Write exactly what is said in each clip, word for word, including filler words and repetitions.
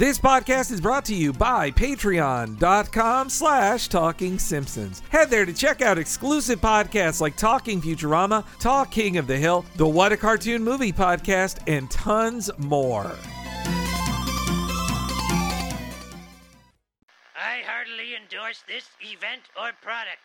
This podcast is brought to you by patreon.com slash Talking Simpsons. Head there to check out exclusive podcasts like Talking Futurama, Talk King of the Hill, the What a Cartoon Movie podcast, and tons more. I heartily endorse this event or product.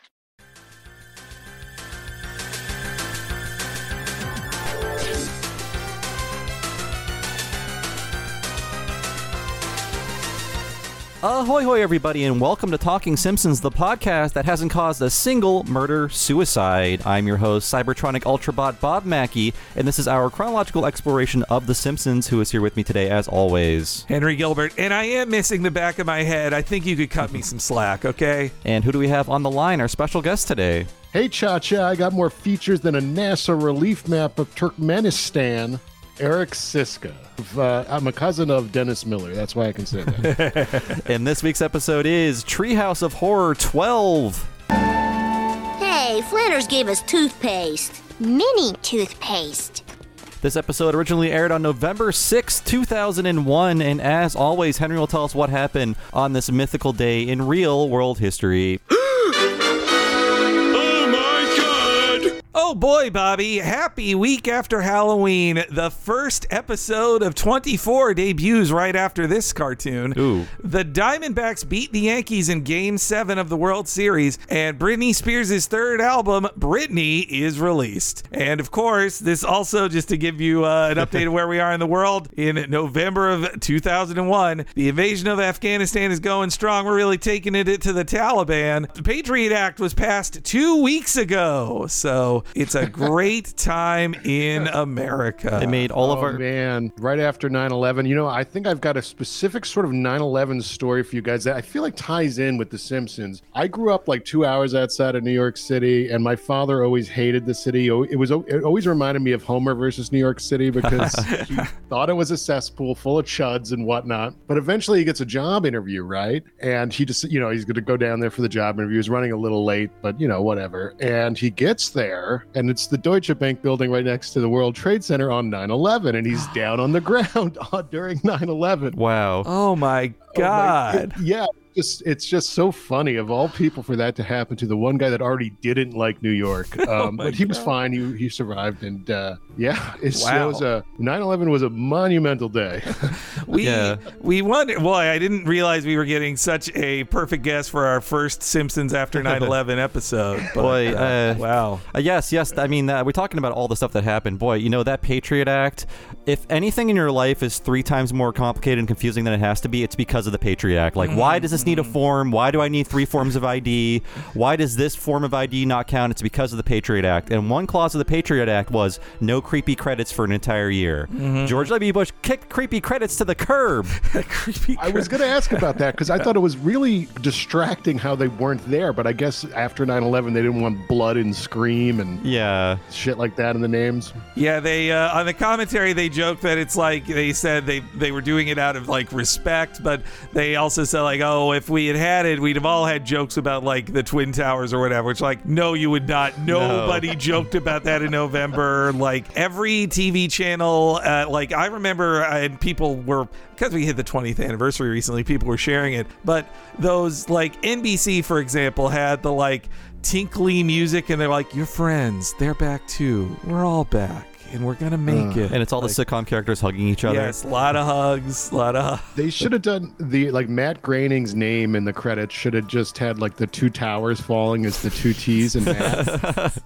Ahoy, hoy, everybody, and welcome to Talking Simpsons, the podcast that hasn't caused a single murder-suicide. I'm your host, Cybertronic Ultrabot Bob Mackey, and this is our chronological exploration of The Simpsons, who is here with me today, as always. Henry Gilbert, and I am missing the back of my head. I think you could cut me some slack, okay? And who do we have on the line, our special guest today? Hey, Cha-Cha, I got more features than a NASA relief map of Turkmenistan. Eric Szyszka. Uh, I'm a cousin of Dennis Miller. That's why I can say that. And this week's episode is Treehouse of Horror twelve. Hey, Flanders gave us toothpaste. Mini toothpaste. This episode originally aired on November sixth, two thousand one, and as always, Henry will tell us what happened on this mythical day in real world history. Oh boy, Bobby, happy week after Halloween. The first episode of twenty-four debuts right after this cartoon. Ooh. The Diamondbacks beat the Yankees in Game seven of the World Series, and Britney Spears' third album, Britney, is released. And of course, this also, just to give you uh, an update of where we are in the world, in November of two thousand one, the invasion of Afghanistan is going strong. We're really taking it to the Taliban. The Patriot Act was passed two weeks ago, so... It's a great time in America. They made all oh, of our... man. Right after nine eleven, you know, I think I've got a specific sort of nine eleven story for you guys that I feel like ties in with The Simpsons. I grew up like two hours outside of New York City, and my father always hated the city. It was it always reminded me of Homer versus New York City because he thought it was a cesspool full of chuds and whatnot. But eventually he gets a job interview, right? And he just, you know, he's going to go down there for the job interview. He's running a little late, but, you know, whatever. And he gets there. And it's the Deutsche Bank building right next to the World Trade Center on nine eleven. And he's down on the ground during nine eleven. Wow. Oh, my God. Oh my, it, yeah. Just, it's just so funny of all people for that to happen to the one guy that already didn't like New York. Um, oh but he God. was fine. He he survived. And uh, yeah, it's, wow. it was a nine eleven was a monumental day. we yeah. we wondered. Boy, I didn't realize we were getting such a perfect guest for our first Simpsons after nine eleven episode. But, boy, uh, uh, wow. Uh, yes, yes. I mean, uh, we're talking about all the stuff that happened. Boy, you know, that Patriot Act. If anything in your life is three times more complicated and confusing than it has to be, it's because of the Patriot Act. Like, mm-hmm. why does this need a form? Why do I need three forms of I D? Why does this form of I D not count? It's because of the Patriot Act. And one clause of the Patriot Act was no creepy credits for an entire year. Mm-hmm. George W. Bush kicked creepy credits to the curb. creepy I cr- was going to ask about that because I thought it was really distracting how they weren't there. But I guess after nine eleven, they didn't want blood and scream and yeah, shit like that in the names. Yeah, they uh, on the commentary, they joked that it's like they said they, they were doing it out of like respect, but they also said like, oh, if we had had it, we'd have all had jokes about like the Twin Towers or whatever. It's like, no, you would not. Nobody no. joked about that in November. Like every T V channel, uh, like I remember, and people were, because we hit the twentieth anniversary recently, people were sharing it. But those like N B C, for example, had the like tinkly music, and they're like, your friends, they're back too. We're all back. And we're gonna make uh, it. And it's all like, the sitcom characters hugging each other. Yes, a lot of hugs, a lot of hugs. They should have done the like Matt Groening's name in the credits should have just had like the two towers falling as the two T's and Matt.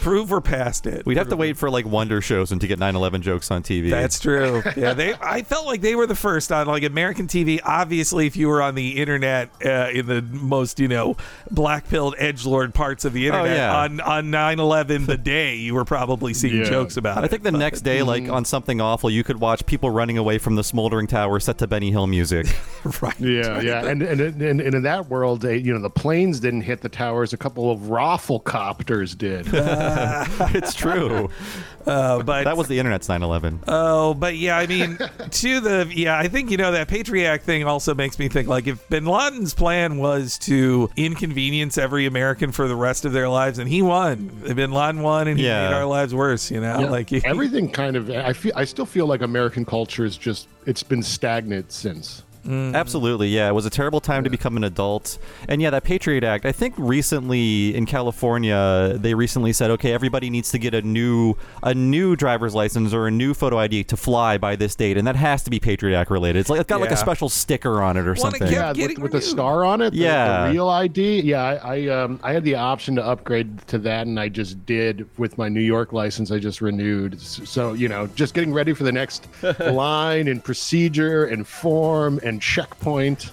Prove we're past it. We'd have Prove to wait for like Wonder shows and to get nine eleven jokes on T V. That's true. Yeah, they. I felt like they were the first on like American T V. Obviously, if you were on the internet uh, in the most you know black-pilled edgelord parts of the internet oh, yeah. on on nine eleven the day, you were probably seeing yeah. jokes about. I think the next day, like on Something Awful, you could watch people running away from the smoldering tower set to Benny Hill music. Right. Yeah, yeah. And, and and and in that world, you know, the planes didn't hit the towers. A couple of rafflecopters did. Uh, it's true. Uh, but that was the internet's nine eleven. Oh, but yeah, I mean, to the yeah, I think you know that Patriot Act thing also makes me think like if Bin Laden's plan was to inconvenience every American for the rest of their lives, and he won, Bin Laden won, and he yeah. made our lives worse, you know. Yeah. Like, Like everything kind of I feel I still feel like American culture is just it's been stagnant since Mm. Absolutely, yeah. It was a terrible time yeah. to become an adult. And yeah, that Patriot Act, I think recently in California, they recently said, okay, everybody needs to get a new a new driver's license or a new photo I D to fly by this date, and that has to be Patriot Act related. It's like it's got yeah. like a special sticker on it or well, something. It yeah, with, with the star on it, the, yeah. the real I D. Yeah, I I, um, I had the option to upgrade to that, and I just did with my New York license. I just renewed. So, you know, just getting ready for the next line and procedure and form and And checkpoint.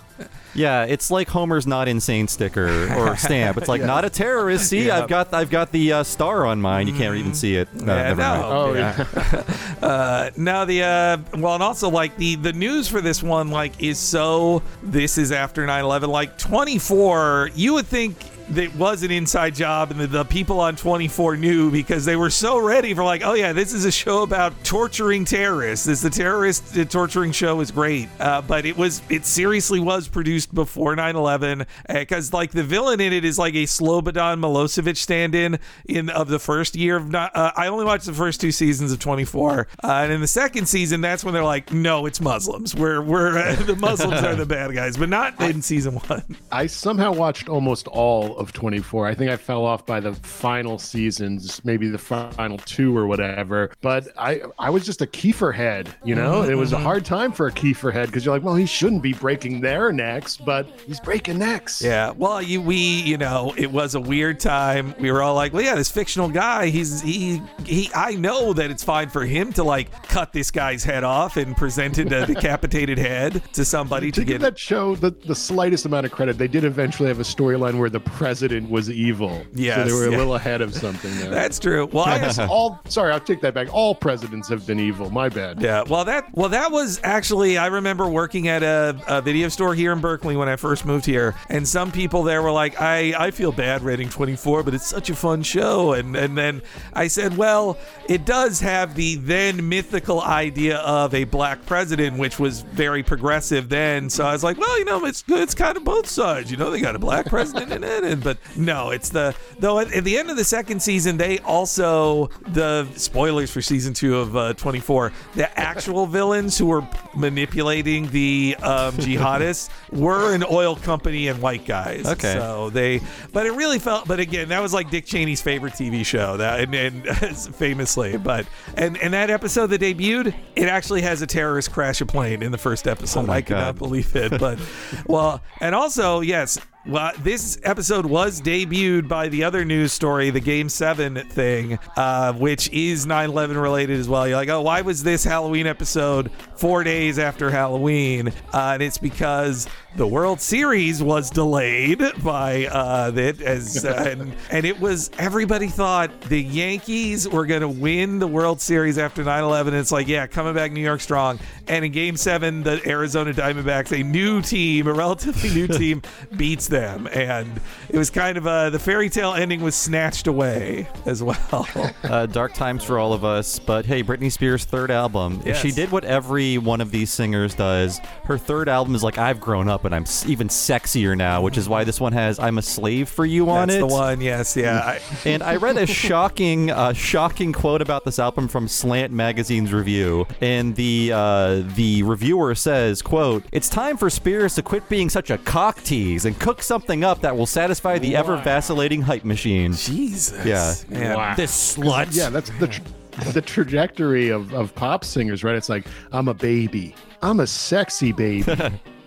Yeah, it's like Homer's not insane sticker or stamp. It's like yeah. not a terrorist. See, yeah. I've got I've got the uh, star on mine. You can't even see it. No, yeah, never no. Mind. Oh yeah. uh, now the uh, well, and also like the the news for this one like is so. This is after nine eleven. Like twenty-four. You would think it was an inside job, and the, the people on twenty-four knew because they were so ready for like, oh yeah, this is a show about torturing terrorists. This the terrorist the torturing show is great, uh, but it was it seriously was produced before nine eleven because uh, like the villain in it is like a Slobodan Milosevic stand-in in of the first year of not. Uh, I only watched the first two seasons of twenty-four, uh, and in the second season, that's when they're like, no, it's Muslims. We're we're uh, the Muslims are the bad guys, but not in season one. I somehow watched almost all of twenty-four. I think I fell off by the final seasons, maybe the final two or whatever, but I I was just a Kiefer head, you know? Mm-hmm. It was a hard time for a Kiefer head because you're like, well, he shouldn't be breaking their necks, but he's breaking necks. Yeah, well, you, we, you know, it was a weird time. We were all like, well, yeah, this fictional guy, he's, he, he. I know that it's fine for him to like cut this guy's head off and present it a decapitated head to somebody to, to get that show the, the slightest amount of credit. They did eventually have a storyline where the president was evil. Yeah, so they were a little ahead of something there. That's true. Well, I guess all sorry, I'll take that back. All presidents have been evil. My bad. Yeah. Well, that well that was actually I remember working at a, a video store here in Berkeley when I first moved here, and some people there were like, I, I feel bad rating twenty-four, but it's such a fun show. And and then I said, well, it does have the then mythical idea of a black president, which was very progressive then. So I was like, well, you know, it's it's kind of both sides. You know, they got a black president in it. But no, it's the though at, at the end of the second season, they also the spoilers for season two of uh, twenty-four. The actual villains who were manipulating the um, jihadists were an oil company and white guys. Okay, so they but it really felt. But again, that was like Dick Cheney's favorite T V show that and, and famously. But and and that episode that debuted, it actually has a terrorist crash a plane in the first episode. Oh my I God. Cannot believe it. But well, and also yes. Well, this episode was debuted by the other news story, the Game seven thing, uh, which is nine eleven related as well. You're like, oh, why was this Halloween episode four days after Halloween? Uh, and it's because the World Series was delayed by uh, it, as uh, and, and it was, everybody thought the Yankees were going to win the World Series after nine eleven. It's like, yeah, coming back New York strong. And in Game seven, the Arizona Diamondbacks, a new team, a relatively new team, beats them. Them. And it was kind of uh, the fairy tale ending was snatched away as well. Uh, dark times for all of us, but hey, Britney Spears' third album. Yes. If she did what every one of these singers does, her third album is like, I've grown up and I'm even sexier now, which is why this one has I'm a Slave for You on That's it. That's the one, yes, yeah. And I read a shocking, uh, shocking quote about this album from Slant Magazine's review. And the uh, the reviewer says, quote, it's time for Spears to quit being such a cock tease and cook something up that will satisfy the wow. ever vacillating hype machine. Jesus. Yeah. Man. Wow. This slut. Yeah, that's the tra- the trajectory of, of pop singers, right? It's like, I'm a baby. I'm a sexy baby.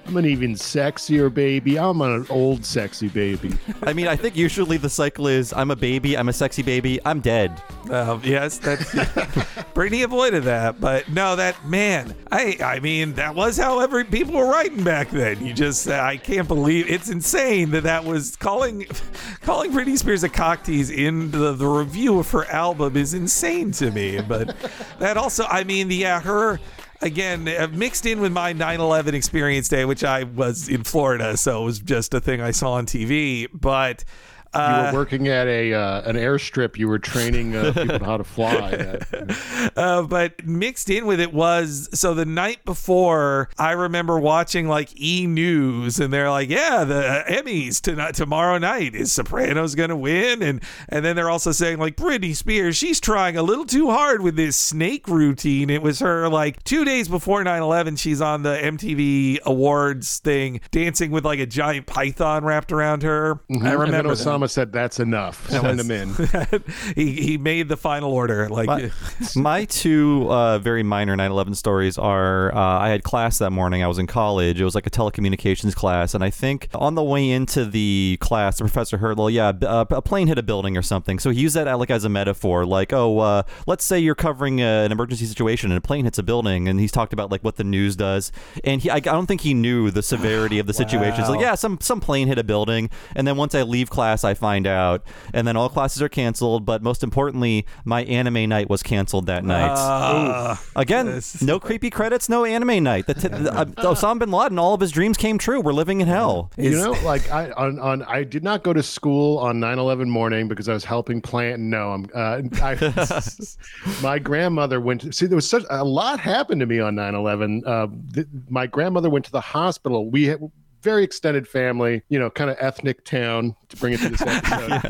I'm an even sexier baby. I'm an old sexy baby. I mean, I think usually the cycle is I'm a baby, I'm a sexy baby, I'm dead. Um, yes, that's Britney avoided that, but no, that man. I I mean, that was how every people were writing back then. You just uh, I can't believe it's insane that that was calling calling Britney Spears a cock tease in the, the review of her album is insane to me. But that also, I mean, the yeah, her. Again, mixed in with my nine eleven experience day, which I was in Florida, so it was just a thing I saw on T V. But Uh, you were working at a uh, an airstrip. You were training uh, people how to fly. At, uh, but mixed in with it was, so the night before, I remember watching like E! News, and they're like, yeah, the Emmys tonight, tomorrow night, is Sopranos going to win? And and then they're also saying like, Britney Spears, she's trying a little too hard with this snake routine. It was her like two days before nine eleven, she's on the M T V Awards thing, dancing with like a giant python wrapped around her. Mm-hmm. I remember that. Thomas said that's enough. Send him in. he he made the final order. Like my, my two uh, very minor nine eleven stories are, uh, I had class that morning. I was in college. It was like a telecommunications class, and I think on the way into the class, the professor heard, "Well, yeah, a, a plane hit a building or something." So he used that like as a metaphor, like, "Oh, uh, let's say you're covering uh, an emergency situation and a plane hits a building," and he's talked about like what the news does, and he I, I don't think he knew the severity of the situation. Wow. So, like, yeah, some some plane hit a building, and then once I leave class, I I find out, and then all classes are canceled. But most importantly, my anime night was canceled that night. Uh, Again, yes. No creepy credits, no anime night. The t- the, uh, Osama bin Laden, all of his dreams came true. We're living in hell. You know, like I on, on I did not go to school on nine eleven morning because I was helping plant. No, I'm. Uh, I, my grandmother went. To, see, there was such a lot happened to me on nine eleven. Uh, th- my grandmother went to the hospital. We had. Very extended family, you know, kind of ethnic town, to bring it to this episode.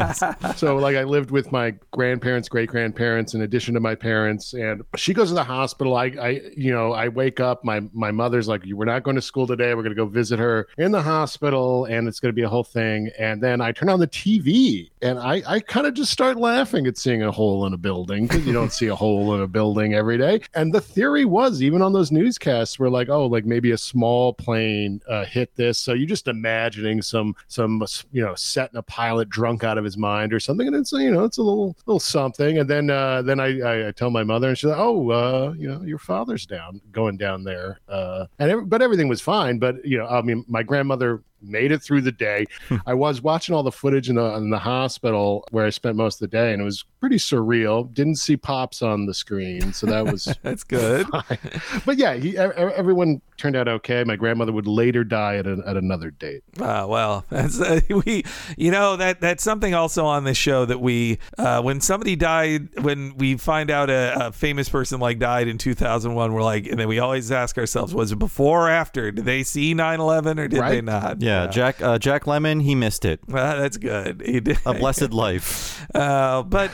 Yes. So like I lived with my grandparents, great grandparents, in addition to my parents, and she goes to the hospital. I, I, you know, I wake up, my, my mother's like, we're not going to school today. We're going to go visit her in the hospital, and it's going to be a whole thing. And then I turn on the T V, and I, I kind of just start laughing at seeing a hole in a building, because you don't see a hole in a building every day. And the theory was, even on those newscasts, we're like, oh, like maybe a small plane uh, hit this. So you're just imagining some, some you know, setting a pilot drunk out of his mind or something. And it's, you know, it's a little little something. And then uh, then I, I, I tell my mother, and she's like, oh, uh, you know, your father's down, going down there. Uh, and every, But everything was fine. But, you know, I mean, my grandmother made it through the day. I was watching all the footage in the, in the hospital where I spent most of the day, and it was pretty surreal. Didn't see Pops on the screen, so that was that's good. Fine. But yeah, he, everyone turned out okay. My grandmother would later die at, a, at another date. Ah, uh, well, that's uh, we, you know, that that's something also on this show that we, uh, when somebody died, when we find out a, a famous person like died in two thousand one, we're like, and then we always ask ourselves, was it before or after? Did they see nine eleven or did right? they not? Yeah. Yeah, Jack uh, Jack Lemmon, he missed it. Uh, that's good. He did. A blessed life. Uh, but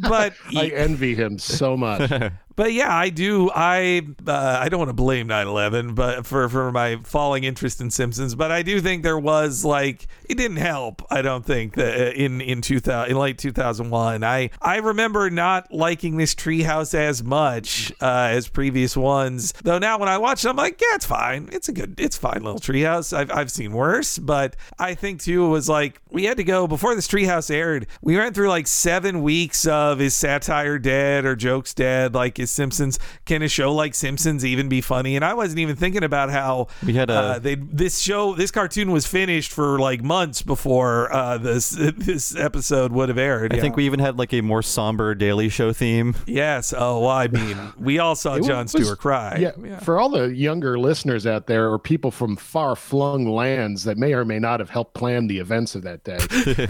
but I envy him so much. But yeah, I do. I uh, I don't want to blame nine eleven, but for, for my falling interest in Simpsons. But I do think there was like it didn't help. I don't think that in in two thousand in late two thousand one, I I remember not liking this Treehouse as much uh, as previous ones. Though now when I watch it, I'm like, yeah, it's fine. It's a good, it's fine little Treehouse. I've I've seen worse, but I think too it was like we had to go before this Treehouse aired. We went through like seven weeks of is satire dead or jokes dead, like. Simpsons, can a show like Simpsons even be funny? And I wasn't even thinking about how we had a uh, they this show this cartoon was finished for like months before uh this this episode would have aired. I yeah. think we even had like a more somber Daily Show theme. Yes. Oh, well, I mean, we all saw Jon Stewart cry. Yeah, yeah. For all the younger listeners out there, or people from far flung lands that may or may not have helped plan the events of that day,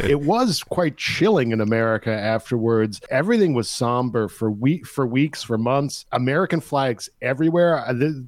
it was quite chilling in America afterwards. Everything was somber for week for weeks for. months. American flags everywhere.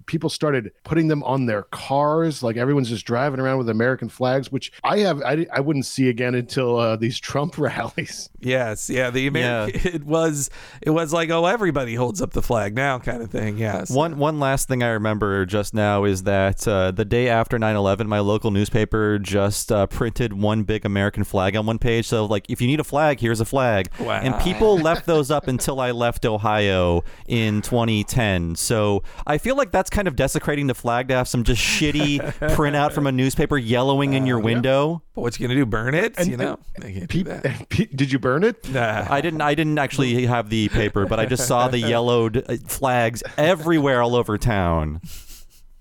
People started putting them on their cars. Like everyone's just driving around with American flags, which I have I, I wouldn't see again until uh, these Trump rallies. Yes, yeah, the American yeah. it was it was like, oh, everybody holds up the flag now kind of thing. Yes. One one last thing I remember just now is that uh, the day after nine eleven, my local newspaper just uh, printed one big American flag on one page. So like, if you need a flag, here's a flag. Wow. And people left those up until I left Ohio in twenty ten. So I feel like that's kind of desecrating the flag to have some just shitty printout from a newspaper yellowing uh, in your window. But what's you gonna do, burn it? And, you know, and, pe- pe- did you burn it? Nah. I didn't I didn't actually have the paper, but I just saw the yellowed flags everywhere all over town.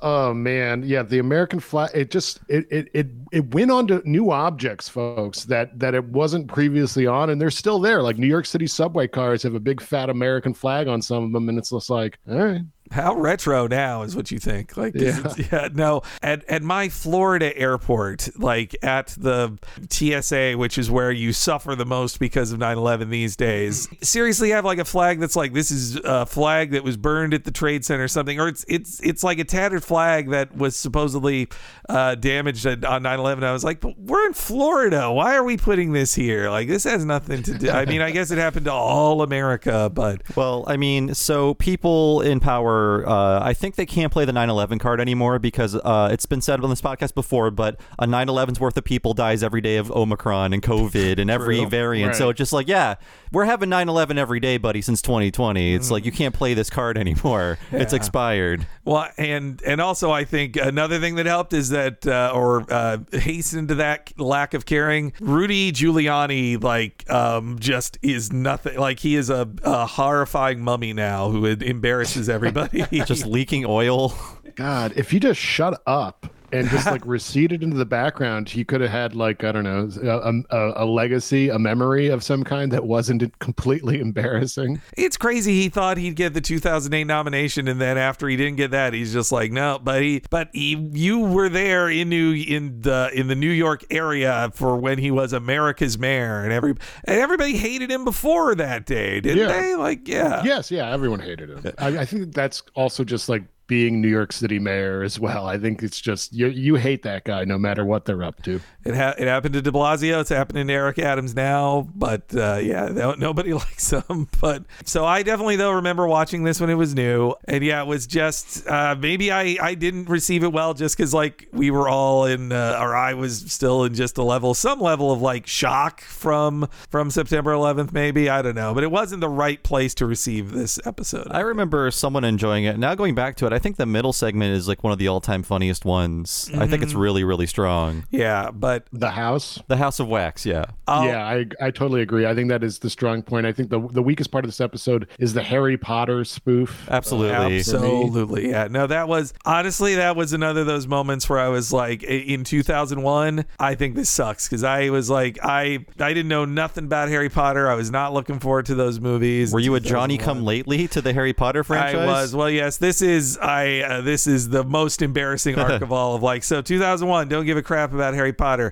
Oh man, yeah, the American flag, it just it it it, it went on to new objects, folks, that that it wasn't previously on, and they're still there. Like New York City subway cars have a big fat American flag on some of them, and it's just like, all right. how retro now is what you think. Like, yeah, yeah no. At, at my Florida airport, like at the T S A, which is where you suffer the most because of nine eleven these days, seriously have like a flag that's like, this is a flag that was burned at the Trade Center or something, or it's it's it's like a tattered flag that was supposedly uh, damaged on nine eleven. I was like, but we're in Florida. Why are we putting this here? Like, this has nothing to do. I mean, I guess it happened to all America, but. Well, I mean, so people in power, uh, I think they can't play the nine eleven card anymore because uh, it's been said on this podcast before, but a nine eleven's worth of people dies every day of Omicron and COVID and every True. variant. Right. So it's just like, yeah, we're having nine eleven every day, buddy, since twenty twenty. It's mm. like, you can't play this card anymore. Yeah. It's expired. Well, and, and also I think another thing that helped is that, uh, or uh, hastened to that lack of caring, Rudy Giuliani, like, um, just is nothing. Like, he is a, a horrifying mummy now who embarrasses everybody. Just leaking oil. God, if you just shut up and just like receded into the background, he could have had like, I don't know, a, a, a legacy, a memory of some kind that wasn't completely embarrassing. It's crazy. He thought he'd get the two thousand eight nomination, and then after he didn't get that, he's just like, no, but he, but he, you were there in New in the in the New York area for when he was America's mayor, and every and everybody hated him before that day, didn't yeah. they? Like, yeah, yes, yeah, everyone hated him. I, I think that's also just like being New York City mayor as well. I think it's just, you you hate that guy no matter what they're up to. It ha- it happened to de Blasio. It's happening to Eric Adams now. But uh, yeah, nobody likes him. But so I definitely, though, remember watching this when it was new. And yeah, it was just, uh, maybe I, I didn't receive it well just because like we were all in, uh, or I was still in just a level, some level of like shock from, from September eleventh, maybe. I don't know. But it wasn't the right place to receive this episode. I, I remember someone enjoying it. Now going back to it, I think the middle segment is like one of the all-time funniest ones. Mm-hmm. I think it's really, really strong. Yeah, but the house, the House of Wax. Yeah, oh. yeah, I I totally agree. I think that is the strong point. I think the the weakest part of this episode is the Harry Potter spoof. Absolutely, absolutely. Yeah, no, that was honestly that was another of those moments where I was like, in two thousand one, I think this sucks because I was like, I I didn't know nothing about Harry Potter. I was not looking forward to those movies. Were you a Johnny Come Lately to the Harry Potter franchise? I was. Well, yes. This is. I uh, this is the most embarrassing arc of all of like, so two thousand one, don't give a crap about Harry Potter.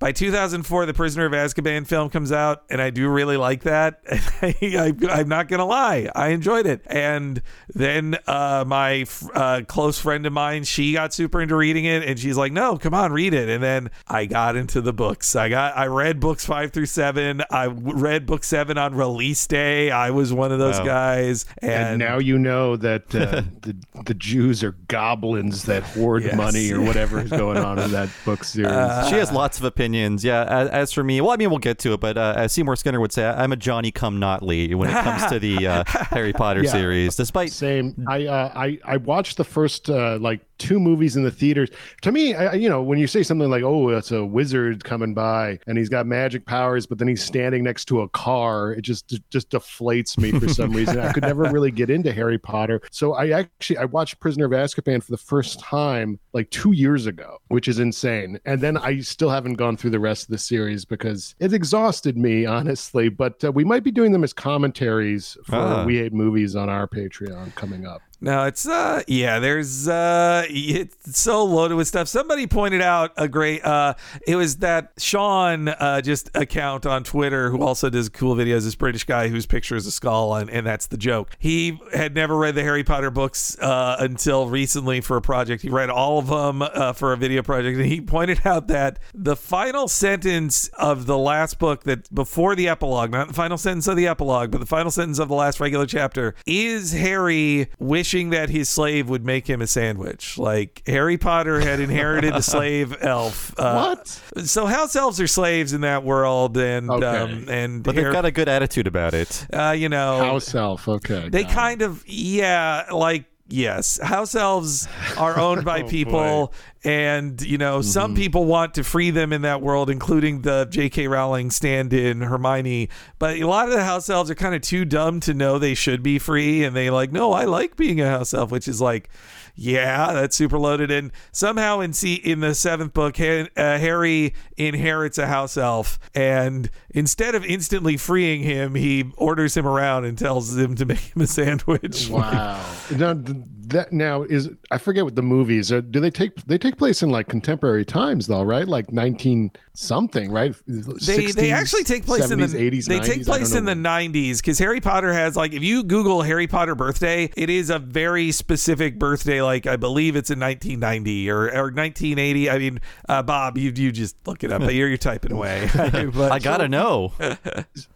By two thousand four, the Prisoner of Azkaban film comes out, and I do really like that. I, I, I'm not going to lie. I enjoyed it. And then uh, my f- uh, close friend of mine, she got super into reading it, and she's like, no, come on, read it. And then I got into the books. I got, I read books five through seven. I read book seven on release day. I was one of those wow. guys. And, and now you know that uh, the, the Jews are goblins that hoard yes. money or whatever is going on in that book series. Uh, she has lots of opinions. Yeah, as, as for me, well, I mean, we'll get to it, but uh, as Seymour Skinner would say, I'm a Johnny Come Notly when it comes to the uh, Harry Potter yeah, series. Despite same, I uh, I I watched the first uh, like two movies in the theaters. To me, I, you know, when you say something like, "Oh, it's a wizard coming by and he's got magic powers," but then he's standing next to a car, it just it just deflates me for some reason. I could never really get into Harry Potter, so I actually I watched Prisoner of Azkaban for the first time like two years ago, which is insane. And then I still haven't gone through the rest of the series because it exhausted me, honestly. But uh, we might be doing them as commentaries for uh. We Hate Movies on our Patreon coming up. No, it's, uh, yeah, there's, uh, it's so loaded with stuff. Somebody pointed out a great, uh, it was that Sean, uh, just account on Twitter who also does cool videos, this British guy whose picture is a skull, and, and that's the joke. He had never read the Harry Potter books, uh, until recently for a project. He read all of them, uh, for a video project. And he pointed out that the final sentence of the last book, that before the epilogue, not the final sentence of the epilogue, but the final sentence of the last regular chapter, is Harry wishing that his slave would make him a sandwich. Like, Harry Potter had inherited the slave elf. Uh, what? So house elves are slaves in that world, and okay. um, and but they've Harry, got a good attitude about it. Uh, you know, house elf. Okay, they kind it. of yeah, like. Yes, house elves are owned by oh, people, boy. and you know mm-hmm. some people want to free them in that world, including the J K Rowling stand-in Hermione. But a lot of the house elves are kind of too dumb to know they should be free, and they like, no, I like being a house elf, which is like, yeah, that's super loaded. And somehow in see in the seventh book, ha- uh, Harry inherits a house elf, and instead of instantly freeing him, he orders him around and tells him to make him a sandwich. Wow. No, that now is, I forget what the movies are. Do they take, they take place in like contemporary times though, right? Like nineteen something, right? They sixties, they actually take place seventies, in the eighties, they nineties, take place in the nineties, because Harry Potter has, like, if you Google Harry Potter birthday, it is a very specific birthday. Like I believe it's in nineteen ninety or, or nineteen eighty. I mean, uh, Bob, you you just look it up. I hear you typing away. but, I gotta so, know.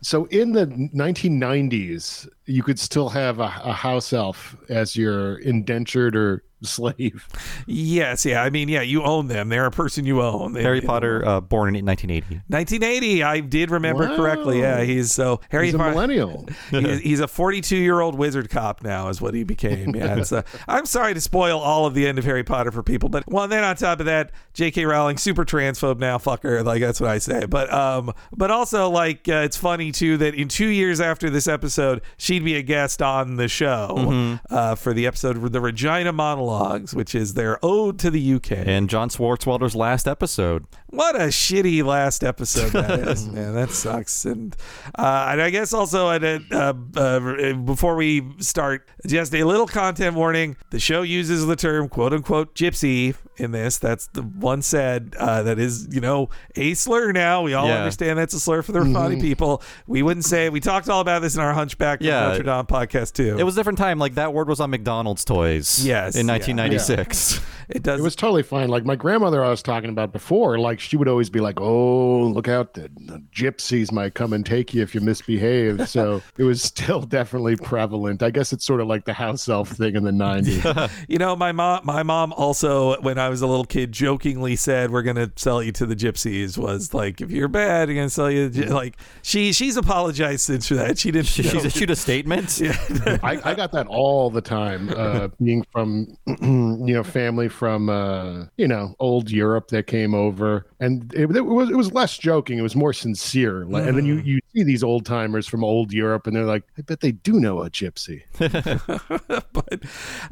So in the nineteen nineties, you could still have a, a house elf as your indentured or slave. Yes, yeah. I mean, yeah, you own them. They're a person you own. They, Harry they, Potter, uh, born in nineteen eighty. nineteen eighty, I did remember wow. correctly. Yeah, he's so Harry. He's a Mar- millennial. he's, he's a forty-two-year-old wizard cop now, is what he became. Yeah, it's a, I'm sorry to spoil all of the end of Harry Potter for people, but well, then on top of that, J K. Rowling super transphobe now, fucker. Like that's what I say. But um, but also like uh, it's funny too that in two years after this episode, she'd be a guest on the show mm-hmm. uh, for the episode the Regina Monologue, which is their ode to the U K, and John Swartzwelder's last episode. What a shitty last episode that is, man. That sucks. And uh, and I guess also at a, uh, uh, before we start, just a little content warning: the show uses the term "quote unquote" gypsy in this. That's the one said uh, that is, you know, a slur now. We all yeah. understand that's a slur for the Romani mm-hmm. people. We wouldn't say it. We talked all about this in our Hunchback of yeah. Notre Dame podcast too. It was a different time. Like that word was on McDonald's toys. Yes. In nineteen ninety-six. Yeah. It does. It was totally fine. Like my grandmother I was talking about before, like she would always be like, oh, look out, the, the gypsies might come and take you if you misbehave. So it was still definitely prevalent. I guess it's sort of like the house elf thing in the nineties. Yeah. You know, my mom, my mom also, when I was a little kid, jokingly said, we're going to sell you to the gypsies, was like, if you're bad, we're going to sell you. Like she, she's apologized since for that. She didn't she, she shoot a statement. Yeah. I, I got that all the time, uh, being from, you know, family from uh you know old Europe that came over, and it, it was it was less joking, it was more sincere. Like, mm. and then you you see these old timers from old Europe and they're like, I bet they do know a gypsy. but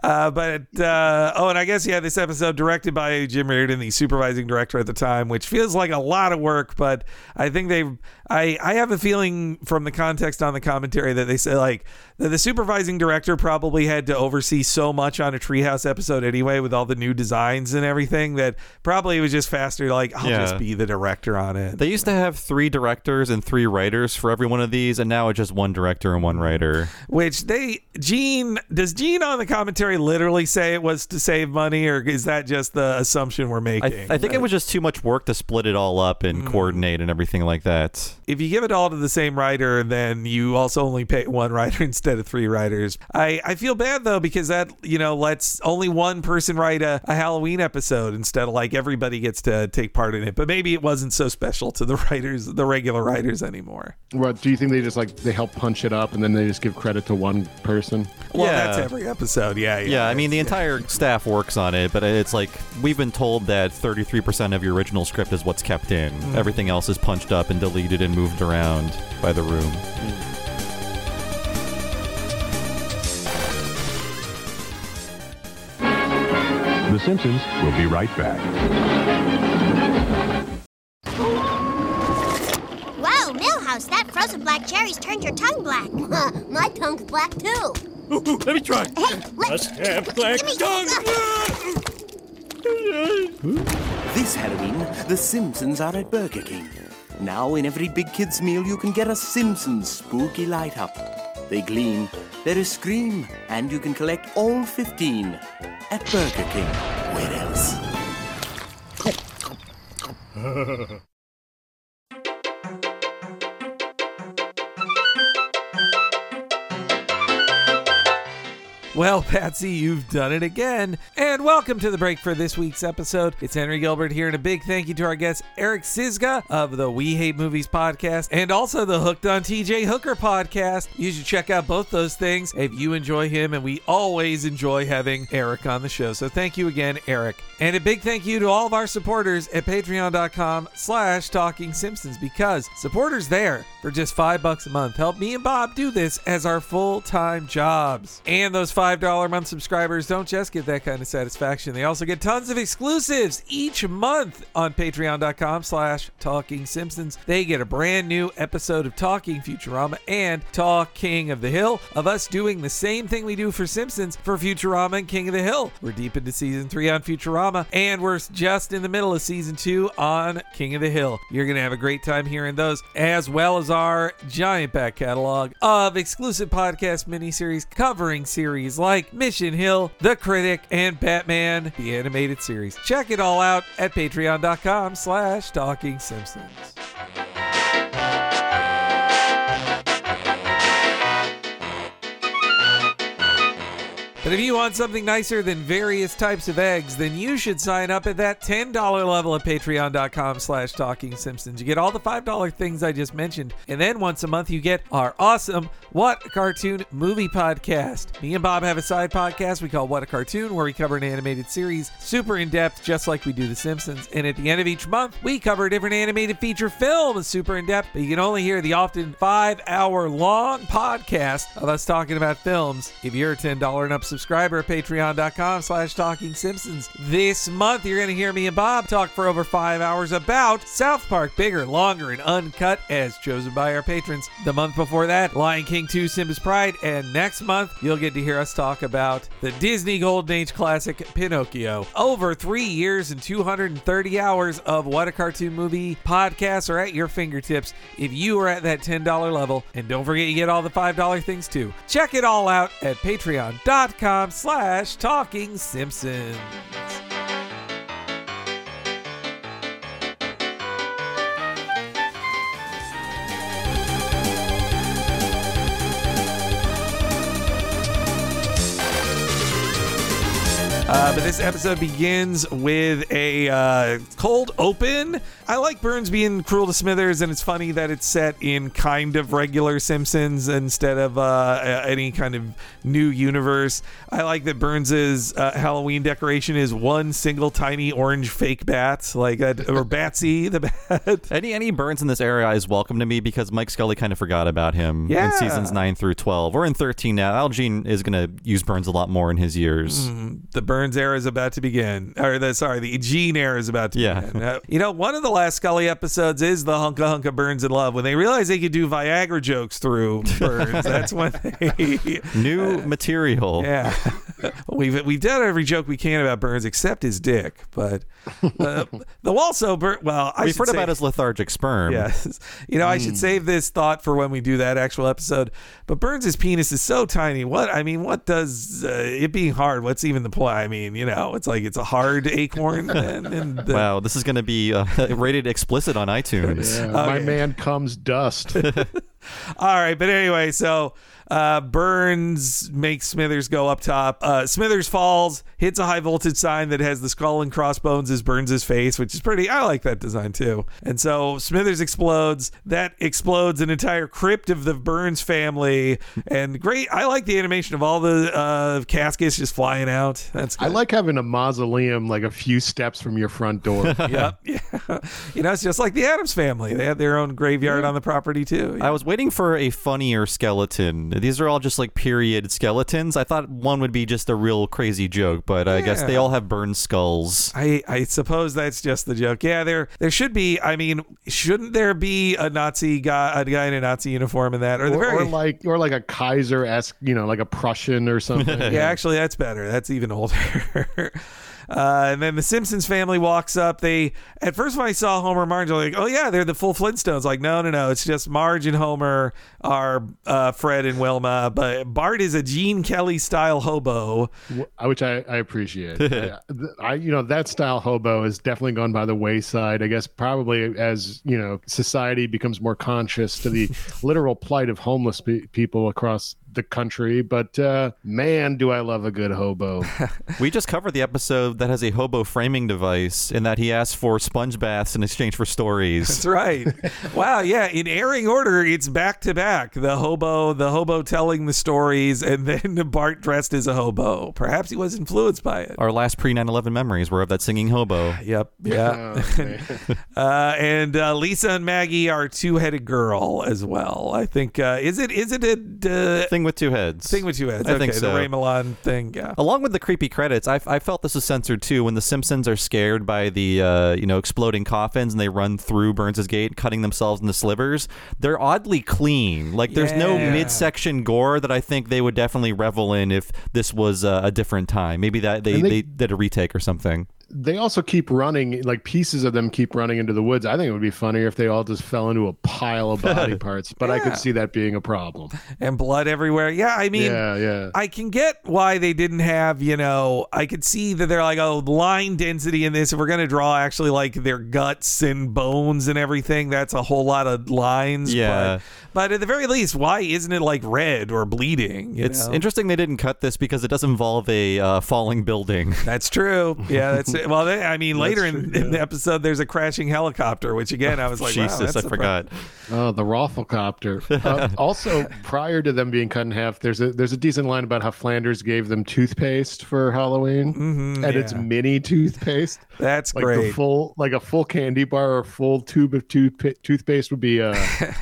uh but uh oh and I guess yeah this episode directed by Jim Reardon, the supervising director at the time, which feels like a lot of work, but I think they I I have a feeling from the context on the commentary that they say like that the supervising director probably had to oversee so much on a Treehouse episode anyway with all the new designs and everything that probably it was just faster like I'll yeah. just be the director on it. They used to have three directors and three writers for every one of these, and now it's just one director and one writer, which they Gene does Gene on the commentary literally say it was to save money, or is that just the assumption we're making? I, th- I think but, it was just too much work to split it all up and mm. coordinate and everything like that. If you give it all to the same writer, then you also only pay one writer instead of three writers. I, I feel bad though, because that, you know, lets only one person write a a Halloween episode instead of like everybody gets to take part in it. But maybe it wasn't so special to the writers, the regular writers anymore. Well, do you think they just like they help punch it up and then they just give credit to one person? Well, yeah. that's every episode. Yeah, yeah. Yeah, I mean the yeah. entire staff works on it, but it's like we've been told that thirty-three percent of your original script is what's kept in. Mm. Everything else is punched up and deleted and moved around by the room. Mm. The Simpsons will be right back. Whoa, Milhouse, that frozen black cherry's turned your tongue black. My tongue's black, too. Ooh, ooh, let me try. Hey, let's have black me, tongue. Uh, this Halloween, the Simpsons are at Burger King. Now in every big kid's meal, you can get a Simpsons spooky light-up. They gleam, there is scream, and you can collect all fifteen. At Burger King. Where else? Well, Patsy, you've done it again. And welcome to the break for this week's episode. It's Henry Gilbert here, and a big thank you to our guest, Eric Szyszka of the We Hate Movies podcast and also the Hooked on T J Hooker podcast. You should check out both those things if you enjoy him, and we always enjoy having Eric on the show. So thank you again, Eric. And a big thank you to all of our supporters at patreon dot com slash Talking Simpsons, because supporters there for just five bucks a month. Help me and Bob do this as our full-time jobs. And those five dollars a month subscribers don't just get that kind of satisfaction. They also get tons of exclusives each month on patreon.com slash Talking Simpsons. They get a brand new episode of Talking Futurama and Talk King of the Hill, of us doing the same thing we do for Simpsons for Futurama and King of the Hill. We're deep into season three on Futurama, and we're just in the middle of season two on King of the Hill. You're going to have a great time hearing those, as well as our giant back catalog of exclusive podcast miniseries covering series like Mission Hill, The Critic, and Batman, the animated series. Check it all out at patreon.com slash Talking Simpsons. But if you want something nicer than various types of eggs, then you should sign up at that ten dollars level at patreon.com slash Talking Simpsons. You get all the five dollars things I just mentioned. And then once a month, you get our awesome What a Cartoon Movie podcast. Me and Bob have a side podcast we call What a Cartoon, where we cover an animated series super in-depth, just like we do The Simpsons. And at the end of each month, we cover a different animated feature film super in-depth. But you can only hear the often five-hour long podcast of us talking about films if you're a ten dollars and up subscriber at patreon.com slash Talking Simpsons. This month, you're going to hear me and Bob talk for over five hours about South Park, bigger, longer, and uncut, as chosen by our patrons. The month before that, Lion King two, Simba's Pride. And next month, you'll get to hear us talk about the Disney Golden Age classic, Pinocchio. Over three years and two hundred thirty hours of What a Cartoon Movie podcasts are at your fingertips if you are at that ten dollars level. And don't forget, you get all the five dollars things too. Check it all out at patreon.com slash Talking Simpsons. Uh, but this episode begins with a uh, cold open. I like Burns being cruel to Smithers, and it's funny that it's set in kind of regular Simpsons instead of uh, any kind of new universe. I like that Burns' uh, Halloween decoration is one single tiny orange fake bat, like that, or Batsy the bat. Any any Burns in this area is welcome to me, because Mike Scully kind of forgot about him yeah. in seasons nine through twelve, or in thirteen now. Al Jean is going to use Burns a lot more in his years. Mm, the Burns Burns era is about to begin. Or the sorry, the Gene era is about to yeah. begin. Uh, you know, one of the last Scully episodes is the hunka hunka Burns in love, when they realized they could do Viagra jokes through Burns. That's when they new uh, material. Yeah, we've we've done every joke we can about Burns except his dick, but uh, the also Bur- well, I we've heard save, about his lethargic sperm. Yes, you know, mm. I should save this thought for when we do that actual episode. But Burns' penis is so tiny. What I mean, what does uh, it being hard? What's even the point? I mean, you know, it's like it's a hard acorn. And, and the... Wow, this is going to be uh, rated explicit on iTunes. Yeah, okay. My man comes dust. All right, but anyway, so uh, Burns makes Smithers go up top. Uh, Smithers falls, hits a high voltage sign that has the skull and crossbones as Burns' face, which is pretty. I like that design too. And so Smithers explodes. That explodes an entire crypt of the Burns family. And great, I like the animation of all the uh, caskets just flying out. That's good. I like having a mausoleum like a few steps from your front door. Yep, yeah. You know, it's just like the Addams Family. They had their own graveyard yeah. on the property too. Yeah. I was waiting for a funnier skeleton. These are all just like period skeletons. I thought one would be just a real crazy joke, but yeah. I guess they all have burned skulls. I, I suppose that's just the joke. Yeah, there there should be. I mean, shouldn't there be a Nazi guy, a guy in a Nazi uniform in that, or, or, the very... or like or like a Kaiser-esque, you know, like a Prussian or something? Yeah, actually, that's better. That's even older. Uh, and then the Simpsons family walks up. They at first when I saw Homer and Marge, I'm like, oh yeah, they're the full Flintstones. Like, no, no, no, it's just Marge and Homer are uh, Fred and Wilma, but Bart is a Gene Kelly style hobo, which I, I appreciate. I, I you know that style hobo has definitely gone by the wayside. I guess probably as you know society becomes more conscious to the literal plight of homeless pe- people across the country, but uh, man, do I love a good hobo. We just covered the episode that has a hobo framing device in that he asks for sponge baths in exchange for stories. That's right. Wow. Yeah. In airing order, it's back to back. The hobo, the hobo telling the stories, and then Bart dressed as a hobo. Perhaps he was influenced by it. Our last pre nine eleven memories were of that singing hobo. Yep. Yeah. Oh, okay. uh, and uh, Lisa and Maggie are two-headed girl as well. I think uh, is it is it a uh, thing with two heads? Thing with two heads. I okay, think so. The Ray Milland thing. Yeah. Along with the creepy credits, I, I felt this was censored too. When the Simpsons are scared by the uh, you know exploding coffins and they run through Burns' gate, cutting themselves into slivers, they're oddly clean. Like there's yeah. no midsection gore that I think they would definitely revel in if this was uh, a different time. Maybe that they, they, they did a retake or something. They also keep running, like pieces of them keep running into the woods. I think it would be funnier if they all just fell into a pile of body parts, but yeah. I could see that being a problem. And blood everywhere. Yeah, I mean, yeah, yeah. I can get why they didn't have, you know, I could see that they're like, oh, line density in this. If we're going to draw actually like their guts and bones and everything, that's a whole lot of lines. Yeah. But, but at the very least, why isn't it like red or bleeding? You it's know? Interesting they didn't cut this because it does involve a uh, falling building. That's true. Yeah, that's well, they, I mean, later true, in, yeah. in the episode, there's a crashing helicopter, which again, I was like, Jesus, wow, that's I forgot. Oh, the Rafflecopter. Uh, also, prior to them being cut in half, there's a there's a decent line about how Flanders gave them toothpaste for Halloween, mm-hmm, and yeah. it's mini toothpaste. That's like great. The full, like a full candy bar or a full tube of toothp- toothpaste would be uh,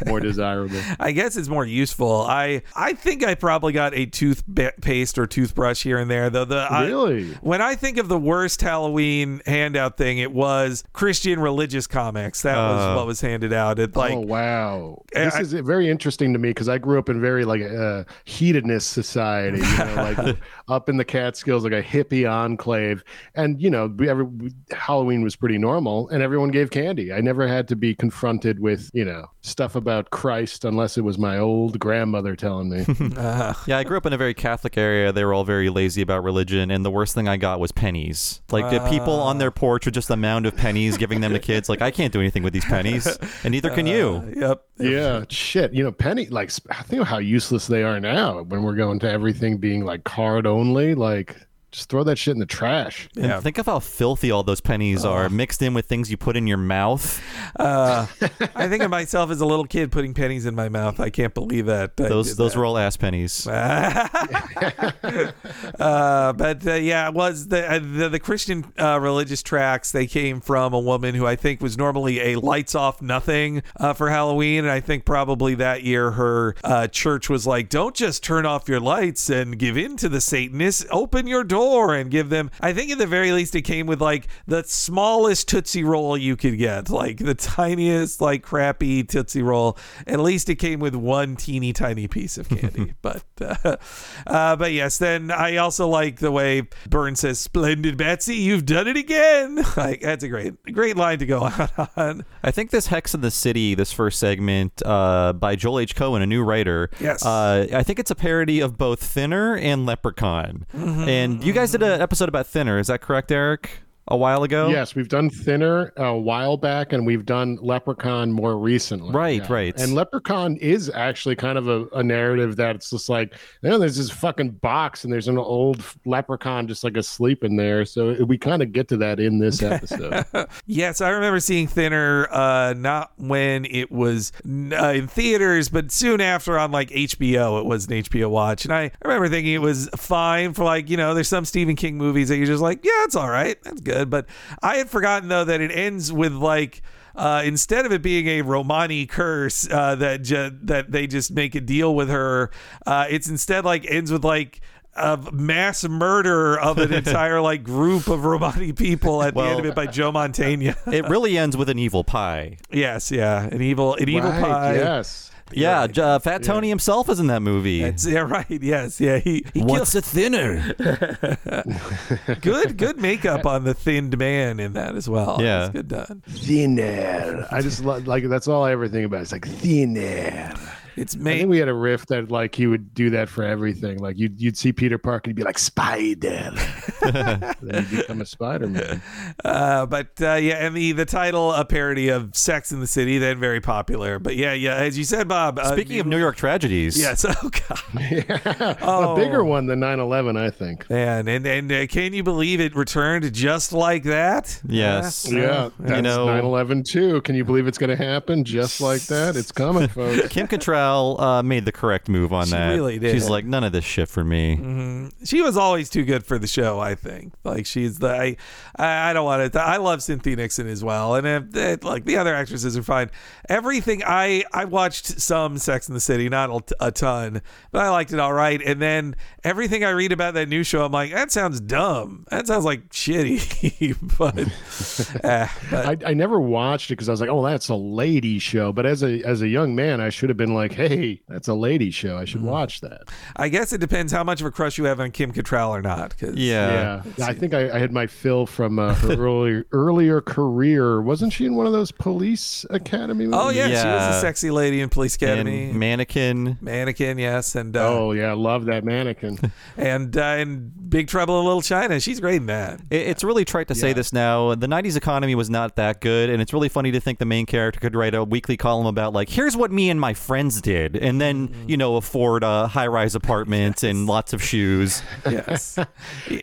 more desirable. I guess it's more useful. I I think I probably got a toothpaste or toothbrush here and there, though. The really, I, when I think of the worst Halloween handout thing, it was Christian religious comics. That uh, was what was handed out. It like, oh wow, this I, is very interesting to me because I grew up in very like uh, heatedness society, you know, like up in the Catskills, like a hippie enclave, and you know, every, Halloween was pretty normal, and everyone gave candy. I never had to be confronted with you know stuff about Christ unless it was my old grandmother telling me. uh, yeah, I grew up in a very Catholic area. They were all very lazy about religion, and the worst thing I got was pennies. Like. Uh, People on their porch with just a mound of pennies giving them to kids. Like, I can't do anything with these pennies, and neither can you. Uh, yep. Yeah, shit. You know, penny, like, I think of how useless they are now when we're going to everything being, like, card only. Like, just throw that shit in the trash. And yeah. think of how filthy all those pennies uh, are, mixed in with things you put in your mouth. Uh, I think of myself as a little kid putting pennies in my mouth. I can't believe that. Those those that. were all ass pennies. uh, but uh, yeah, it was the uh, the, the Christian uh, religious tracts. They came from a woman who I think was normally a lights off nothing uh, for Halloween, and I think probably that year her uh, church was like, "Don't just turn off your lights and give in to the Satanists. Open your door." And give them, I think at the very least it came with like the smallest Tootsie Roll you could get, like the tiniest, like crappy Tootsie Roll. At least it came with one teeny tiny piece of candy. But uh, uh, but yes, then I also like the way Burns says, "Splendid Betsy, you've done it again." Like that's a great great line to go out on. I think this Hex in the City, this first segment uh, by Joel H. Cohen, a new writer. Yes. Uh, I think it's a parody of both Thinner and Leprechaun. Mm-hmm. And you guys did an episode about Thinner, is that correct, Eric? A while ago? Yes, we've done Thinner a while back, and we've done Leprechaun more recently. Right, yeah. right. And Leprechaun is actually kind of a, a narrative that's just like, you know, there's this fucking box, and there's an old leprechaun just like asleep in there. So we kind of get to that in this episode. Yes, I remember seeing Thinner, uh, not when it was uh, in theaters, but soon after on like H B O. It was an H B O watch, and I remember thinking it was fine for like, you know, there's some Stephen King movies that you're just like, yeah, it's all right, that's good. But I had forgotten, though, that it ends with like uh, instead of it being a Romani curse uh, that ju- that they just make a deal with her. Uh, it's instead like ends with like a mass murder of an entire like group of Romani people at well, the end of it by Joe Mantegna. It really ends with an evil pie. Yes. Yeah. An evil an right, evil pie. Yes. Yeah, right. uh, Fat Tony yeah. himself is in that movie. That's, yeah, right. Yes, yeah. He, he What's kills a thinner? good, good makeup on the thinned man in that as well. Yeah, that's good done. Thinner. I just love, like that's all I ever think about. It's like thinner. It's me. I think we had a riff that like he would do that for everything. Like you'd you'd see Peter Parker, he'd be like Spider, then he'd become a Spider-Man. Uh, but uh, yeah, and the the title, a parody of Sex in the City, then very popular. But yeah, yeah, as you said, Bob. Uh, Speaking of New York tragedies, yes, oh god, yeah. oh. a bigger one than nine eleven, I think. Man, and and uh, can you believe it returned just like that? Yes, yeah, yeah that's you know, nine eleven too. Can you believe it's going to happen just like that? It's coming, folks. Kim Cattrall. Uh, made the correct move on she that. Really did. She's like, none of this shit for me. Mm-hmm. She was always too good for the show. I think like she's the. I, I, I don't want to. I love Cynthia Nixon as well, and if, it, like the other actresses are fine. Everything I I watched some Sex in the City, not a, a ton, but I liked it all right. And then everything I read about that new show, I'm like, that sounds dumb. That sounds like shitty. but, uh, but I I never watched it because I was like, oh, that's a lady show. But as a as a young man, I should have been like, hey, that's a lady show. I should watch that. I guess it depends how much of a crush you have on Kim Cattrall or not. Cause, yeah. yeah. I think I, I had my fill from uh, her earlier, earlier career. Wasn't she in one of those Police Academy movies? Oh, yeah. yeah. She was a sexy lady in Police Academy. And Mannequin. Mannequin, yes. And uh, Oh, yeah. Love that Mannequin. and, uh, and Big Trouble in Little China. She's great in that. It, it's really trite to yeah. say this now. The nineties economy was not that good, and it's really funny to think the main character could write a weekly column about, like, here's what me and my friends did. Did. And then, you know, afford uh, high-rise apartments yes. and lots of shoes. Yes.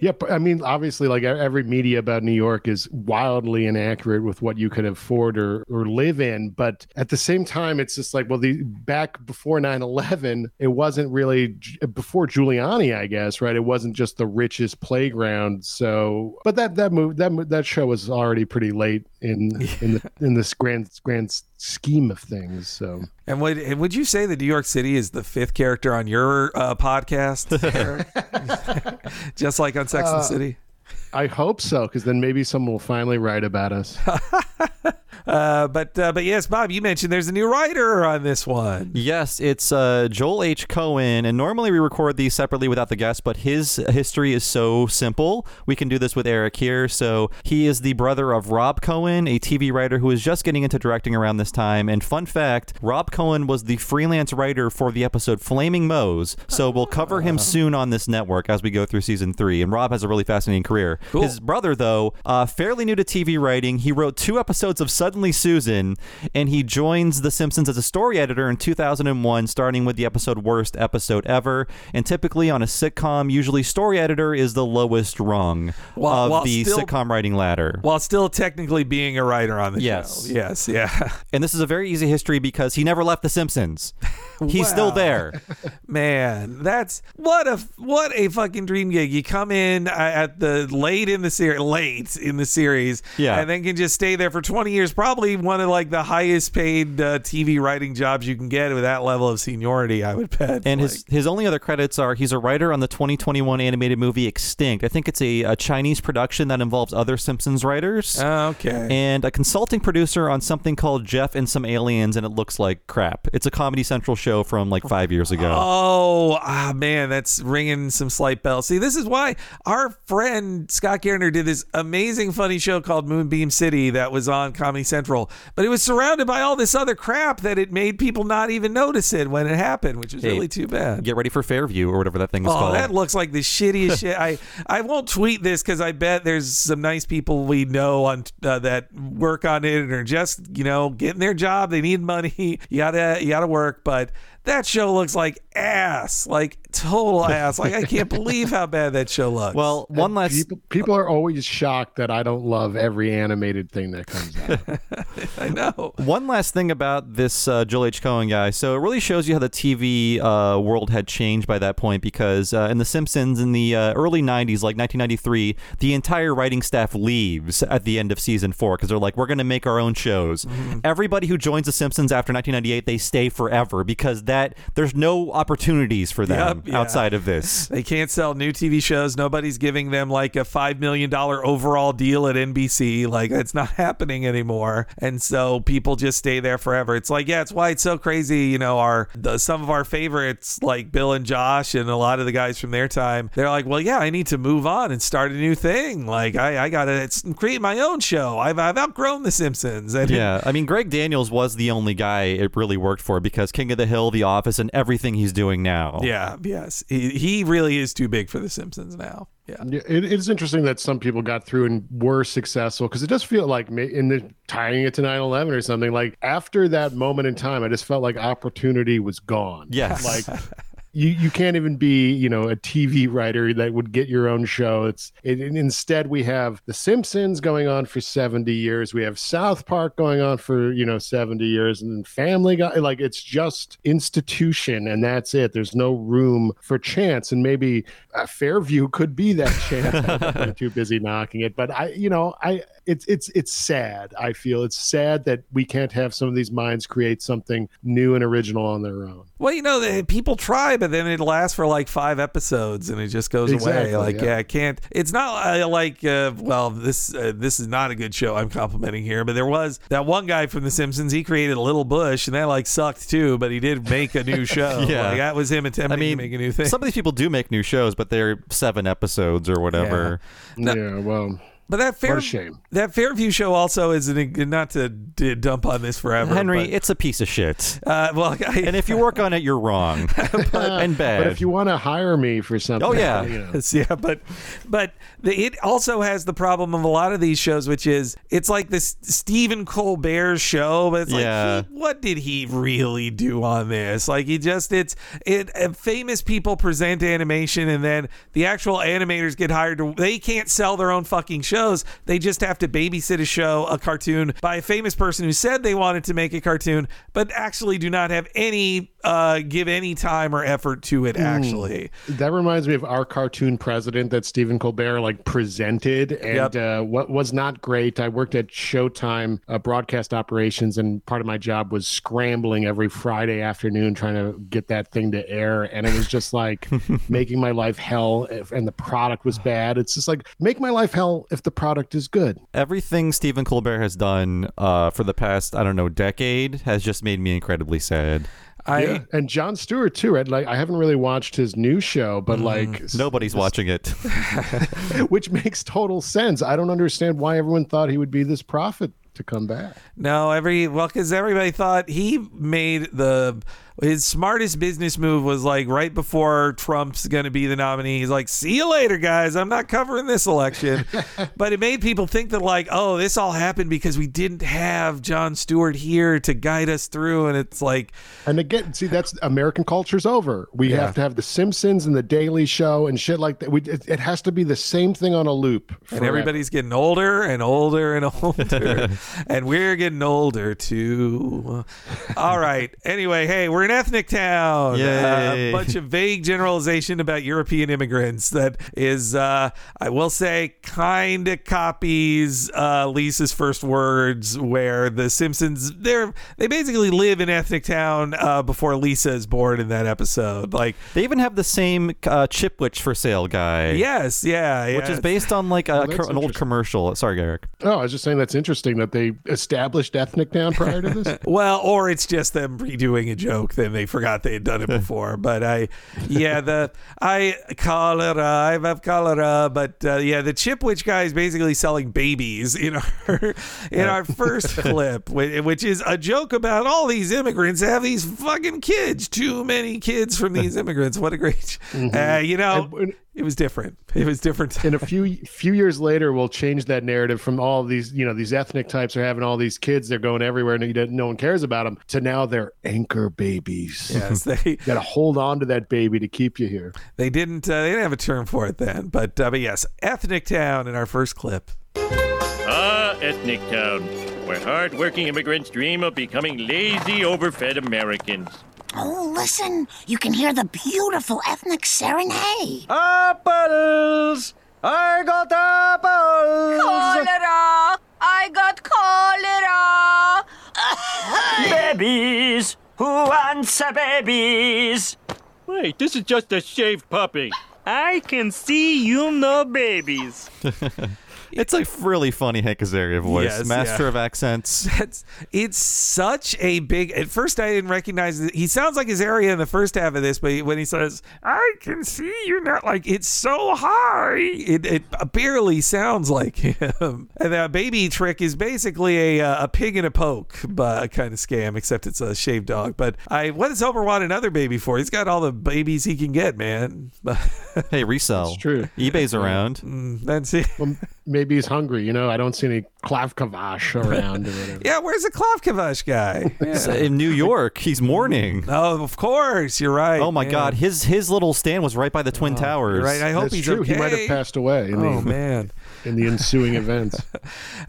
yeah, but, I mean, obviously, like, every media about New York is wildly inaccurate with what you could afford or, or live in. But at the same time, it's just like, well, the back before nine eleven, it wasn't really, before Giuliani, I guess, right? It wasn't just the richest playground. So, but that that move, that that show was already pretty late in in the in this grand grand scheme of things. So. And would and would you say that New York City is the fifth character on your uh, podcast, just like on Sex and uh, the City? I hope so, because then maybe someone will finally write about us. uh, but uh, but yes, Bob, you mentioned there's a new writer on this one. Yes, it's uh, Joel H. Cohen, and normally we record these separately without the guest, but his history is so simple. We can do this with Eric here. So he is the brother of Rob Cohen, a T V writer who is just getting into directing around this time. And fun fact, Rob Cohen was the freelance writer for the episode Flaming Moe's, so we'll cover him soon on this network as we go through season three. And Rob has a really fascinating career. Cool. His brother, though, uh, fairly new to T V writing. He wrote two episodes of Suddenly Susan, and he joins The Simpsons as a story editor in two thousand one, starting with the episode Worst Episode Ever. And typically on a sitcom, usually story editor is the lowest rung while, of while the still, sitcom writing ladder. While still technically being a writer on the yes. show. Yes. Yeah. And this is a very easy history because he never left The Simpsons. He's wow. still there. Man, that's what a, what a fucking dream gig. You come in at the late Late in the series, late in the series, yeah, and then can just stay there for twenty years. Probably one of like the highest paid uh, T V writing jobs you can get with that level of seniority, I would bet. And like, his his only other credits are he's a writer on the twenty twenty-one animated movie Extinct. I think it's a, a Chinese production that involves other Simpsons writers. Oh, okay. And a consulting producer on something called Jeff and Some Aliens, and it looks like crap. It's a Comedy Central show from like five years ago. Oh, ah, man, that's ringing some slight bells. See, this is why our friend Scott Scott Garner did this amazing funny show called Moonbeam City that was on Comedy Central, but it was surrounded by all this other crap that it made people not even notice it when it happened, which is hey, really too bad. Get ready for Fairview or whatever that thing is oh, called. That looks like the shittiest shit. I, I won't tweet this because I bet there's some nice people we know on uh, that work on it and are just, you know, getting their job. They need money. You gotta, you gotta work, but that show looks like ass, like total ass. Like, I can't believe how bad that show looks. Well, one and last... People, people are always shocked that I don't love every animated thing that comes out. I know. One last thing about this uh, Joel H. Cohen guy. So it really shows you how the T V uh, world had changed by that point, because uh, in The Simpsons in the uh, early nineties, like nineteen ninety-three, the entire writing staff leaves at the end of season four because they're like, we're going to make our own shows. Mm-hmm. Everybody who joins The Simpsons after nineteen ninety-eight, they stay forever because that That, there's no opportunities for them yep, yeah. outside of this. They can't sell new T V shows. Nobody's giving them like a five million dollars overall deal at N B C. Like, it's not happening anymore. and so people just stay there forever. It's like, yeah, it's why it's so crazy, you know, our the, some of our favorites like Bill and Josh and a lot of the guys from their time, they're like, well, yeah, I need to move on and start a new thing. Like I, I gotta create my own show. I've, I've outgrown The Simpsons. And yeah, I mean, Greg Daniels was the only guy it really worked for, because King of the Hill, The Office, and everything he's doing now. Yeah, yes. He, he really is too big for The Simpsons now. Yeah, it, it's interesting that some people got through and were successful, because it does feel like, in the tying it to nine eleven or something, like after that moment in time, I just felt like opportunity was gone. Yes. Like you, you can't even be, you know, a T V writer that would get your own show. It's it, it, instead we have The Simpsons going on for seventy years. We have South Park going on for, you know, seventy years, and then Family Guy. Like, it's just institution, and that's it. There's no room for chance, and maybe uh, Fairview could be that chance. I'm too busy knocking it, but I, you know, I it's it's it's sad. I feel it's sad that we can't have some of these minds create something new and original on their own. Well, you know, the, people try, but then it lasts for like five episodes and it just goes exactly, away. Like, yeah. yeah, I can't. It's not uh, like, uh, well, this uh, this is not a good show I'm complimenting here, but there was that one guy from The Simpsons. He created Little Bush, and that like sucked too, but he did make a new show. yeah, like, that was him attempting I mean, to make a new thing. Some of these people do make new shows, but they're seven episodes or whatever. Yeah, now, yeah well. But that fair shame. That Fairview show also is an, not to d- dump on this forever. Henry, but, it's a piece of shit. Uh, well, I, and if you work on it, you're wrong but, and bad. But if you want to hire me for something, oh yeah, you know. yeah. But but the, it also has the problem of a lot of these shows, which is it's like this Stephen Colbert show, but it's yeah. like, he, what did he really do on this? Like he just it's it. Famous people present animation, and then the actual animators get hired to. They can't sell their own fucking show. Shows they just have to babysit a show, a cartoon by a famous person who said they wanted to make a cartoon, but actually do not have any uh, give any time or effort to it. Actually, mm. that reminds me of our cartoon president that Stephen Colbert like presented, and yep. uh, what was not great. I worked at Showtime uh, broadcast operations, and part of my job was scrambling every Friday afternoon trying to get that thing to air, and it was just like making my life hell. If, and the product was bad. It's just like make my life hell if the product is good. Everything Stephen Colbert has done uh, for the past, I don't know, decade has just made me incredibly sad. I yeah. And Jon Stewart too, right? Like I haven't really watched his new show, but mm, like nobody's this, watching it, which makes total sense. I don't understand why everyone thought he would be this prophet to come back. No, every well, because everybody thought he made the. His smartest business move was like right before Trump's going to be the nominee. He's like, see you later, guys. I'm not covering this election. But it made people think that like, oh, this all happened because we didn't have Jon Stewart here to guide us through. And it's like. And again, see, that's American culture's over. We yeah. have to have The Simpsons and The Daily Show and shit like that. We, it, it has to be the same thing on a loop. Forever. And everybody's getting older and older and older. And we're getting older, too. All right. Anyway, hey, we're an ethnic town, uh, a bunch of vague generalization about European immigrants that is, uh, I will say, kind of copies uh, Lisa's first words, where the Simpsons, they're they basically live in ethnic town uh, before Lisa is born in that episode. Like they even have the same uh, chipwich for sale guy. Yes, yeah, yeah. Which is based on like a, oh, co- an old commercial. Sorry, Eric. Oh, I was just saying that's interesting that they established ethnic town prior to this. Well, or it's just them redoing a joke. Then they forgot they had done it before. But I, yeah, the I cholera, I have cholera. But uh, yeah, the chipwich guy is basically selling babies in our in yeah. our first clip, which is a joke about all these immigrants have these fucking kids. Too many kids from these immigrants. What a great, mm-hmm. uh, you know. And, It was different. It was different. And a few few years later, we'll change that narrative from all these, you know, these ethnic types are having all these kids. They're going everywhere, and no one cares about them. To now, they're anchor babies. Yes, they you got to hold on to that baby to keep you here. They didn't. Uh, they didn't have a term for it then. But uh, but yes, ethnic town in our first clip. Ah, ethnic town, where hardworking immigrants dream of becoming lazy, overfed Americans. Oh, listen, you can hear the beautiful ethnic serenade. Apples! I got apples! Cholera! I got cholera! Babies! Who wants a babies? Wait, this is just a shaved puppy. I can see you know babies. It's like really funny Hank Azaria voice. Yes, master yeah. of accents. It's, it's such a big... At first, I didn't recognize... It. He sounds like Azaria in the first half of this, but when he says, I can see you're not... Like, it's so high. It, it barely sounds like him. And that baby trick is basically a a pig in a poke but kind of scam, except it's a shaved dog. But I what does Homer want another baby for? He's got all the babies he can get, man. Hey, resell. It's true. eBay's around. Mm, that's it. Well, maybe he's hungry. You know, I don't see any Klavkavash around. Or whatever. Yeah, where's the Klavkavash guy? Yeah. So in New York, he's mourning. Oh, of course. You're right. Oh, my man. God. His his little stand was right by the Twin oh, Towers. Right. I hope that's he's true. Okay. He might have passed away. In oh, the, man. In the ensuing events.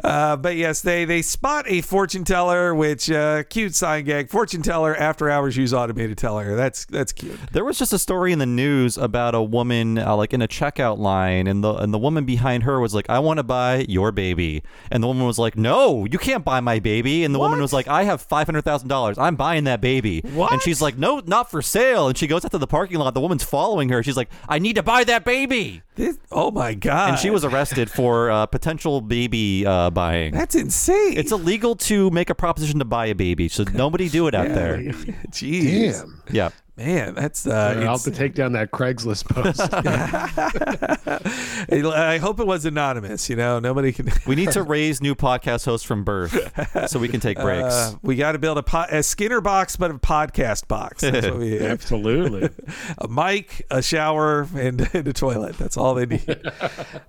Uh, but yes, they, they spot a fortune teller, which uh, cute sign gag. Fortune teller, after hours use automated teller. That's that's cute. There was just a story in the news about a woman uh, like in a checkout line, and the and the woman behind her was like, I want to buy your baby. And the woman was like, no, you can't buy my baby. And the what? woman was like, I have five hundred thousand dollars. I'm buying that baby. What? And she's like, no, not for sale. And she goes out to the parking lot. The woman's following her. She's like, I need to buy that baby. This, oh, my God. And she was arrested for uh, potential baby uh, buying. That's insane. It's illegal to make a proposition to buy a baby. So nobody do it out yeah. there. Jeez. Damn. Yeah. Man, that's... Uh, I'll have to take down that Craigslist post. I hope it was anonymous, you know? Nobody can... We need to raise new podcast hosts from birth so we can take breaks. Uh, we got to build a, po- a Skinner box, but a podcast box. That's what we Absolutely. A mic, a shower, and, and a toilet. That's all they need.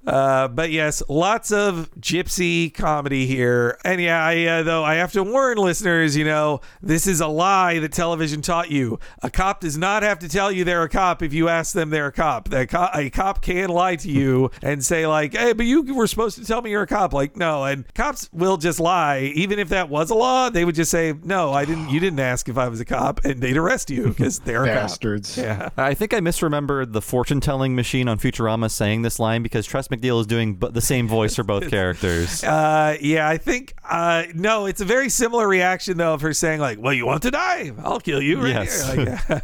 Uh, but yes, lots of gypsy comedy here. And yeah, I, uh, though I have to warn listeners, you know, this is a lie that television taught you. A cop does not have to tell you they're a cop if you ask them they're a cop. A cop, a cop can lie to you and say like, hey, but you were supposed to tell me you're a cop. Like, no. And cops will just lie. Even if that was a law, they would just say, no, I didn't. You didn't ask if I was a cop, and they'd arrest you because they're bastards. Cop. Yeah. I think I misremembered the fortune telling machine on Futurama saying this line because Tress MacNeille is doing b- the same voice for both characters. Uh, yeah, I think. Uh, no, it's a very similar reaction though of her saying like, well, you want to die? I'll kill you right yes. here. Like, yeah.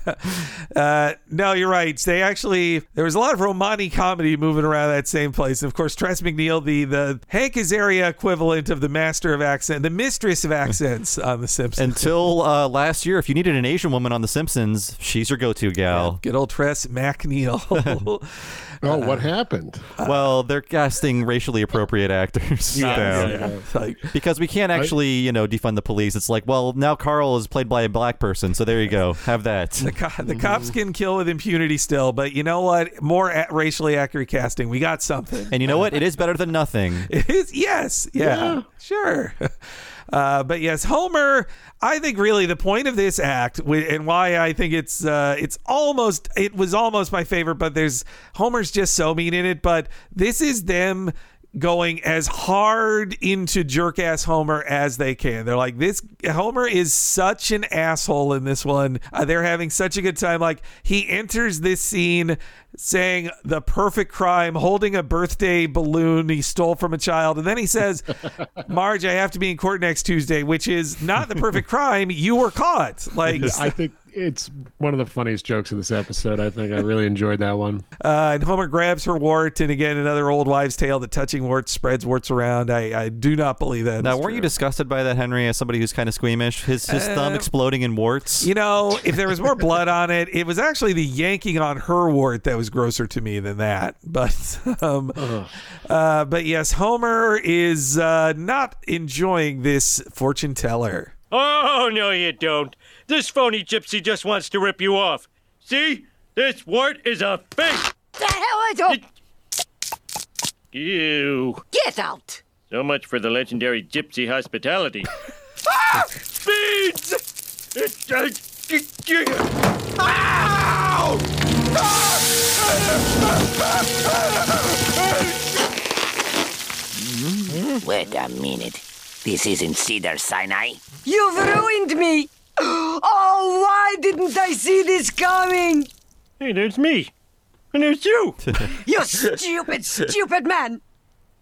uh, no, you're right. They actually, there was a lot of Romani comedy moving around that same place. And of course, Tress MacNeille, the, the Hank Azaria equivalent of the master of accent, the mistress of accents on The Simpsons. Until uh, last year, if you needed an Asian woman on The Simpsons, she's your go-to gal. Yeah, good old Tress MacNeille. Oh, what happened? Uh, well, they're casting racially appropriate actors. Yeah, down. Yeah, yeah. Like, because we can't actually, you know, defund the police. It's like, well, now Carl is played by a black person. So there you go. Have that. The, co- the cops can kill with impunity still, but you know what? More a- racially accurate casting. We got something. And you know what? It is better than nothing. It is. Yes. Yeah. yeah. Sure. Uh, but yes, Homer, I think really the point of this act and why I think it's uh, it's almost it was almost my favorite, but there's Homer's just so mean in it. But this is them going as hard into jerk-ass Homer as they can. They're like, this Homer is such an asshole in this one. Uh, they're having such a good time. Like, he enters this scene saying the perfect crime, holding a birthday balloon he stole from a child, and then he says, Marge, I have to be in court next Tuesday, which is not the perfect crime. You were caught. Like, I think it's one of the funniest jokes of this episode. I think I really enjoyed that one. Uh, and Homer grabs her wart, and again, another old wives' tale that touching warts spreads warts around. I, I do not believe that. Now, weren't true. you disgusted by that, Henry, as somebody who's kind of squeamish? His his uh, thumb exploding in warts? You know, if there was more blood on it, it was actually the yanking on her wart that was grosser to me than that. But, um, uh, but yes, Homer is uh, not enjoying this fortune teller. Oh, no, you don't. This phony gypsy just wants to rip you off. See? This wart is a fake. The hell is it? Ew. Get out. So much for the legendary gypsy hospitality. Ah! Beans! It's Ow! Mm-hmm. Wait a minute. This isn't Cedar Sinai. You've ruined me. Oh, why didn't I see this coming? Hey, there's me. And there's you. You stupid, stupid man.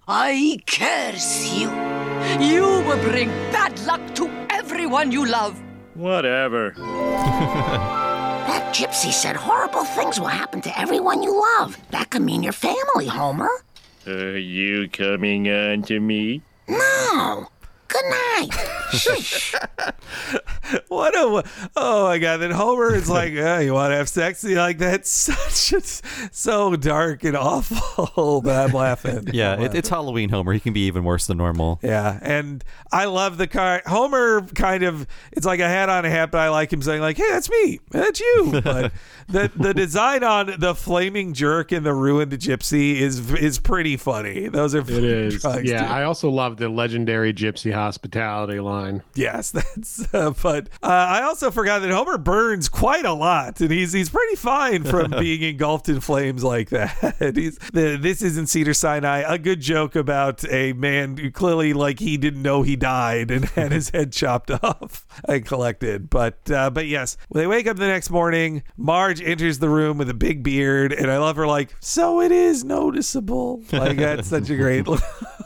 I curse you. You will bring bad luck to everyone you love. Whatever. That gypsy said horrible things will happen to everyone you love. That could mean your family, Homer. Are you coming on to me? No. Good night. What a, oh my God. Then Homer is like, oh, you want to have sex? And you're like, that's such a, so dark and awful, but I'm laughing. Yeah, I'm laughing. It, it's Halloween Homer. He can be even worse than normal. Yeah, and I love the car. Homer kind of, it's like a hat on a hat, but I like him saying like, hey, that's me. That's you. But the the design on the flaming jerk and the ruined gypsy is is pretty funny. Those are funny. It is. Yeah, too. I also love the legendary gypsy hospitality line. Yes, that's uh, but uh, I also forgot that Homer burns quite a lot, and he's he's pretty fine from being engulfed in flames like that. He's the, this is in Cedar Sinai, a good joke about a man who clearly like he didn't know he died and had his head chopped off and collected. But uh, but yes, when they wake up the next morning, Marge enters the room with a big beard, and I love her like, so it is noticeable. Like that's such a great.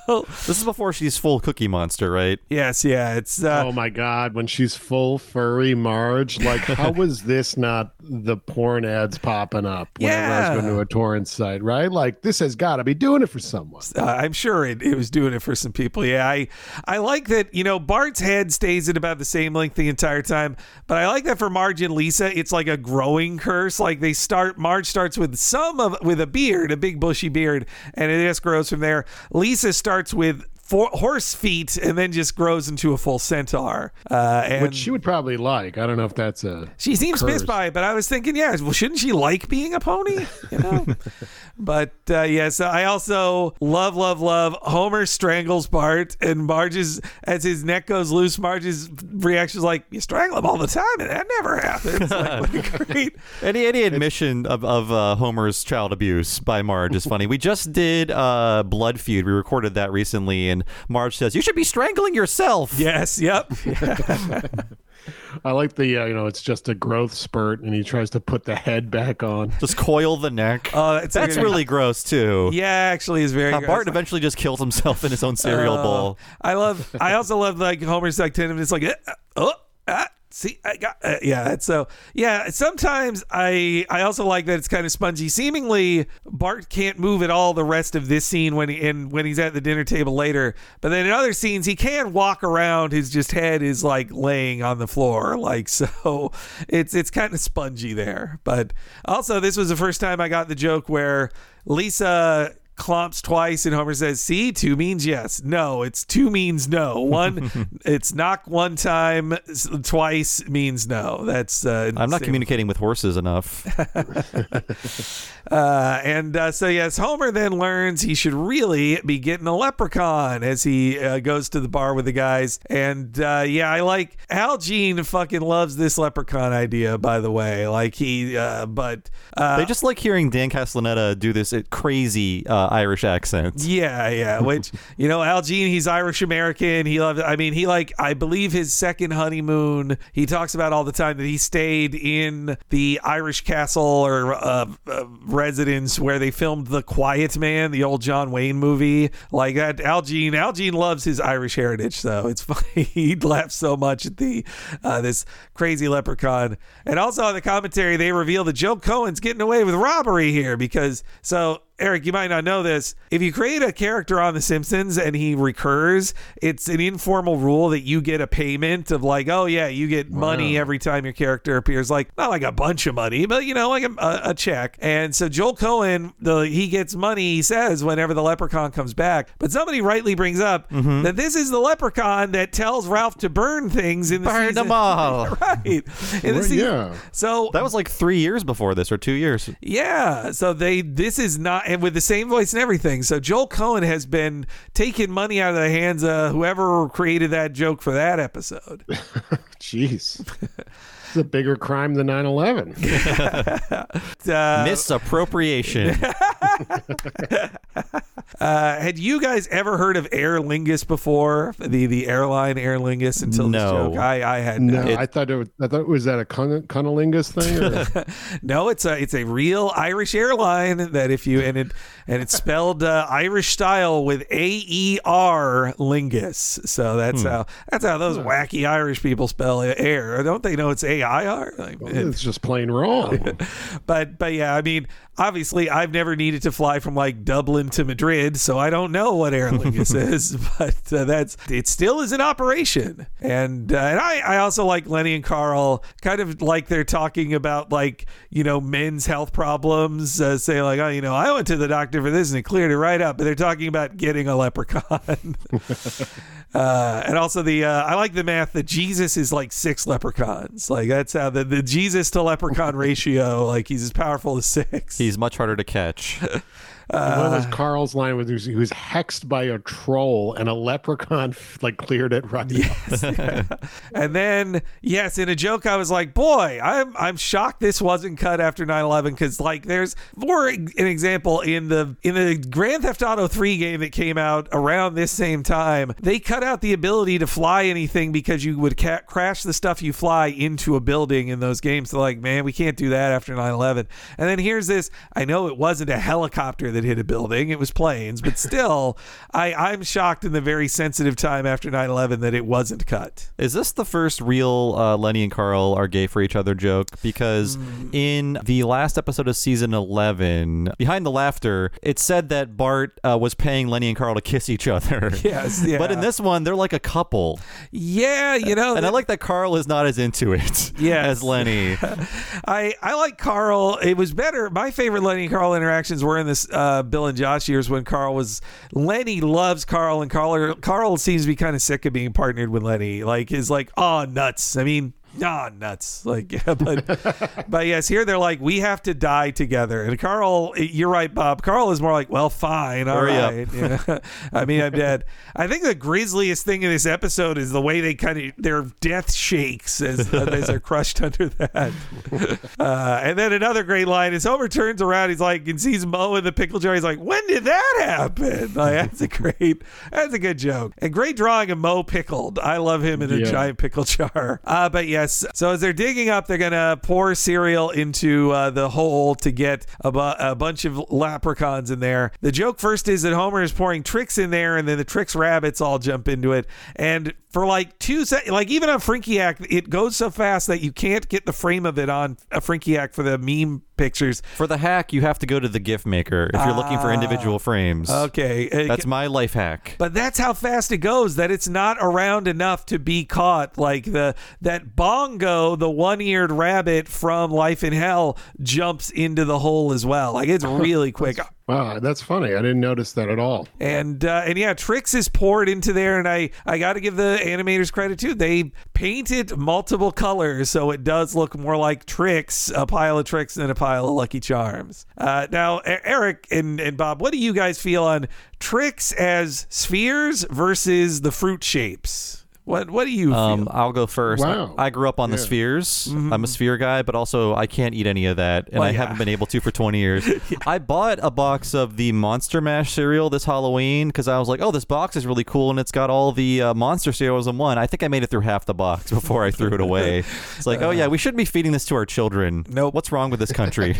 This is before she's full Cookie Monster, right? Yes, yeah. It's uh, oh my God, when she's full furry Marge, like how was this not the porn ads popping up whenever yeah. I was going to a torrent site, right? Like this has got to be doing it for someone. Uh, I'm sure it, it was doing it for some people. Yeah, I I like that. You know, Bart's head stays at about the same length the entire time, but I like that for Marge and Lisa, it's like a growing curse. Like they start, Marge starts with some of with a beard, a big bushy beard, and it just grows from there. Lisa starts with four horse feet and then just grows into a full centaur. Uh, and which she would probably like. I don't know if that's a She seems curse. Pissed by it, but I was thinking, yeah, well, shouldn't she like being a pony? You know? But uh, yes, yeah, so I also love, love, love Homer strangles Bart, and Marge's, as his neck goes loose, Marge's reaction is like, you strangle him all the time, and that never happens. Like, great. Any, any admission of, of uh, Homer's child abuse by Marge is funny. We just did uh, Blood Feud. We recorded that recently, and And Marge says, you should be strangling yourself. Yes. Yep. Yeah. I like the, uh, you know, it's just a growth spurt, and he tries to put the head back on. Just coil the neck. Uh, it's That's really good. Gross, too. Yeah, actually, is very uh, gross. Bart eventually just kills himself in his own cereal uh, bowl. I love, I also love, like, Homer's like ten minutes, like, eh, oh, ah. See, I got uh, yeah. So yeah, sometimes I I also like that it's kind of spongy. Seemingly, Bart can't move at all the rest of this scene when he and when he's at the dinner table later. But then in other scenes, he can walk around. His just head is like laying on the floor, like so. It's it's kind of spongy there. But also, this was the first time I got the joke where Lisa clomps twice and Homer says, see, two means yes. No, it's two means no. One, it's knock one time, twice means no. That's uh, I'm not communicating with horses enough. uh, and uh, so, yes, Homer then learns he should really be getting a leprechaun as he uh, goes to the bar with the guys. And uh, yeah, I like Al Jean fucking loves this leprechaun idea, by the way. Like he, uh, but uh, they just like hearing Dan Castellaneta do this crazy uh, Irish accents. Yeah, yeah. Which, you know, Al Jean, he's Irish American. He loved, I mean, he like, I believe his second honeymoon, he talks about all the time that he stayed in the Irish castle or uh, uh, residence where they filmed The Quiet Man, the old John Wayne movie. Like that, Al Jean, Al Jean loves his Irish heritage. So it's funny. He laughs so much at the, uh, this crazy leprechaun. And also on the commentary, they reveal that Joe Cohen's getting away with robbery here because, so, Eric, you might not know this. If you create a character on The Simpsons and he recurs, it's an informal rule that you get a payment of like, oh yeah, you get money wow. every time your character appears. Like not like a bunch of money, but you know, like a, a check. And so Joel Cohen, the he gets money. He says whenever the leprechaun comes back. But somebody rightly brings up mm-hmm. that this is the leprechaun that tells Ralph to burn things in the burn season. Them all. Right. In sure, the season. Yeah. So that was like three years before this, or two years. Yeah. So they this is not. And with the same voice and everything. So Joel Cohen has been taking money out of the hands of whoever created that joke for that episode. Jeez. It's a bigger crime than nine eleven. uh, Misappropriation. uh, had you guys ever heard of Aer Lingus before? The the airline Aer Lingus until no. this joke? I, I had no. It, I thought it was, I thought was that a cunnilingus thing? Or? No, it's a it's a real Irish airline that if you and it and it's spelled uh, Irish style with A E R lingus. So that's hmm. how that's how those hmm. wacky Irish people spell air. Don't they know it's A I R? Like, well, it's just plain wrong. but but yeah, I mean, Obviously, I've never needed to fly from like Dublin to Madrid, so I don't know what Aer Lingus is, but uh, that's it still is in operation. And uh, and I, I also like Lenny and Carl, kind of like they're talking about like, you know, men's health problems, uh, say like, oh, you know, I went to the doctor for this and it cleared it right up. But they're talking about getting a leprechaun. Uh, and also the uh, I like the math that Jesus is like six leprechauns. Like that's how the, the Jesus to leprechaun ratio, like he's as powerful as six. He's much harder to catch. Uh, was Carl's line was he was hexed by a troll and a leprechaun like cleared it right. Yes. And then yes, in a joke I was like, boy, I'm I'm shocked this wasn't cut after nine eleven, because like there's for an example in the in the Grand Theft Auto three game that came out around this same time, they cut out the ability to fly anything because you would ca- crash the stuff you fly into a building in those games. They're like, man, we can't do that after nine eleven. And then here's this, I know it wasn't a helicopter that hit a building, it was planes, but still I, I'm shocked in the very sensitive time after nine eleven that it wasn't cut. Is this the first real uh, Lenny and Carl are gay for each other joke? Because mm. in the last episode of season eleven, Behind the Laughter, it said that Bart uh, was paying Lenny and Carl to kiss each other. Yes, yeah. But in this one, they're like a couple. Yeah, you know. And that... I like that Carl is not as into it yes. as Lenny. I, I like Carl. It was better. My favorite Lenny and Carl interactions were in this uh, Bill and Josh years when Carl was... Lenny loves Carl, and Carl, Carl seems to be kind of sick of being partnered with Lenny. Like, is like, oh, nuts. I mean... Ah, oh, nuts. Like, yeah, but, but yes, here they're like, we have to die together. And Carl, you're right, Bob. Carl is more like, well, fine. All Hurry right. Yeah. I mean, I'm dead. I think the grisliest thing in this episode is the way they kind of, their death shakes as, as they're crushed under that. Uh, and then another great line is Homer turns around, he's like, and sees Moe in the pickle jar. He's like, when did that happen? Like, that's a great, that's a good joke. And great drawing of Moe pickled. I love him in a yeah. giant pickle jar. Uh, but yeah, so as they're digging up, they're going to pour cereal into uh, the hole to get a, bu- a bunch of leprechauns in there. The joke first is that Homer is pouring Trix in there, and then the Trix rabbits all jump into it. And for like two seconds, like even on Frinkiac, it goes so fast that you can't get the frame of it on a Frinkiac for the meme pictures. For the hack, you have to go to the GIF maker if you're ah, looking for individual frames. Okay. That's my life hack. But that's how fast it goes, that it's not around enough to be caught. Like the that Bongo, the one-eared rabbit from Life in Hell, jumps into the hole as well. Like it's really quick. Wow, that's funny. I didn't notice that at all. And uh, and yeah, Trix is poured into there, and I, I got to give the animators credit too. They painted multiple colors, so it does look more like Trix, a pile of Trix than a pile of Lucky Charms. Uh, now, Eric and, and Bob, what do you guys feel on Trix as spheres versus the fruit shapes? What What do you feel? Um, I'll go first. Wow. I, I grew up on yeah. the spheres. Mm-hmm. I'm a sphere guy, but also I can't eat any of that, and well, I yeah. haven't been able to for twenty years. yeah. I bought a box of the Monster Mash cereal this Halloween because I was like, oh, this box is really cool, and it's got all the uh, monster cereals in one. I think I made it through half the box before I threw it away. It's like, uh, oh, yeah, we shouldn't be feeding this to our children. No, nope. What's wrong with this country?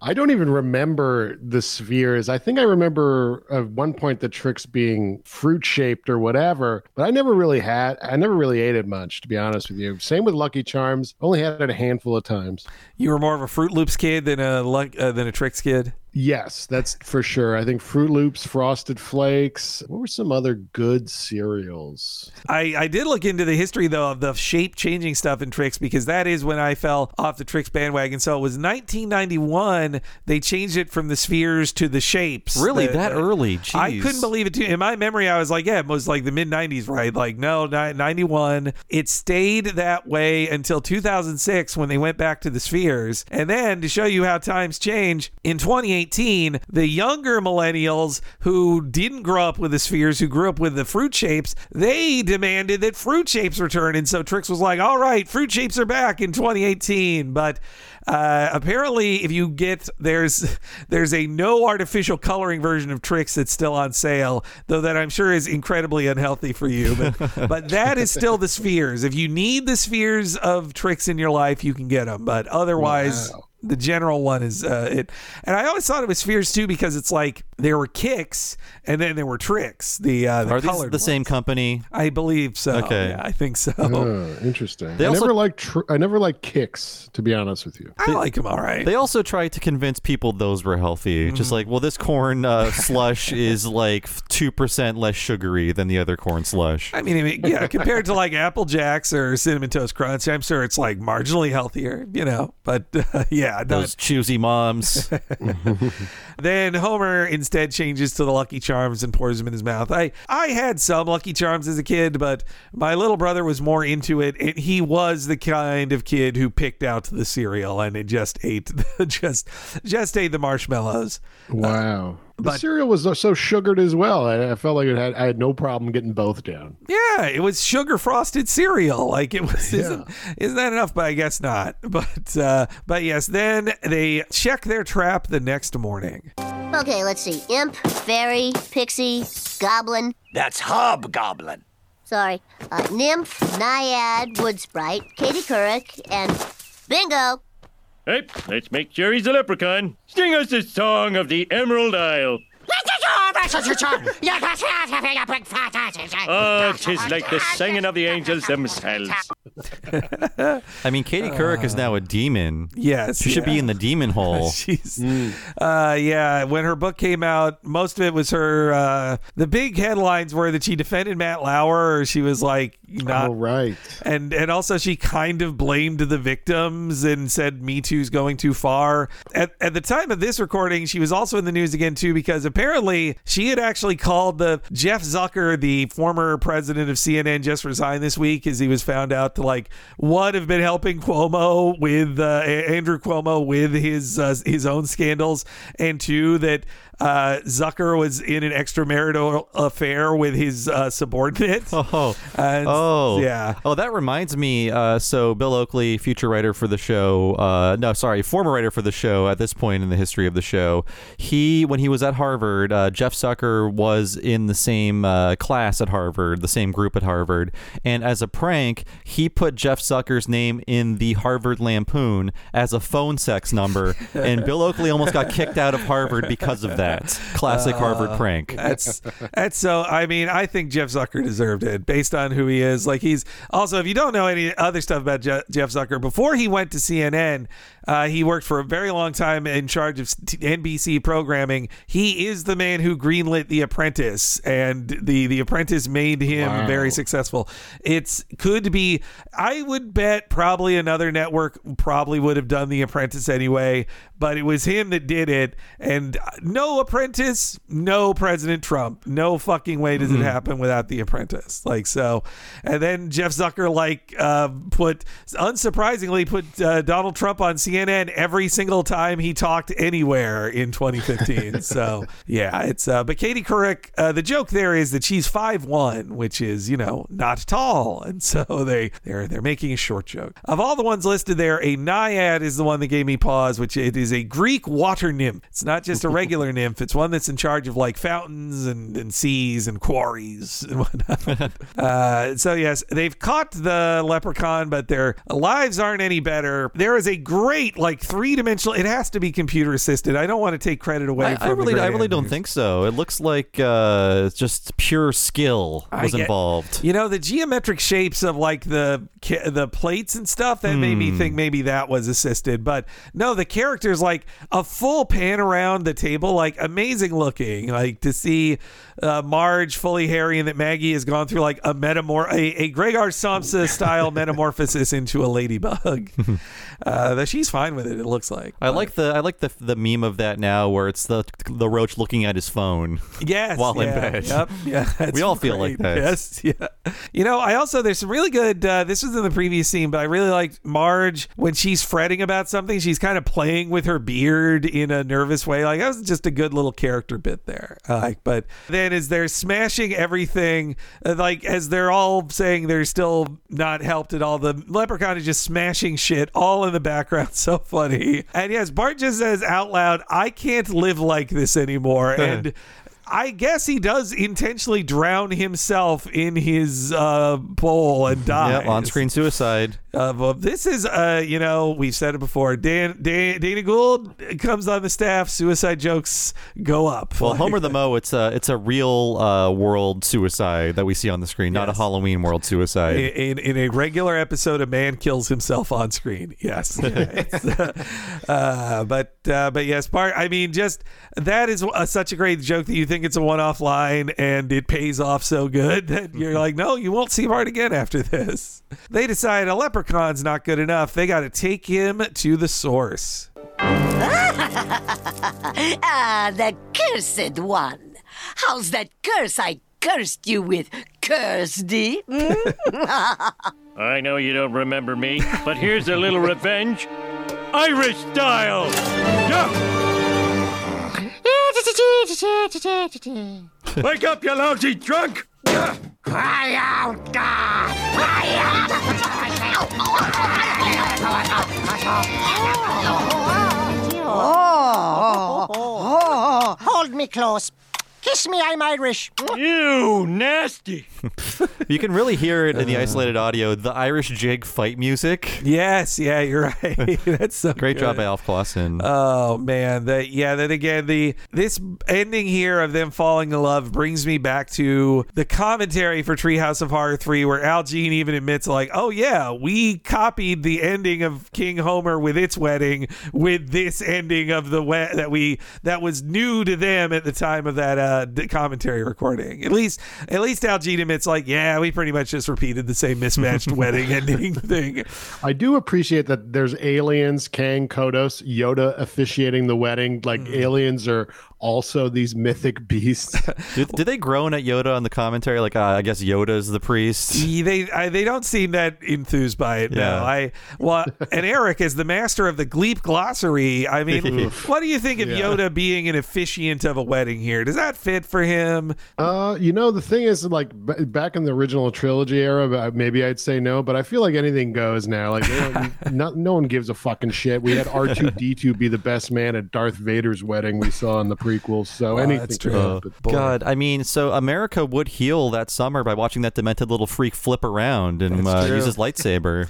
I don't even remember the spheres. I think I remember at one point the Trix being fruit-shaped or whatever, but I never really had I never really ate it much, to be honest with you. Same with Lucky Charms. Only had it a handful of times. You were more of a Fruit Loops kid than a uh, than a Trix kid? Yes, that's for sure. I think Fruit Loops, Frosted Flakes. What were some other good cereals? I, I did look into the history, though, of the shape-changing stuff in Trix, because that is when I fell off the Trix bandwagon. So it was nineteen ninety-one. They changed it from the spheres to the shapes. Really? The, that uh, early? Jeez. I couldn't believe it, too. In my memory, I was like, yeah, it was like the mid-nineties, right? Like, no, ni- ninety-one. It stayed that way until two thousand six when they went back to the spheres. And then, to show you how times change, in twenty eighteen, the younger millennials who didn't grow up with the spheres, who grew up with the fruit shapes, they demanded that fruit shapes return. And so Trix was like, all right, fruit shapes are back in twenty eighteen. But uh, apparently, if you get, there's there's a no artificial coloring version of Trix that's still on sale, though that I'm sure is incredibly unhealthy for you. But, but that is still the spheres. If you need the spheres of Trix in your life, you can get them. But otherwise... Wow. The general one is uh, it, and I always thought it was fierce too because it's like there were kicks and then there were tricks. The uh, the are these the ones. Same company? I believe so. Okay, yeah, I think so. Uh, interesting. They I also, never like tr- I never like kicks, to be honest with you. I they, like them all right. They also tried to convince people those were healthy, mm-hmm. just like well, this corn uh, slush is like two percent less sugary than the other corn slush. I mean, I mean yeah, compared to like Apple Jacks or Cinnamon Toast Crunch, I'm sure it's like marginally healthier, you know. But uh, yeah. Yeah, those choosy moms. Then Homer instead changes to the Lucky Charms and pours them in his mouth. I, I had some Lucky Charms as a kid, but my little brother was more into it. And he was the kind of kid who picked out the cereal and it just ate just just ate the marshmallows. Wow. Uh, The but, cereal was so sugared as well. I, I felt like it had. I had no problem getting both down. Yeah, it was sugar frosted cereal. Like it was. Yeah. Isn't, isn't that enough? But I guess not. But uh, but yes. Then they check their trap the next morning. Okay, let's see. Imp, fairy, pixie, goblin. That's hobgoblin. Sorry, uh, nymph, naiad, wood sprite, Katie Couric, and bingo. Hey, let's make sure he's a leprechaun. Sing us the song of the Emerald Isle. Oh, tis like the singing of the angels themselves. I mean, Katie Couric uh, is now a demon. Yes. She yeah. should be in the demon hole. She's, mm. uh, yeah, when her book came out, most of it was her... Uh, the big headlines were that she defended Matt Lauer. Or she was like... Not, oh, right. And, and also she kind of blamed the victims and said Me Too's going too far. At, at the time of this recording, she was also in the news again, too, because apparently she had actually called the Jeff Zucker, the former president of C N N, just resigned this week as he was found out to like what have been helping Cuomo with uh, Andrew Cuomo with his uh, his own scandals, and two that uh, Zucker was in an extramarital affair with his uh, subordinate. Oh, and, oh, yeah. Oh, that reminds me. Uh, so Bill Oakley, future writer for the show, uh, no, sorry, former writer for the show. At this point in the history of the show, he when he was at Harvard, uh, Jeff Zucker was in the same uh, class at Harvard, the same group at Harvard, and as a prank, he put Jeff Zucker's name in the Harvard Lampoon as a phone sex number, and Bill Oakley almost got kicked out of Harvard because of that. Classic uh, Harvard prank. That's that's so. I mean, I think Jeff Zucker deserved it based on who he is. Like he's also, if you don't know any other stuff about Je- Jeff Zucker, before he went to C N N, uh, he worked for a very long time in charge of N B C programming. He is the man who greenlit The Apprentice, and the The Apprentice made him wow. very successful. It's could be. I would bet probably another network probably would have done The Apprentice anyway, but it was him that did it, and no. Apprentice, no President Trump, no fucking way does mm-hmm. it happen without The Apprentice. Like so, and then Jeff Zucker like uh, put, unsurprisingly, put uh, Donald Trump on C N N every single time he talked anywhere in twenty fifteen. So yeah, it's uh, but Katie Couric, uh, the joke there is that she's five one, which is you know not tall, and so they they're they're making a short joke. Of all the ones listed there, a naiad is the one that gave me pause, which it is a Greek water nymph. It's not just a regular nymph. It's one that's in charge of like fountains and, and seas and quarries and whatnot. uh, so yes, they've caught the leprechaun, but their lives aren't any better. There is a great like three-dimensional. It has to be computer assisted. I don't want to take credit away. I, from I really, the I really don't think so. It looks like uh, just pure skill was get, involved. You know, the geometric shapes of like the the plates and stuff that hmm. made me think maybe that was assisted. But no, the characters like a full pan around the table, like. Amazing looking, like to see uh, Marge fully hairy and that Maggie has gone through like a metamor a, a Gregor Samsa style metamorphosis into a ladybug. uh, that she's fine with it. It looks like. I but, like the I like the the meme of that now where it's the the roach looking at his phone. Yes, while yeah, in bed. Yep, yeah, we all great. Feel like that. Yes, yeah. You know, I also there's some really good. Uh, this was in the previous scene, but I really liked Marge when she's fretting about something. She's kind of playing with her beard in a nervous way. Like that was just a good. Good little character bit there, uh, but then as they're smashing everything, uh, like as they're all saying they're still not helped at all, the leprechaun is just smashing shit all in the background. So funny. And yes, Bart just says out loud, I can't live like this anymore. And I guess he does intentionally drown himself in his uh, bowl and dies. Yeah, on-screen suicide. Uh, well, this is, uh, you know, we've said it before. Dan, Dan, Dana Gould comes on the staff. Suicide jokes go up. Well, like, Homer the Moe, it's a, it's a real uh, world suicide that we see on the screen, yes. Not a Halloween world suicide. In, in, in a regular episode, a man kills himself on screen. Yes. uh, uh, but uh, but yes, part, I mean, just that is a, such a great joke that you think it's a one-off line and it pays off so good that you're like, no, you won't see Bart again after this. They decide a leprechaun's not good enough. They got to take him to the source. Ah, the cursed one. How's that curse I cursed you with, Kirsty? I know you don't remember me, but here's a little revenge. Irish style. Go! Wake up, you lousy drunk! Cry out! Cry out! Oh, oh, hold me close. Kiss me, I'm Irish. Ew, nasty. You can really hear it in the isolated audio, the Irish jig fight music. Yes, yeah, you're right. That's so Great good. job by Alf Clausen. Oh, man. The, yeah, then again, the this ending here of them falling in love brings me back to the commentary for Treehouse of Horror three, where Al Jean even admits, like, oh, yeah, we copied the ending of King Homer with its wedding with this ending of the we- that we that was new to them at the time of that uh, Uh, commentary recording. At least, at least Al Jean admits, like, yeah, we pretty much just repeated the same mismatched wedding ending thing. I do appreciate that there's aliens, Kang, Kodos, Yoda officiating the wedding. Like, mm. aliens are also these mythic beasts. Did, did they groan at Yoda on the commentary? Like, uh, I guess Yoda's the priest. He, they I, they don't seem that enthused by it. Yeah. No, I well, and Eric is the master of the Gleep glossary. I mean, what do you think of yeah. Yoda being an officiant of a wedding here? Does that fit for him? Uh you know, the thing is, like, b- back in the original trilogy era, maybe I'd say no, but I feel like anything goes now. Like, they don't, not, no one gives a fucking shit. We had R two D two be the best man at Darth Vader's wedding we saw in the prequels, so wow, anything that's true. Uh, God, I mean, so America would heal that summer by watching that demented little freak flip around and uh, use his lightsaber.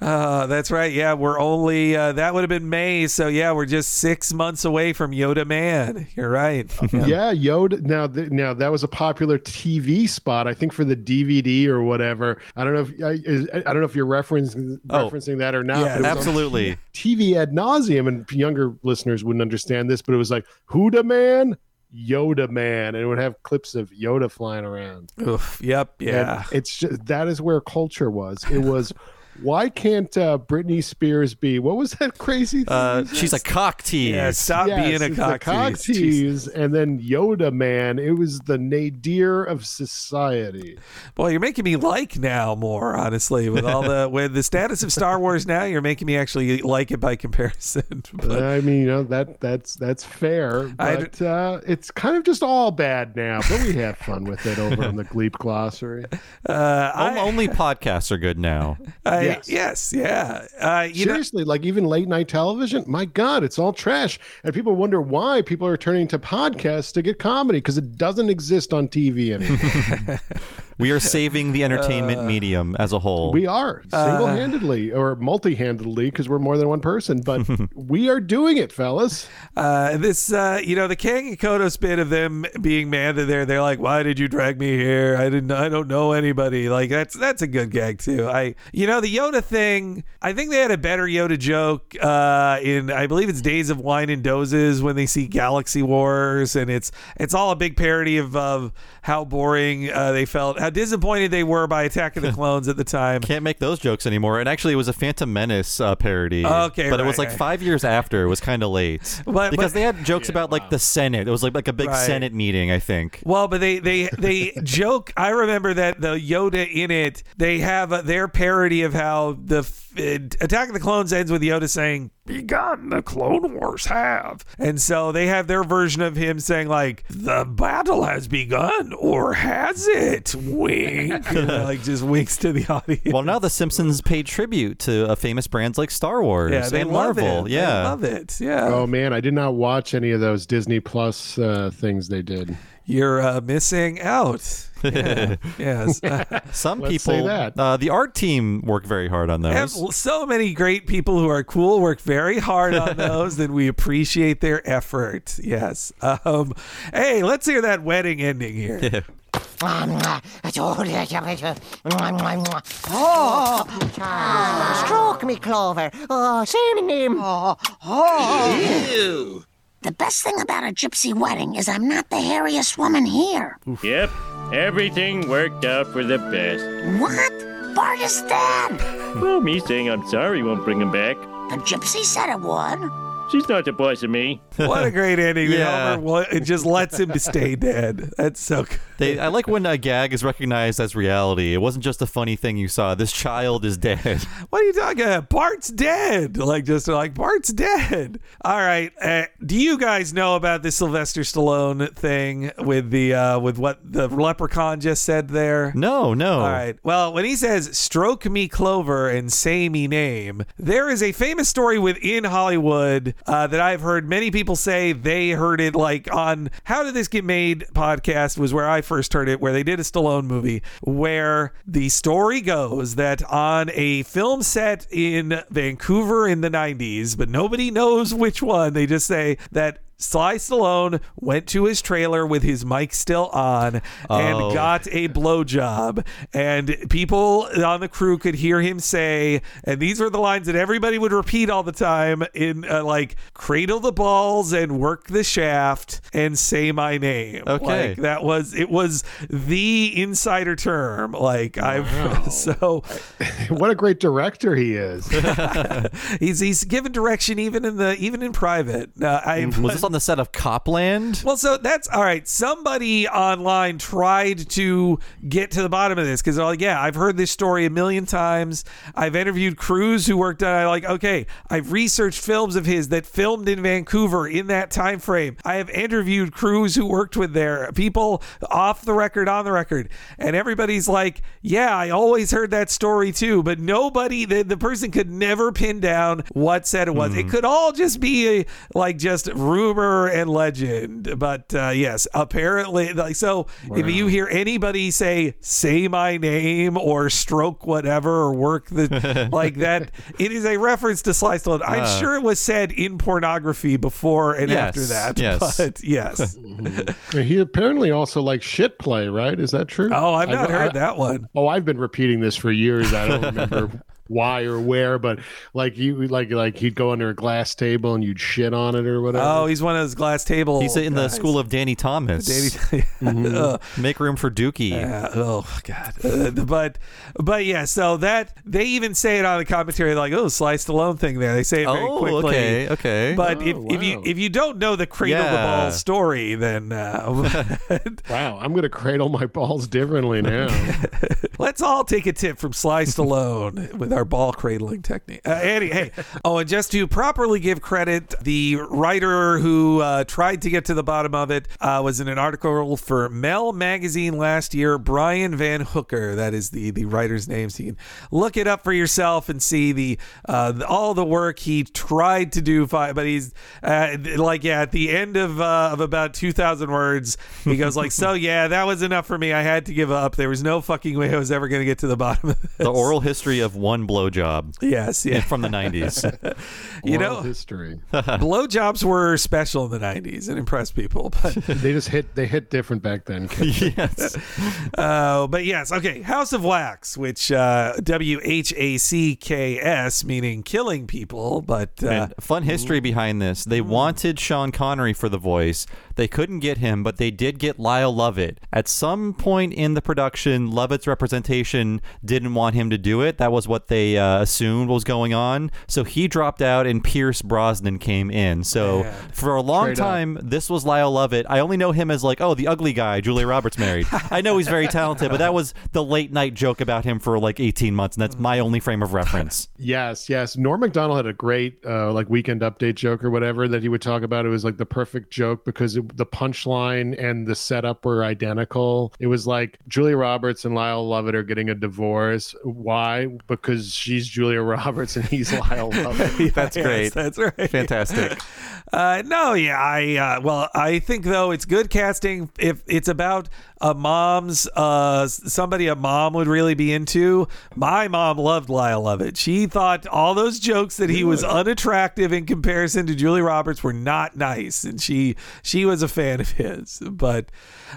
Uh that's right. Yeah, we're only uh, that would have been May, so yeah, we're just six months away from Yoda Man. You're right. Yeah, yeah. Yoda. Now, th- now that was a popular T V spot, I think, for the D V D or whatever. I don't know if I, I don't know if you're referencing oh. referencing that or not. Yeah, absolutely. T V ad nauseum, and younger listeners wouldn't understand this, but it was like, Huda Man, Yoda Man, and it would have clips of Yoda flying around. Oof, yep, yeah. And it's just, that is where culture was. It was. Why can't uh, Britney Spears be? What was that crazy thing? Uh, she's a cock tease. Yeah, stop yes, being a cock, a cock tease. tease. And then Yoda Man. It was the nadir of society. Boy, you're making me like now more, honestly. With all the with the status of Star Wars now, you're making me actually like it by comparison. But, I mean, you know, that that's that's fair. But uh, it's kind of just all bad now. But we have fun with it over on the Gleep glossary. Uh, I, only podcasts are good now. I, Yes. yes, yeah. Uh, you Seriously, know- like, even late night television, my God, it's all trash. And people wonder why people are turning to podcasts to get comedy, because it doesn't exist on T V anymore. We are saving the entertainment uh, medium as a whole. We are, single-handedly, uh, or multi-handedly, because we're more than one person, but we are doing it, fellas. Uh, this, uh, you know, the Kang and Kodos bit of them being mad that they're, they're like, why did you drag me here? I didn't, I don't know anybody. Like, that's, that's a good gag, too. I, you know, the Yoda thing, I think they had a better Yoda joke uh, in, I believe it's Days of Wine and Dozes, when they see Galaxy Wars, and it's it's all a big parody of, of how boring uh, they felt, how disappointed they were by Attack of the Clones at the time. Can't make those jokes anymore. And actually, it was a Phantom Menace uh, parody. Okay, but right, it was like right. five years after. It was kind of late. But, because but, they had jokes yeah, about wow. like the Senate. It was like, like a big right. Senate meeting, I think. Well, but they they, they joke. I remember that the Yoda in it, they have a, their parody of how the uh, Attack of the Clones ends with Yoda saying, "Begun the Clone Wars have." And so they have their version of him saying, like, "The battle has begun, or has it? Wink." You know, like, just winks to the audience. Well, now the Simpsons paid tribute to uh, famous brands like Star Wars yeah, they and love Marvel. It. Yeah, they love it. Yeah. Oh man, I did not watch any of those Disney Plus uh, things they did. you're uh, missing out. Yeah. Yes. Uh, some Let's people, uh, the art team worked very hard on those. And so many great people who are cool work very hard on those, and we appreciate their effort. Yes. Um, hey, let's hear that wedding ending here. Yeah. Oh, stroke me, Clover. Oh, see me. Oh, oh. Ew. The best thing about a gypsy wedding is I'm not the hairiest woman here. Oof. Yep. Everything worked out for the best. What? Bart is dead. Well, me saying I'm sorry won't bring him back. The gypsy said it would. She's not the boss of me. What a great ending. Yeah. It just lets him stay dead. That's so good. They, I like when a gag is recognized as reality. It wasn't just a funny thing you saw. This child is dead. What are you talking about? Bart's dead. Like, just like, Bart's dead. All right. Uh, do you guys know about this Sylvester Stallone thing with the uh, with what the leprechaun just said there? No, no. All right. Well, when he says, stroke me, Clover, and say me name, there is a famous story within Hollywood Uh, that I've heard many people say they heard it like on How Did This Get Made podcast was where I first heard it, where they did a Stallone movie where the story goes that on a film set in Vancouver in the nineties, but nobody knows which one, they just say that Sly Stallone went to his trailer with his mic still on and oh. got a blowjob. And people on the crew could hear him say, and these were the lines that everybody would repeat all the time in uh, like, cradle the balls and work the shaft and say my name. Okay. Like, that was, it was the insider term. Like, I've, wow. so. What a great director he is. he's he's given direction even in the, even in private. Uh, I Was this on the set of Copland? Well, so that's all right. Somebody online tried to get to the bottom of this because they're like, yeah, I've heard this story a million times. I've interviewed crews who worked on it. I'm like, okay, I've researched films of his that filmed in Vancouver in that time frame. I have interviewed crews who worked with their people off the record, on the record. And everybody's like, yeah, I always heard that story too. But nobody, the, the person could never pin down what set it was. Mm. It could all just be a, like just rumor. And legend, but uh, yes, apparently, like so. Wow. If you hear anybody say "say my name" or "stroke whatever" or "work the" like that, it is a reference to Sly Stallone. Uh, I'm sure it was said in pornography before and yes, after that. Yes, but yes. He apparently also likes shit play, right? Is that true? Oh, I've not I've, heard I, that one. Oh, I've been repeating this for years. I don't remember. Why or where, but like you like like he'd go under a glass table and you'd shit on it or whatever. Oh, he's one of those glass table he's in guys. The school of Danny Thomas. Danny, mm-hmm. uh, make room for Dookie. Uh, oh god. Uh, but but yeah, so that they even say it on the commentary like, oh, Sly Stallone thing there. They say it very oh, quickly. Okay, okay. But oh, if, wow. if you if you don't know the cradle yeah. the ball story, then uh, wow, I'm gonna cradle my balls differently now. Let's all take a tip from Sly Stallone with our ball cradling technique. Uh, Andy, hey, oh, and just to properly give credit, the writer who uh, tried to get to the bottom of it uh, was in an article for Mel Magazine last year, Brian Van Hooker. That is the, the writer's name. So you can look it up for yourself and see the, uh, the all the work he tried to do. But he's uh, like, yeah, at the end of, uh, of about two thousand words, he goes like, so yeah, that was enough for me. I had to give up. There was no fucking way I was ever going to get to the bottom of this. The oral history of one blowjob. Yes, yeah. From the nineties. you World know, history. Blowjobs were special in the nineties and impressed people. But they just hit. They hit different back then. Yes. Uh, but yes, okay. House of Wax, which uh, W H A C K S, meaning killing people. But uh, fun history behind this. They wanted Sean Connery for the voice. They couldn't get him, but they did get Lyle Lovett. At some point in the production, Lovett's representation didn't want him to do it. That was what they uh, assumed was going on, so he dropped out and Pierce Brosnan came in. So Man. for a long Straight time up. This was Lyle Lovett. I only know him as like, oh, the ugly guy Julia Roberts married. I know he's very talented, but that was the late night joke about him for like eighteen months, and that's my only frame of reference. yes yes Norm Macdonald had a great uh, like Weekend Update joke or whatever that he would talk about. It was like the perfect joke because it the punchline and the setup were identical. It was like Julia Roberts and Lyle Lovett are getting a divorce. Why? Because she's Julia Roberts and he's Lyle Lovett. That's yes, great. That's right. Fantastic. Uh, no, yeah. I uh, well, I think though it's good casting if it's about a mom's uh, somebody a mom would really be into. My mom loved Lyle Lovett. She thought all those jokes that he was unattractive in comparison to Julia Roberts were not nice, and she she was a fan of his. But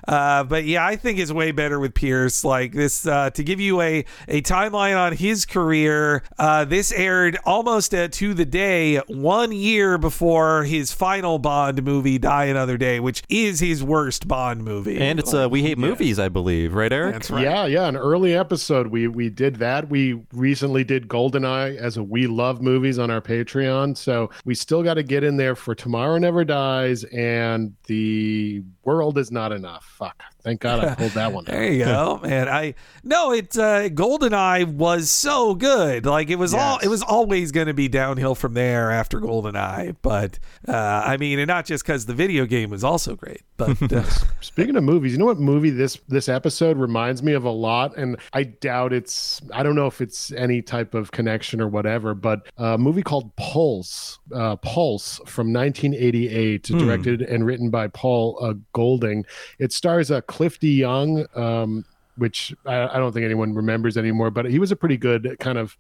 uh, but yeah, I think it's way better with Pierce. Like this uh, to give you a a timeline on his career. Uh, this aired almost uh, to the day one year before his final Bond movie, Die Another Day, which is his worst Bond movie. And it's uh, We Hate Movies, yeah. I believe, right, Eric? That's right. Yeah, yeah. An early episode, we we did that. We recently did GoldenEye as a We Love Movies on our Patreon. So we still got to get in there for Tomorrow Never Dies and The World Is Not Enough. Fuck. Thank God I pulled that one out. There you go, man. I no, it uh, GoldenEye was so good. Like it was yes. all it was always going to be downhill from there after GoldenEye. But uh, I mean, and not just because the video game was also great. But uh, speaking of movies, you know what movie this this episode reminds me of a lot, and I doubt it's I don't know if it's any type of connection or whatever, but a movie called Pulse, uh, Pulse from nineteen eighty-eight, hmm. directed and written by Paul uh, Golding. It stars a Cliff DeYoung, um, which I, I don't think anyone remembers anymore, but he was a pretty good kind of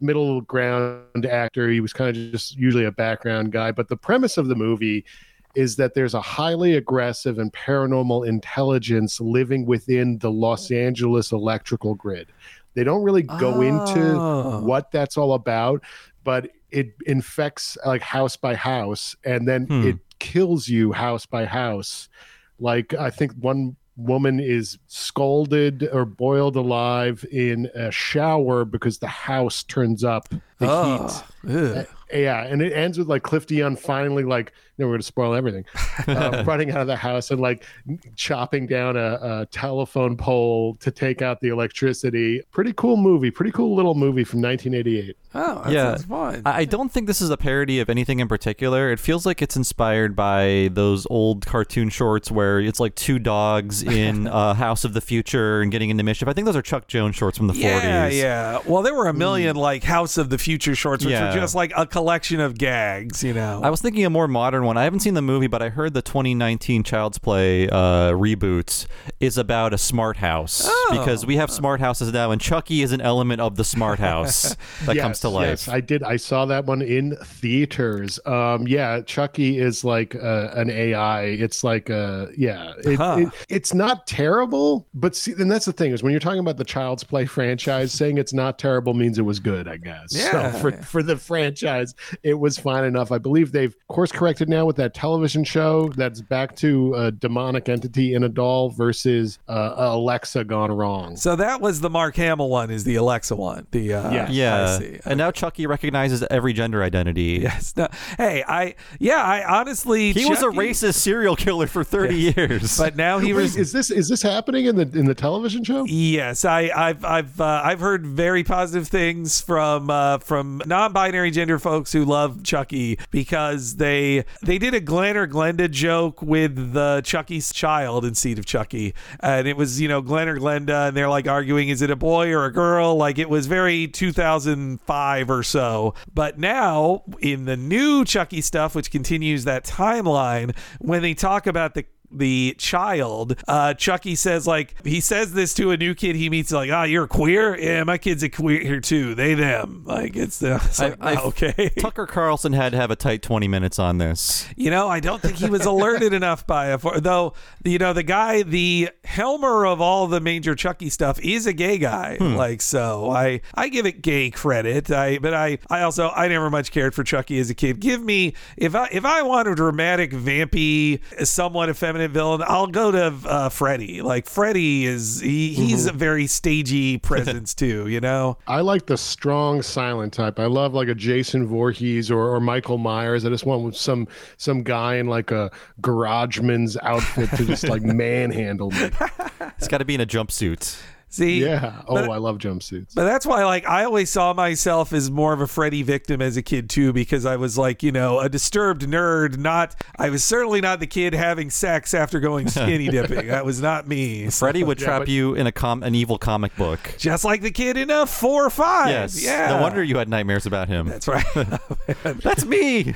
middle ground actor. He was kind of just usually a background guy. But the premise of the movie is that there's a highly aggressive and paranormal intelligence living within the Los Angeles electrical grid. They don't really go oh. into what that's all about, but it infects like house by house, and then hmm. it kills you house by house. Like, I think one woman is scalded or boiled alive in a shower because the house turns up the oh, heat. Ew. Yeah, and it ends with like Cliff DeYoung finally like, you know, we're gonna spoil everything, uh, running out of the house and like chopping down a, a telephone pole to take out the electricity. Pretty cool movie, pretty cool little movie from nineteen eighty-eight. Oh, that yeah. sounds fun. I don't think this is a parody of anything in particular. It feels like it's inspired by those old cartoon shorts where it's like two dogs in uh, House of the Future and getting into mischief. I think those are Chuck Jones shorts from the yeah, forties. Yeah, yeah. Well, there were a million mm. like House of the Future shorts, which yeah. were just like a collection of gags, you know. I was thinking a more modern one. I haven't seen the movie, but I heard the twenty nineteen Child's Play uh, reboots is about a smart house. Oh. Because we have smart houses now, and Chucky is an element of the smart house that yes. comes to life. Yes, I did. I saw that one in theaters. Um, yeah, Chucky is like uh, an A I. It's like a yeah. It, huh. it, it's not terrible, but see, and that's the thing is when you're talking about the Child's Play franchise, saying it's not terrible means it was good, I guess. Yeah. So for for the franchise, it was fine enough. I believe they've course corrected now with that television show that's back to a demonic entity in a doll versus uh, Alexa gone wrong. So that was the Mark Hamill one. Is the Alexa one? The uh, yeah. yeah. I see. And now Chucky recognizes every gender identity. Yes. No, hey, I yeah, I honestly he Chucky, was a racist serial killer for thirty yes. years, but now he was. Wait, is this is this happening in the in the television show? Yes, I I've I've uh, I've heard very positive things from uh, from non-binary gender folks who love Chucky because they they did a Glenn or Glenda joke with the Chucky's child in Seed of Chucky, and it was you know Glenn or Glenda, and they're like arguing is it a boy or a girl? Like it was very two thousand five or so. But now in the new Chucky stuff, which continues that timeline, when they talk about the the child, uh, Chucky says like he says this to a new kid he meets like, ah, oh, you're queer? Yeah, my kid's a queer here too. They them like it's, uh, it's I, like, I, oh, okay. Tucker Carlson had to have a tight twenty minutes on this. You know, I don't think he was alerted enough by it. Though you know the guy, the helmer of all the major Chucky stuff, is a gay guy. Hmm. Like so, I I give it gay credit. I but I I also I never much cared for Chucky as a kid. Give me if I if I want a dramatic, vampy, somewhat effeminate villain, I'll go to uh, Freddy. Like Freddy is he, he's mm-hmm. a very stagey presence too, you know. I like the strong silent type. I love like a Jason Voorhees or, or Michael Myers. I just want some some guy in like a garageman's outfit to just like manhandle me. It's got to be in a jumpsuit. See? Yeah. Oh, but, I love jumpsuits. But that's why, like, I always saw myself as more of a Freddy victim as a kid, too, because I was, like, you know, a disturbed nerd. Not, I was certainly not the kid having sex after going skinny dipping. That was not me. So. Freddy would yeah, trap but, you in a com- an evil comic book. Just like the kid in a four or five. Yes. Yeah. No wonder you had nightmares about him. That's right. That's me.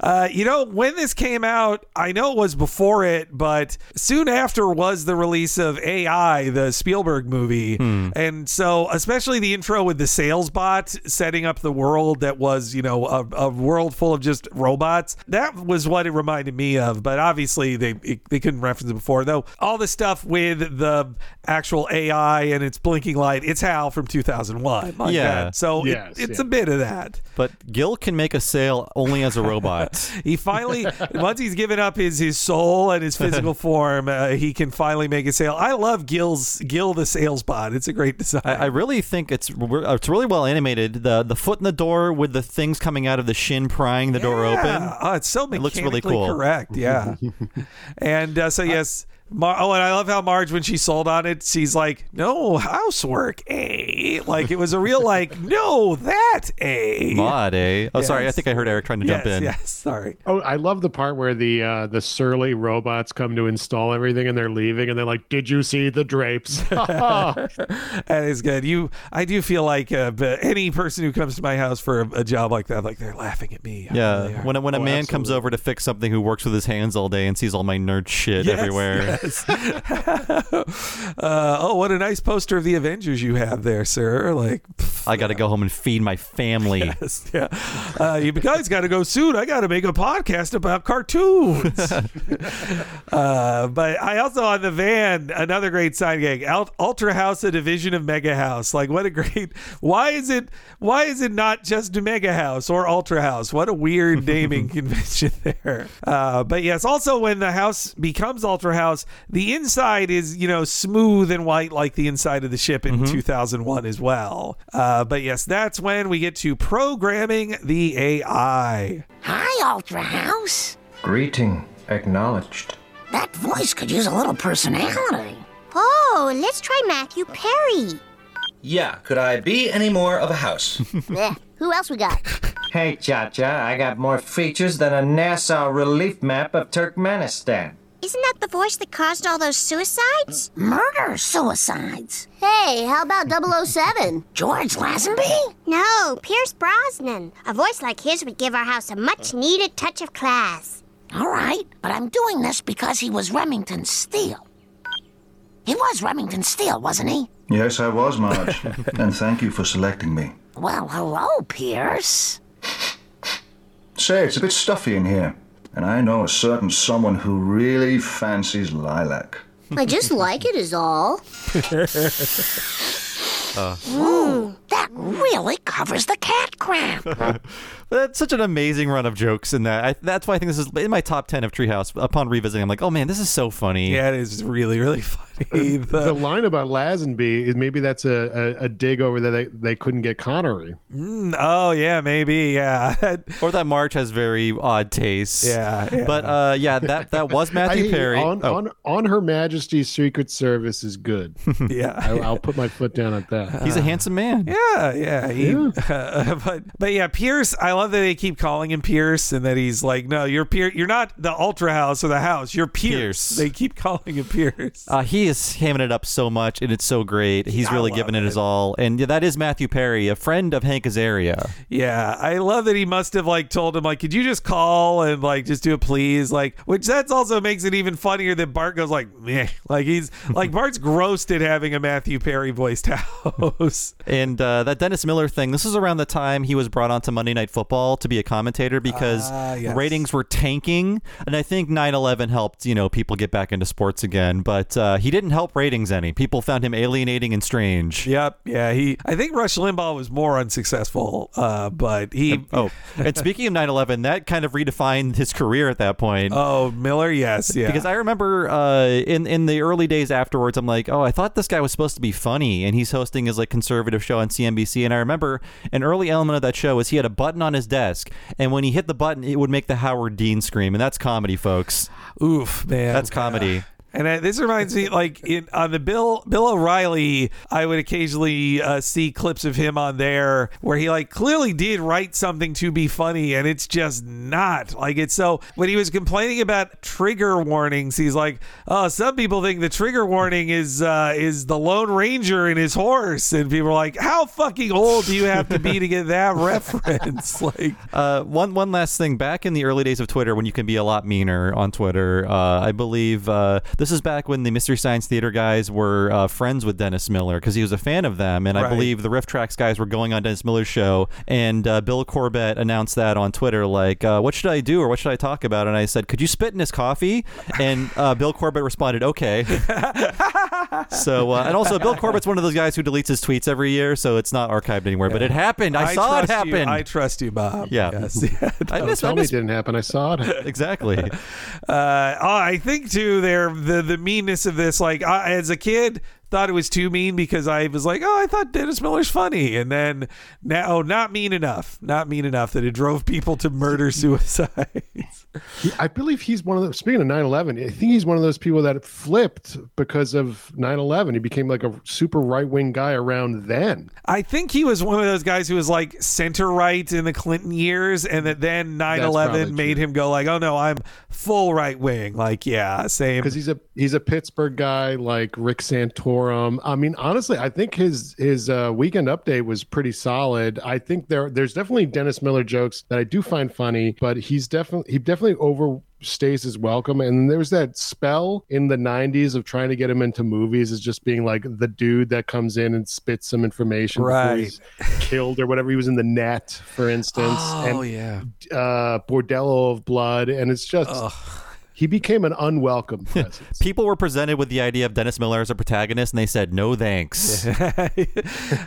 uh, you know, when this came out, I know it was before it, but soon after was the release of A I, the Spielberg movie. Hmm. And so especially the intro with the sales bot setting up the world that was, you know, a, a world full of just robots. That was what it reminded me of. But obviously they it, they couldn't reference it before, though. All the stuff with the actual A I and its blinking light. It's Hal from two thousand one. Like yeah. That. So yes, it, it's yeah. a bit of that. But Gil can make a sale only as a robot. He finally, once he's given up his, his soul and his physical form, uh, he can finally make a sale. I love Gil's Gil the sales bot. It's a great design. I, I really think it's it's really well animated. The the foot in the door with the things coming out of the shin prying the yeah. door open. Oh, it's so mechanically it looks really cool. Correct. Yeah. And uh, so yes. I, Mar- oh, and I love how Marge, when she sold on it, she's like, no, housework, eh? Like, it was a real, like, no, that, eh? Mod, eh? Oh, yes. Sorry, I think I heard Eric trying to yes, jump in. Yes, sorry. Oh, I love the part where the uh, the surly robots come to install everything, and they're leaving, and they're like, did you see the drapes? That is good. You, I do feel like uh, any person who comes to my house for a, a job like that, like, they're laughing at me. Yeah, really when, when a oh, man absolutely. comes over to fix something who works with his hands all day and sees all my nerd shit yes, everywhere. Yes. uh, oh, what a nice poster of the Avengers you have there, sir. Like, pff, I got to go home and feed my family. Yes, yeah. Uh, you guys got to go soon. I got to make a podcast about cartoons. uh, but I also, on the van, another great sign gag, Ultra House, a division of Mega House. Like, what a great, why is it, why is it not just Mega House or Ultra House? What a weird naming convention there. Uh, but yes, also when the house becomes Ultra House, the inside is, you know, smooth and white like the inside of the ship in mm-hmm. two thousand one as well. Uh, but yes, that's when we get to programming the A I. Hi, Ultra House. Greeting acknowledged. That voice could use a little personality. Oh, let's try Matthew Perry. Yeah, could I be any more of a house? Yeah, who else we got? Hey, Cha-Cha, I got more features than a NASA relief map of Turkmenistan. Isn't that the voice that caused all those suicides? Murder suicides. Hey, how about double oh seven? George Lazenby? No, Pierce Brosnan. A voice like his would give our house a much-needed touch of class. All right, but I'm doing this because he was Remington Steele. He was Remington Steele, wasn't he? Yes, I was, Marge. And thank you for selecting me. Well, hello, Pierce. Say, it's a bit stuffy in here. And I know a certain someone who really fancies lilac. I just like it is all. uh. Ooh, that really covers the cat crap. That's such an amazing run of jokes in that. I, that's why I think this is in my top ten of Treehouse. Upon revisiting, I'm like, oh man, this is so funny. Yeah, it is really, really funny. The, the line about Lazenby is maybe that's a, a, a dig over that they, they couldn't get Connery. Mm, oh, yeah, maybe, yeah. Or that March has very odd tastes. Yeah. yeah. But uh, yeah, that, that was Matthew I, Perry. On, oh. on on Her Majesty's Secret Service is good. Yeah. I, I'll put my foot down at that. He's a handsome man. Yeah, yeah. He, yeah. Uh, but, but yeah, Pierce, I love that they keep calling him Pierce and that he's like, no, you're Pierce. You're not the Ultra House or the house. You're Pierce. Pierce. They keep calling him Pierce. Uh, he is hamming it up so much, and it's so great. He's I really giving it, it his all. And yeah, that is Matthew Perry, a friend of Hank Azaria. Yeah, I love that he must have like told him, like, could you just call and like just do a please? Like, which that's also makes it even funnier that Bart goes like, meh. Like he's like Bart's grossed at having a Matthew Perry voiced house. And uh, that Dennis Miller thing, this is around the time he was brought on to Monday Night Football to be a commentator because uh, yes. ratings were tanking, and I think nine eleven helped, you know, people get back into sports again, but uh, he didn't help ratings any. People found him alienating and strange. Yep. Yeah, he I think Rush Limbaugh was more unsuccessful, uh, but he oh and speaking of nine eleven, that kind of redefined his career at that point. Oh, Miller, yes, yeah. Because I remember uh, in, in the early days afterwards, I'm like, oh, I thought this guy was supposed to be funny, and he's hosting his like conservative show on C N B C, and I remember an early element of that show was he had a button on his desk, and when he hit the button it would make the Howard Dean scream, and that's comedy, folks. Oof, man, that's comedy. And uh, this reminds me, like in on the Bill Bill O'Reilly, I would occasionally uh, see clips of him on there where he like clearly did write something to be funny, and it's just not like it's so. When he was complaining about trigger warnings, he's like, "Oh, some people think the trigger warning is uh, is the Lone Ranger and his horse," and people are like, "How fucking old do you have to be to get that reference?" Like uh, one one last thing, back in the early days of Twitter, when you can be a lot meaner on Twitter, uh, I believe uh, this is back when the Mystery Science Theater guys were uh, friends with Dennis Miller because he was a fan of them, and right. I believe the Riff Trax guys were going on Dennis Miller's show, and uh, Bill Corbett announced that on Twitter, like, uh, "What should I do or what should I talk about?" And I said, "Could you spit in his coffee?" And uh, Bill Corbett responded, "Okay." So, uh, and also Bill Corbett's one of those guys who deletes his tweets every year, so it's not archived anywhere. Yeah. But it happened. I, I saw it happen. You. I trust you, Bob. Yeah, yes. yeah I missed. Tell I missed. me it didn't happen. I saw it. Exactly. Uh, I think too. There, the the meanness of this. Like I, as a kid. Thought it was too mean because I was like, oh, I thought Dennis Miller's funny. And then now, oh, not mean enough, not mean enough that it drove people to murder suicides. I believe he's one of those, speaking of nine eleven, I think he's one of those people that flipped because of nine eleven. He became like a super right-wing guy around then. I think he was one of those guys who was like center-right in the Clinton years. And that then nine eleven made him go like, oh no, I'm full right-wing. Like, yeah, same. Because he's a, he's a Pittsburgh guy like Rick Santorum. Um, I mean, honestly, I think his his uh, weekend update was pretty solid. I think there there's definitely Dennis Miller jokes that I do find funny, but he's definitely he definitely over. stays is welcome, and there was that spell in the nineties of trying to get him into movies as just being like the dude that comes in and spits some information, right? He's killed or whatever. He was in The Net, for instance. Oh and, yeah, uh, Bordello of Blood, and it's just. Ugh. He became an unwelcome presence. People were presented with the idea of Dennis Miller as a protagonist, and they said, no thanks.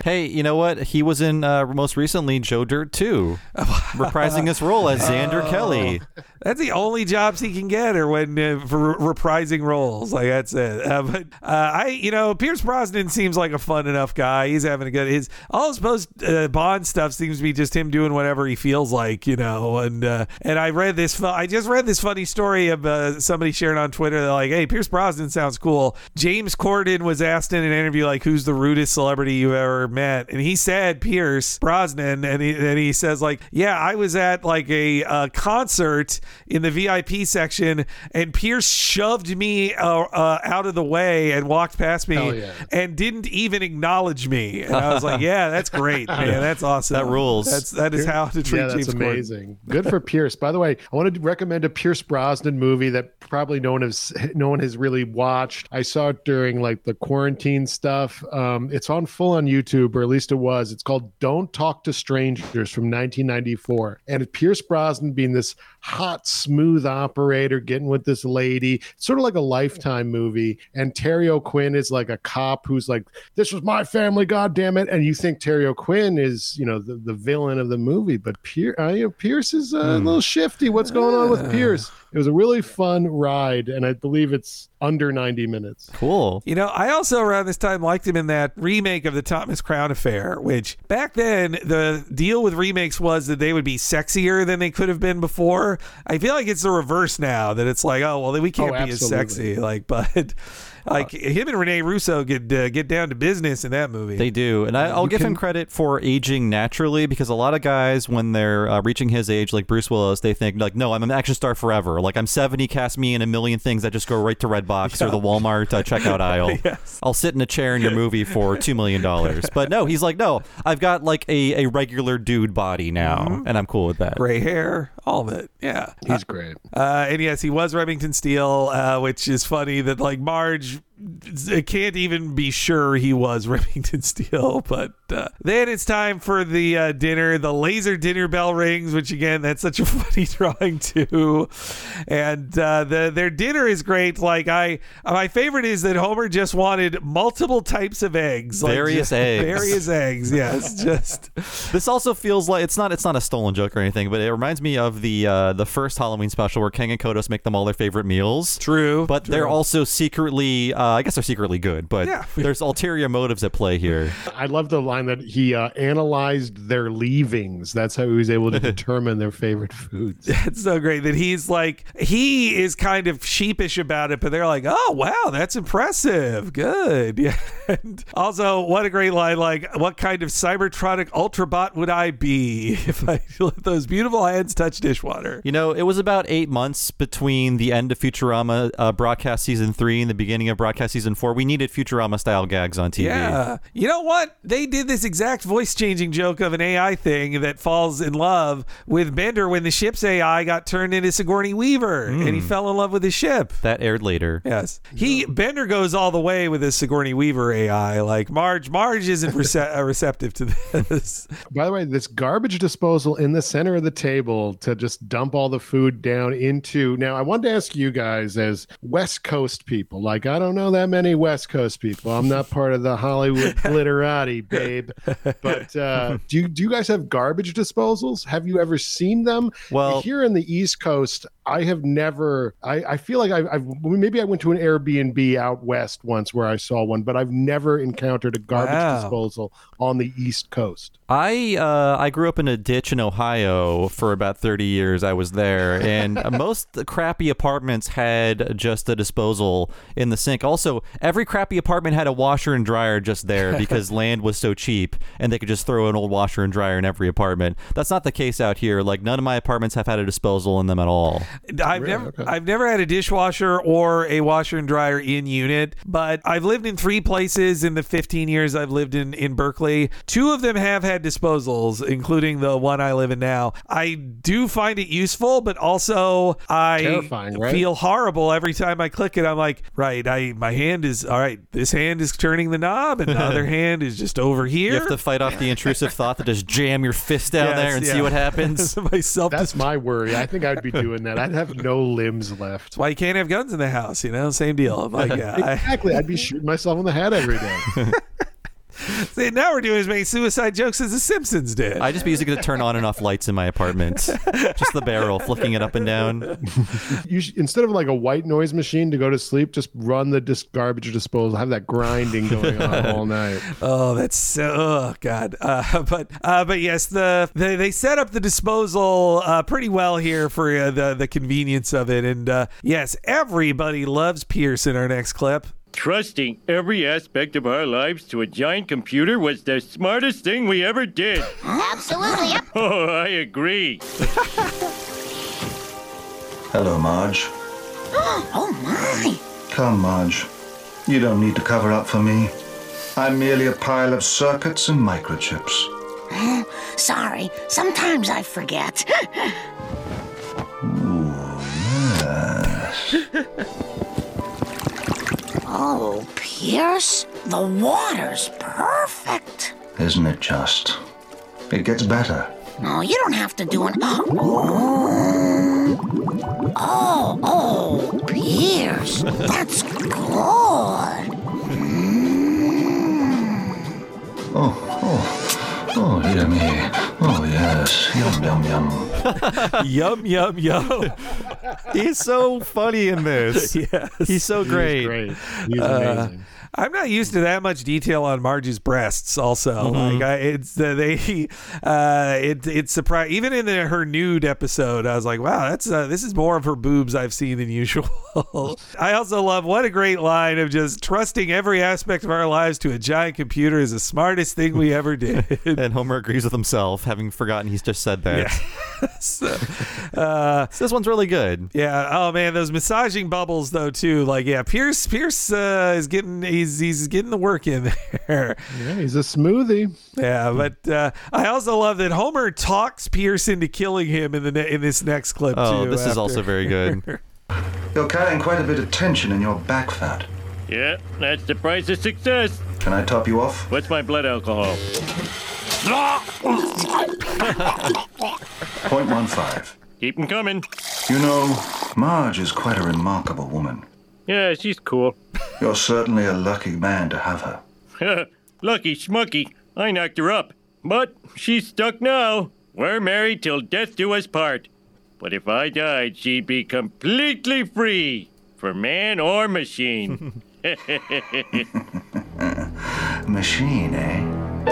Hey, you know what? He was in, uh, most recently, Joe Dirt two, reprising his role as Xander oh. Kelly. That's the only jobs he can get are when uh, for reprising roles. Like, that's it. Uh, but, uh, I, you know, Pierce Brosnan seems like a fun enough guy. He's having a good... His, all his post-Bond uh, stuff seems to be just him doing whatever he feels like, you know. And uh, and I read this... I just read this funny story about Uh, somebody sharing on Twitter, they're like, hey, Pierce Brosnan sounds cool. James Corden was asked in an interview, like, who's the rudest celebrity you ever met? And he said Pierce Brosnan, and he, and he says, like, yeah, I was at, like, a uh, concert in the V I P section, and Pierce shoved me uh, uh, out of the way and walked past me yeah. and didn't even acknowledge me. And I was like, yeah, that's great, man. That's awesome. That rules. That's, that is Pierce, how to treat yeah, James amazing. Corden. That's amazing. Good for Pierce. By the way, I want to recommend a Pierce Brosnan movie that probably no one has no one has really watched. I saw it during like the quarantine stuff. Um, it's on full on YouTube, or at least it was. It's called Don't Talk to Strangers from nineteen ninety-four. And Pierce Brosnan being this hot, smooth operator, getting with this lady, sort of like a Lifetime movie. And Terry O'Quinn is like a cop who's like, this was my family, goddammit. And you think Terry O'Quinn is, you know, the, the villain of the movie, but Pier- uh, Pierce is uh, mm. a little shifty. What's going on with Pierce? It was a really fun ride, and I believe it's under ninety minutes. Cool. You know, I also around this time liked him in that remake of The Thomas Crown Affair, which back then the deal with remakes was that they would be sexier than they could have been before. I feel like it's the reverse now, that it's like, oh, well, we can't oh, be as sexy. Like, but... Like him and Rene Russo get uh, get down to business in that movie. They do, and I, I'll you give can... him credit for aging naturally, because a lot of guys, when they're uh, reaching his age, like Bruce Willis, they think like, "No, I'm an action star forever. Like I'm seventy, cast me in a million things that just go right to Redbox yeah. or the Walmart uh, checkout aisle. yes. I'll sit in a chair in your movie for two million dollars." But no, he's like, "No, I've got like a, a regular dude body now, mm-hmm. and I'm cool with that. Gray hair, all of it. Yeah, he's uh, great. Uh, and yes, he was Remington Steele, uh, which is funny that like Marge. I can't even be sure he was Remington Steele, but uh, then it's time for the uh, dinner. The laser dinner bell rings, which again, that's such a funny drawing too. And uh, the their dinner is great. Like I, my favorite is that Homer just wanted multiple types of eggs, like various eggs, various eggs. Yes, just this also feels like it's not it's not a stolen joke or anything, but it reminds me of the uh, the first Halloween special where Kang and Kodos make them all their favorite meals. True, but true. They're also secretly. Uh, I guess they're secretly good, but yeah. There's ulterior motives at play here. I love the line that he uh, analyzed their leavings. That's how he was able to determine their favorite foods. It's so great that he's like, he is kind of sheepish about it, but they're like, oh, wow, that's impressive. Good. Yeah. And also, what a great line. Like, what kind of Cybertronic Ultrabot would I be if I let those beautiful hands touch dishwater? You know, it was about eight months between the end of Futurama uh, broadcast season three and the beginning of broadcast season four. We needed Futurama style gags on T V. Yeah. You know what? They did this exact voice changing joke of an A I thing that falls in love with Bender when the ship's A I got turned into Sigourney Weaver mm. and he fell in love with his ship. That aired later. Yes. He Bender goes all the way with his Sigourney Weaver A I. Like Marge, Marge isn't rece- receptive to this. By the way, this garbage disposal in the center of the table to just dump all the food down into. Now, I wanted to ask you guys as West Coast people, like, I don't know that many West Coast people. I'm not part of the Hollywood glitterati, babe. But uh, do you, do you guys have garbage disposals? Have you ever seen them? Well, here in the East Coast, I have never, I, I feel like I've, I've, maybe I went to an Airbnb out West once where I saw one, but I've never encountered a garbage wow. disposal on the East Coast. I uh, I grew up in a ditch in Ohio for about thirty years. I was there, and most crappy apartments had just a disposal in the sink. Also, every crappy apartment had a washer and dryer just there because land was so cheap and they could just throw an old washer and dryer in every apartment. That's not the case out here. Like, none of my apartments have had a disposal in them at all. I've really? never okay. I've never had a dishwasher or a washer and dryer in unit, but I've lived in three places in the fifteen years I've lived in, in Berkeley. Two of them have had disposals, including the one I live in now. I do find it useful, but also I right? feel horrible every time I click it. I'm like, right, I my hand is, all right, this hand is turning the knob and the other hand is just over here. You have to fight off the intrusive thought to just jam your fist down yes, there and yeah. see what happens. Myself, that's my worry. I think I'd be doing that. I'd have no limbs left. That's why you can't have guns in the house, you know? Same deal. I'm like, yeah, exactly. I... I'd be shooting myself in the head every day. See, now we're doing as many suicide jokes as The Simpsons did. I just be using it to turn on and off lights in my apartment. Just the barrel, flicking it up and down. You should, instead of like a white noise machine to go to sleep, just run the dis- garbage disposal. Have that grinding going on all night. Oh, that's so... Oh, God. Uh, but uh, but yes, the, the they set up the disposal uh, pretty well here for uh, the, the convenience of it. And uh, yes, everybody loves Pierce in our next clip. Trusting every aspect of our lives to a giant computer was the smartest thing we ever did. Absolutely. Oh, I agree. Hello, Marge. Oh, my. Come, Marge. You don't need to cover up for me. I'm merely a pile of circuits and microchips. Sorry. Sometimes I forget. Ooh, yes. Oh, Pierce, the water's perfect. Isn't it just? It gets better. No, you don't have to do an... Oh, oh, oh Pierce, that's good. Mm. Oh, oh, oh, dear me. Oh, yes, yum, yum, yum. Yum, yum, yum. He's so funny in this. Yes. He's so great. He's great. He's uh, amazing. I'm not used to that much detail on Marge's breasts. Also, mm-hmm. like I, it's uh, they, uh, it it's surprising. Even in the, her nude episode, I was like, wow, that's uh, this is more of her boobs I've seen than usual. I also love what a great line of just trusting every aspect of our lives to a giant computer is the smartest thing we ever did. And Homer agrees with himself, having forgotten he's just said that. Yeah. so, uh, so this one's really good. Yeah. Oh man, those massaging bubbles though too. Like yeah, Pierce Pierce uh, is getting. He's he's getting the work in there. Yeah, he's a smoothie. Yeah, but uh, I also love that Homer talks Pierce into killing him in the ne- in this next clip. Oh, too, this after. Is also very good. You're carrying quite a bit of tension in your back fat. Yeah, that's the price of success. Can I top you off? What's my blood alcohol? point one five. Keep them coming. You know, Marge is quite a remarkable woman. Yeah, she's cool. You're certainly a lucky man to have her. Lucky schmucky. I knocked her up. But she's stuck now. We're married till death do us part. But if I died, she'd be completely free. For man or machine. Machine, eh?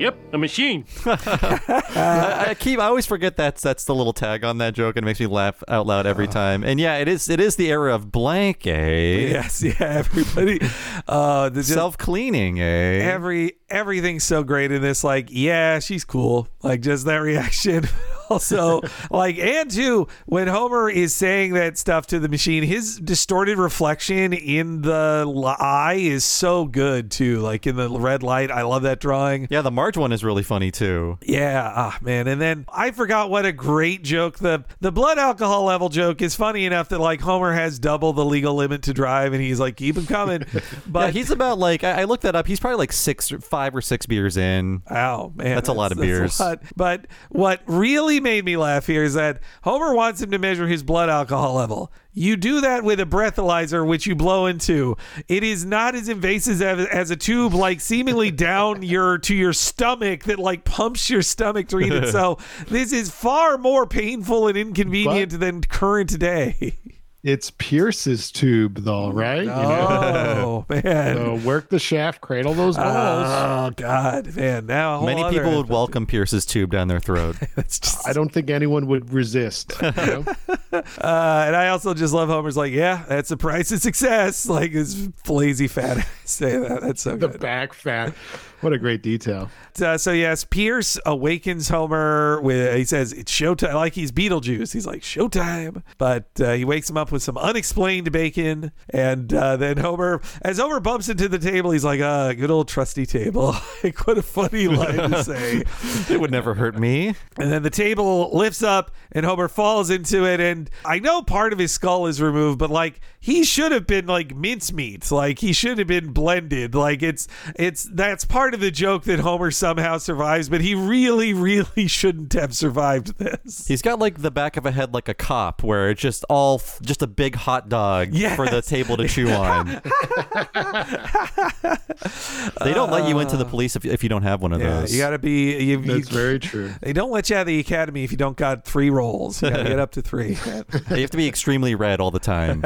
Yep, a machine. I, I keep. I always forget that's that's the little tag on that joke, and it makes me laugh out loud every time. And yeah, it is. It is the era of blank, eh? Yes, yeah. Everybody, uh, the self cleaning, eh? Every everything's so great in this. Like, yeah, she's cool. Like, just that reaction. Also, like, and too, when Homer is saying that stuff to the machine, his distorted reflection in the eye is so good too. Like in the red light, I love that drawing. Yeah, the Marge one is really funny too. Yeah, ah man. And then I forgot what a great joke. The the blood alcohol level joke is funny enough that like Homer has double the legal limit to drive, and he's like, keep him coming. But yeah, he's about like I, I looked that up. He's probably like six, five or six beers in. Oh man, that's, that's a lot of beers. Lot. But what really made me laugh here is that Homer wants him to measure his blood alcohol level. You do that with a breathalyzer, which you blow into. It is not as invasive as a tube, like seemingly down your to your stomach that like pumps your stomach to read it. So this is far more painful and inconvenient but than current today. It's Pierce's tube, though, right? Oh, you know? Man. So work the shaft, cradle those balls. Oh, God, man. Now many people would welcome Pierce's tube down their throat. just... I don't think anyone would resist. You know? uh, and I also just love Homer's like, yeah, that's the price of success. Like his lazy fat ass say that. That's so the good. The back fat. What a great detail. Uh, so, yes, Pierce awakens Homer with, he says, it's showtime. Like he's Beetlejuice. He's like, showtime. But uh, he wakes him up with some unexplained bacon. And uh, then Homer, as Homer bumps into the table, he's like, ah, oh, good old trusty table. Like, what a funny line to say. It would never hurt me. And then the table lifts up and Homer falls into it. And I know part of his skull is removed, but like, he should have been like mincemeat. Like, he should have been blended. Like, it's, it's, that's part of the joke that Homer somehow survives, but he really, really shouldn't have survived this. He's got like the back of a head like a cop, where it's just all f- just a big hot dog yes. for the table to chew on. They don't uh, let you into the police if, if you don't have one of yeah, those. You gotta be you, that's you, very true. They don't let you out of the academy if you don't got three rolls. You gotta get up to three. You have to be extremely red all the time.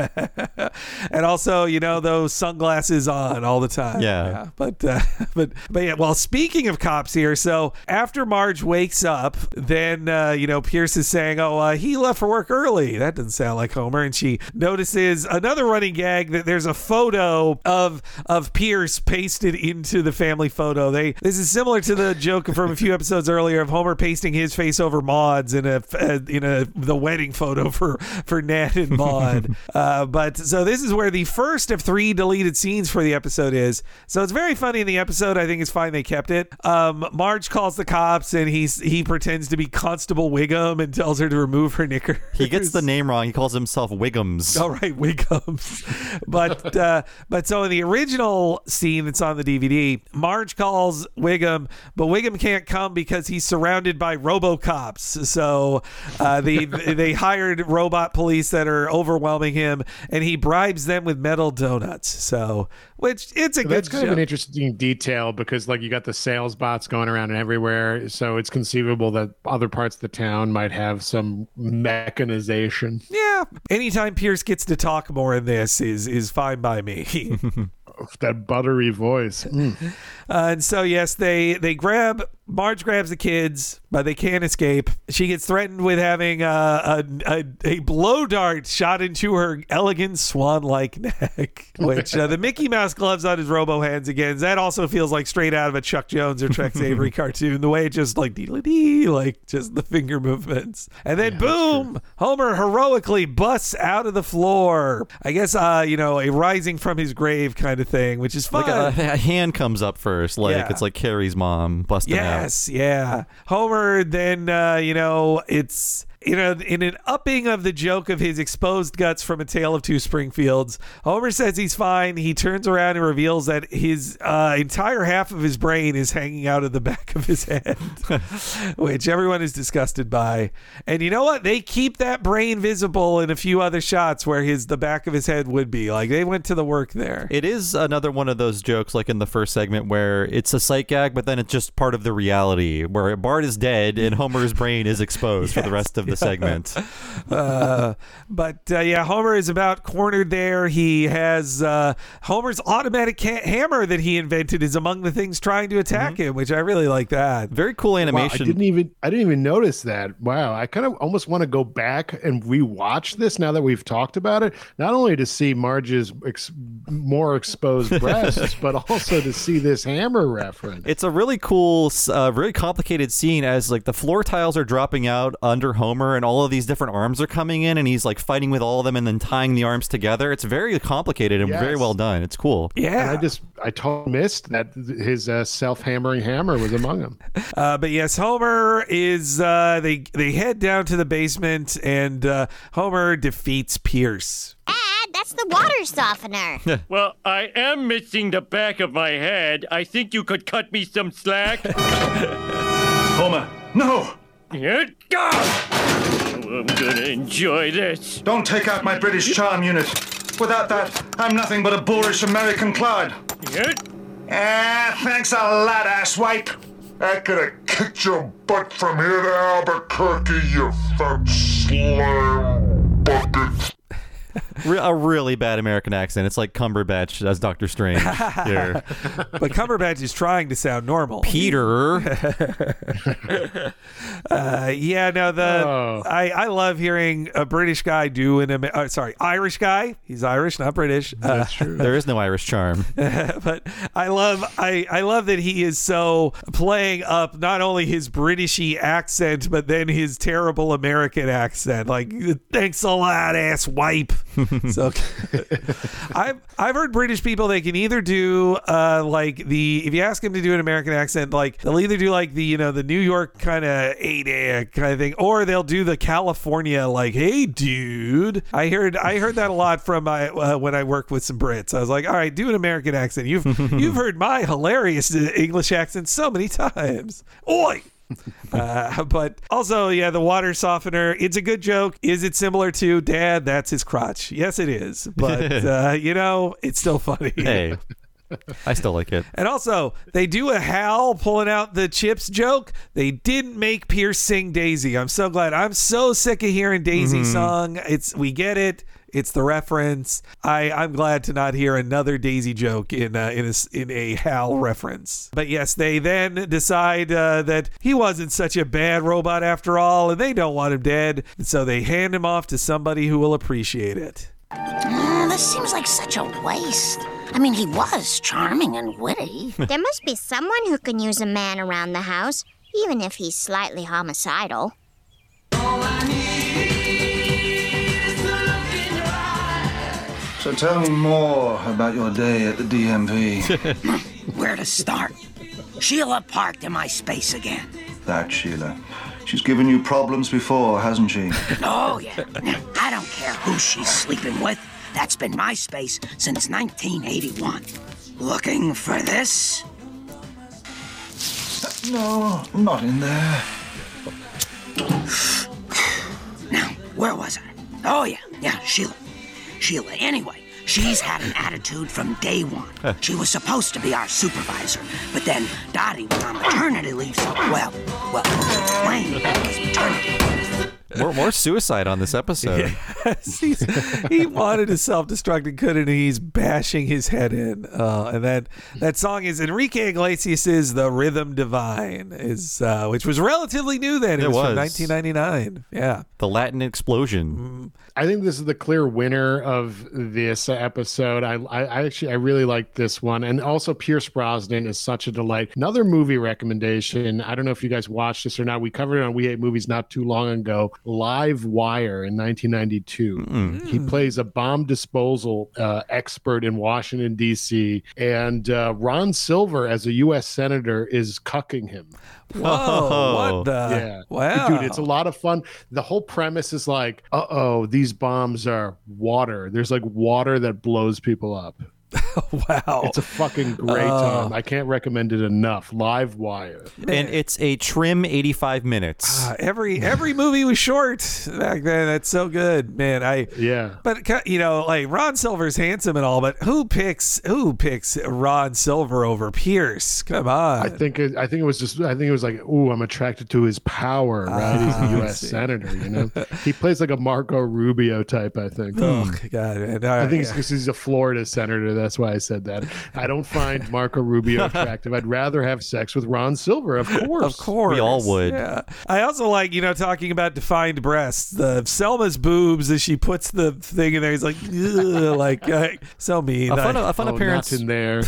And also, you know, those sunglasses on all the time. Yeah, yeah. But uh, but But yeah, well, speaking of cops here, so after Marge wakes up, then, uh, you know, Pierce is saying, oh, uh, he left for work early. That doesn't sound like Homer. And she notices another running gag that there's a photo of of Pierce pasted into the family photo. They This is similar to the joke from a few episodes earlier of Homer pasting his face over Maud's in a in a the wedding photo for, for Ned and Maude. uh, but so this is where the first of three deleted scenes for the episode is. So it's very funny in the episode. I think it's fine they kept it. Um, Marge calls the cops and he's he pretends to be Constable Wiggum and tells her to remove her knickers. He gets the name wrong. He calls himself Wiggums. All right, Wiggums. But uh, but so in the original scene that's on the D V D, Marge calls Wiggum, but Wiggum can't come because he's surrounded by RoboCops. So uh, they they hired robot police that are overwhelming him, and he bribes them with metal donuts. So which it's a so good that's kind joke. Of an interesting detail. Because like you got the sales bots going around and everywhere, so it's conceivable that other parts of the town might have some mechanization. Yeah, anytime Pierce gets to talk more in this is is fine by me. That buttery voice. Mm. Uh, and so yes, they they grab. Marge grabs the kids, but they can't escape. She gets threatened with having uh, a, a a blow dart shot into her elegant swan-like neck, which uh, the Mickey Mouse gloves on his robo hands again. That also feels like straight out of a Chuck Jones or Tex Avery cartoon. The way it just like dee-la-dee, like just the finger movements. And then yeah, boom, Homer heroically busts out of the floor. I guess, uh, you know, a rising from his grave kind of thing, which is fun. Like a, a hand comes up first. Like yeah. It's like Carrie's mom busting yeah. out. Yes, yeah. Homer then, uh, you know, it's... You know, in an upping of the joke of his exposed guts from A Tale of Two Springfields, Homer says he's fine. He turns around and reveals that his uh, entire half of his brain is hanging out of the back of his head, which everyone is disgusted by. And you know what? They keep that brain visible in a few other shots where his the back of his head would be. Like, they went to the work there. It is another one of those jokes, like in the first segment, where it's a sight gag, but then it's just part of the reality, where Bart is dead and Homer's brain is exposed yes. for the rest of the the segment. uh, but uh, yeah, Homer is about cornered there. He has uh, Homer's automatic ca- hammer that he invented is among the things trying to attack mm-hmm. him, which I really like that. Very cool animation. Wow, I didn't even I didn't even notice that. Wow, I kind of almost want to go back and rewatch this now that we've talked about it. Not only to see Marge's ex- more exposed breasts, but also to see this hammer reference. It's a really cool, uh, very complicated scene as like the floor tiles are dropping out under Homer and all of these different arms are coming in and he's like fighting with all of them and then tying the arms together. It's very complicated and yes. very well done. It's cool. Yeah. And I just, I totally missed that his uh, self-hammering hammer was among them. uh, but yes, Homer is, uh, they, they head down to the basement and uh, Homer defeats Pierce. That's the water softener. Well, I am missing the back of my head. I think you could cut me some slack. Homer, no! Here it goes! I'm gonna enjoy this. Don't take out my British charm unit. Without that, I'm nothing but a boorish American clod. Here it... Ah, thanks a lot, asswipe. I could have kicked your butt from here to Albuquerque, you fat slime bucket. A really bad American accent. It's like Cumberbatch as Doctor Strange here. But Cumberbatch is trying to sound normal. Peter. uh, yeah, no, the oh. I, I love hearing a British guy do an uh, sorry, Irish guy. He's Irish, not British. Uh, That's true. There is no Irish charm. But I love I, I love that he is so playing up not only his Britishy accent, but then his terrible American accent. Like, thanks a lot, ass wipe. So I've I've heard British people, they can either do uh, like the if you ask them to do an American accent, like they'll either do like the you know the New York kind of hey there kind of thing, or they'll do the California like hey dude. I heard I heard that a lot from my uh, when I worked with some Brits. I was like, all right, do an American accent. You've you've heard my hilarious English accent so many times. Oi. uh, but also, yeah, the water softener. It's a good joke. Is it similar to Dad? That's his crotch. Yes, it is. But uh, you know, it's still funny. Hey, I still like it. And also, they do a Hal pulling out the chips joke. They didn't make Pierce sing Daisy. I'm so glad. I'm so sick of hearing Daisy mm-hmm. sung. It's we get it. It's the reference. I, I'm glad to not hear another Daisy joke in uh, in, a, in a Hal reference. But yes, they then decide uh, that he wasn't such a bad robot after all, and they don't want him dead. And so they hand him off to somebody who will appreciate it. Mm, this seems like such a waste. I mean, he was charming and witty. There must be someone who can use a man around the house, even if he's slightly homicidal. All I need. So tell me more about your day at the D M V. Where to start? Sheila parked in my space again. That Sheila. She's given you problems before, hasn't she? Oh, yeah. Now, I don't care who she's sleeping with. That's been my space since nineteen eighty-one. Looking for this? No, not in there. Now, where was I? Oh, yeah, yeah, Sheila. Sheila. Anyway, she's had an attitude from day one. She was supposed to be our supervisor, but then Dottie was on maternity leave, so, well, well, Wayne was maternity. More, more suicide on this episode. Yes. He wanted to self-destruct and couldn't, and he's bashing his head in. Uh, and that, that song is Enrique Iglesias' The Rhythm Divine, is uh, which was relatively new then. It, it was, was from nineteen ninety-nine. Yeah. The Latin explosion. I think this is the clear winner of this episode. I, I actually, I really like this one. And also Pierce Brosnan is such a delight. Another movie recommendation. I don't know if you guys watched this or not. We covered it on We Hate Movies not too long ago. Live Wire in nineteen ninety-two. Mm-hmm. He plays a bomb disposal uh, expert in Washington, D C, and uh, Ron Silver, as a U S senator, is cucking him. Whoa, what the? Yeah. Wow. Dude, it's a lot of fun. The whole premise is like, uh-oh, these bombs are water. There's like water that blows people up. Wow. It's a fucking great uh, time. I can't recommend it enough. Live Wire. And it's a trim eighty-five minutes. Uh, every every movie was short back then. That's so good, man. I Yeah. But you know, like Ron Silver's handsome and all, but who picks who picks Ron Silver over Pierce? Come on. I think it, I think it was just I think it was like, "Ooh, I'm attracted to his power." Right? Uh, He's a U S senator, you know. He plays like a Marco Rubio type, I think. Oh, God. Right, I think it's because yeah. he's a Florida senator. That's why I said that. I don't find Marco Rubio attractive. I'd rather have sex with Ron Silver, of course. Of course. We all would. Yeah. I also like, you know, talking about defined breasts. The Selma's boobs as she puts the thing in there. He's like, like uh, so mean. A fun, I, a fun oh, appearance in there.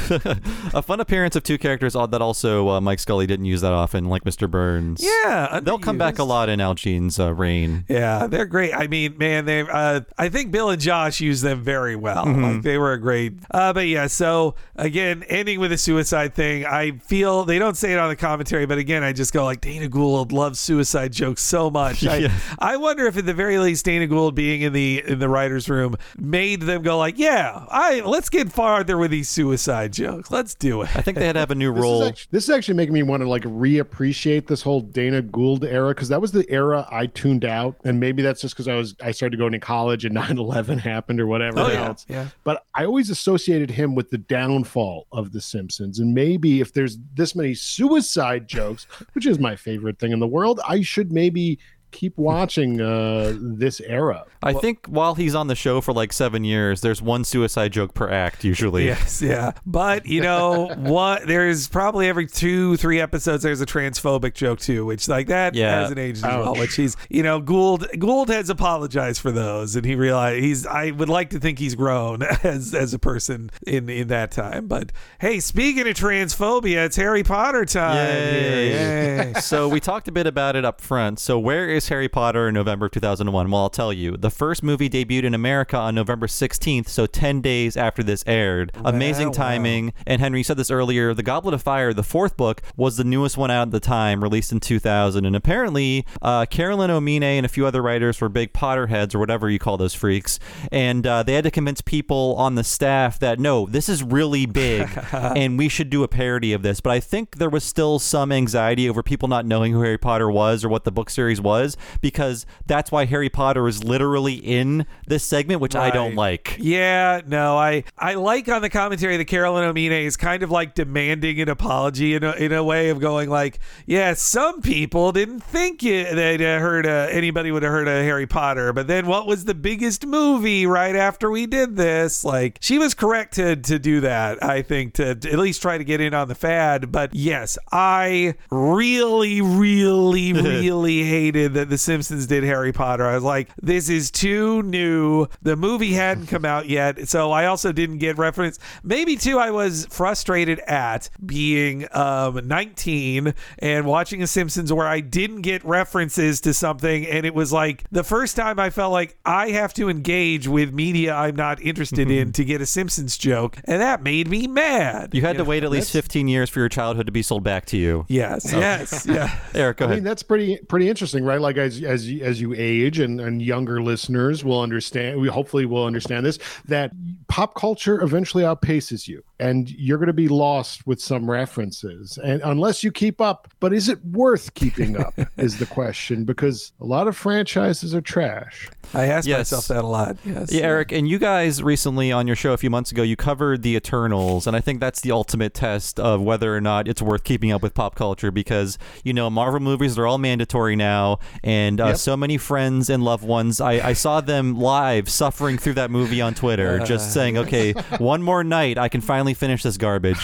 A fun appearance of two characters that also uh, Mike Scully didn't use that often, like Mister Burns. Yeah, underused. They'll come back a lot in Al Jean's uh, reign. Yeah, they're great. I mean, man, they. Uh, I think Bill and Josh used them very well. Mm-hmm. Like they were a great. Uh, but yeah, so again, ending with a suicide thing, I feel they don't say it on the commentary, but again, I just go like, Dana Gould loves suicide jokes so much. I, yeah. I wonder if at the very least Dana Gould being in the in the writer's room made them go like, yeah, I let's get farther with these suicide jokes. Let's do it. I think they had to have a new role. This is actually, this is actually making me want to like reappreciate this whole Dana Gould era, because that was the era I tuned out, and maybe that's just because I was I started going to college and nine eleven happened or whatever oh, else. Yeah. Yeah. But I always associated him with the downfall of The Simpsons, and maybe if there's this many suicide jokes, which is my favorite thing in the world, I should maybe keep watching uh, this era. I well, think while he's on the show for like seven years, there's one suicide joke per act usually. Yes, yeah. But you know what? There's probably every two, three episodes there's a transphobic joke too, which like that yeah. has an age as well. Which he's, you know, Gould Gould has apologized for those, and he realized he's. I would like to think he's grown as as a person in in that time. But hey, speaking of transphobia, it's Harry Potter time. Yay. Yay. So we talked a bit about it up front. So where is Harry Potter in November of two thousand one? Well, I'll tell you. The first movie debuted in America on November sixteenth, so ten days after this aired. Wow, amazing timing. Wow. And Henry, you said this earlier, The Goblet of Fire, the fourth book, was the newest one out at the time, released in two thousand. And apparently, uh, Carolyn Omine and a few other writers were big Potterheads, or whatever you call those freaks. And uh, they had to convince people on the staff that, no, this is really big, and we should do a parody of this. But I think there was still some anxiety over people not knowing who Harry Potter was or what the book series was, because that's why Harry Potter is literally in this segment, which right. I don't like. Yeah, no, I I like on the commentary that Carolyn Omine is kind of like demanding an apology in a, in a way of going like, yeah, some people didn't think it, they'd heard a, anybody would have heard of Harry Potter, but then what was the biggest movie right after we did this? Like, she was correct to, to do that, I think, to, to at least try to get in on the fad. But yes, I really, really, really hated that The Simpsons did Harry Potter. I was like, this is too new. The movie hadn't come out yet, so I also didn't get reference. Maybe too, I was frustrated at being um, nineteen and watching The Simpsons where I didn't get references to something, and it was like the first time I felt like I have to engage with media I'm not interested in to get a Simpsons joke, and that made me mad. You had you to know? wait at least that's... fifteen years for your childhood to be sold back to you. Yes, so. yes, yeah. Eric, go ahead. I mean, that's pretty pretty interesting, right? Like as as as you age, and, and younger listeners will understand, we hopefully will understand this, that pop culture eventually outpaces you, and you're going to be lost with some references, and unless you keep up. But is it worth keeping up is the question, because a lot of franchises are trash. I ask yes. myself that a lot. Yes. Yeah, Eric, and you guys recently on your show a few months ago, you covered The Eternals, and I think that's the ultimate test of whether or not it's worth keeping up with pop culture, because, you know, Marvel movies, they're all mandatory now, and uh, yep. so many friends and loved ones, I, I saw them live suffering through that movie on Twitter, uh, just saying, okay, one more night, I can finally finish this garbage.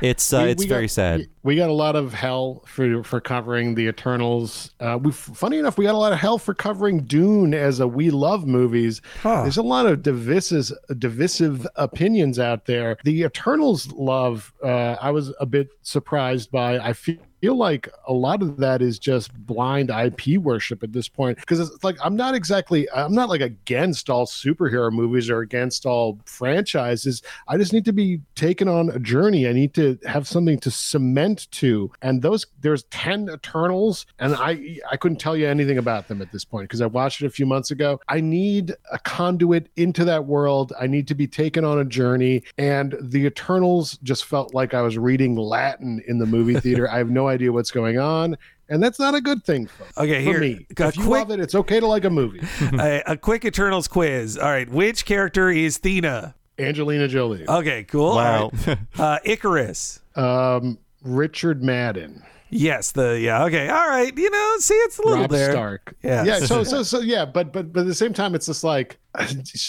It's uh, we, it's we very got, sad. We got a lot of hell for for covering The Eternals. Uh, we funny enough, we got a lot of hell for covering Dune as a we love movies. Huh. There's a lot of divisive divisive opinions out there. The Eternals love, uh, I was a bit surprised by. I feel. feel like a lot of that is just blind I P worship at this point, because it's like I'm not exactly I'm not like against all superhero movies or against all franchises. I just need to be taken on a journey. I need to have something to cement sent to, and those there's ten Eternals, and I I couldn't tell you anything about them at this point because I watched it a few months ago. I need a conduit into that world. I need to be taken on a journey, and the Eternals just felt like I was reading Latin in the movie theater. I have no idea what's going on. And that's not a good thing for, okay, here, for me. If you quick, love it, it's okay to like a movie. a, a quick Eternals quiz. All right. Which character is Thena? Angelina Jolie. Okay, cool. Wow. Right. uh, Icarus. Um, Richard Madden. Yes, the yeah okay all right you know see it's a little Rob there. Stark yeah yeah so so so yeah but but but at the same time it's just like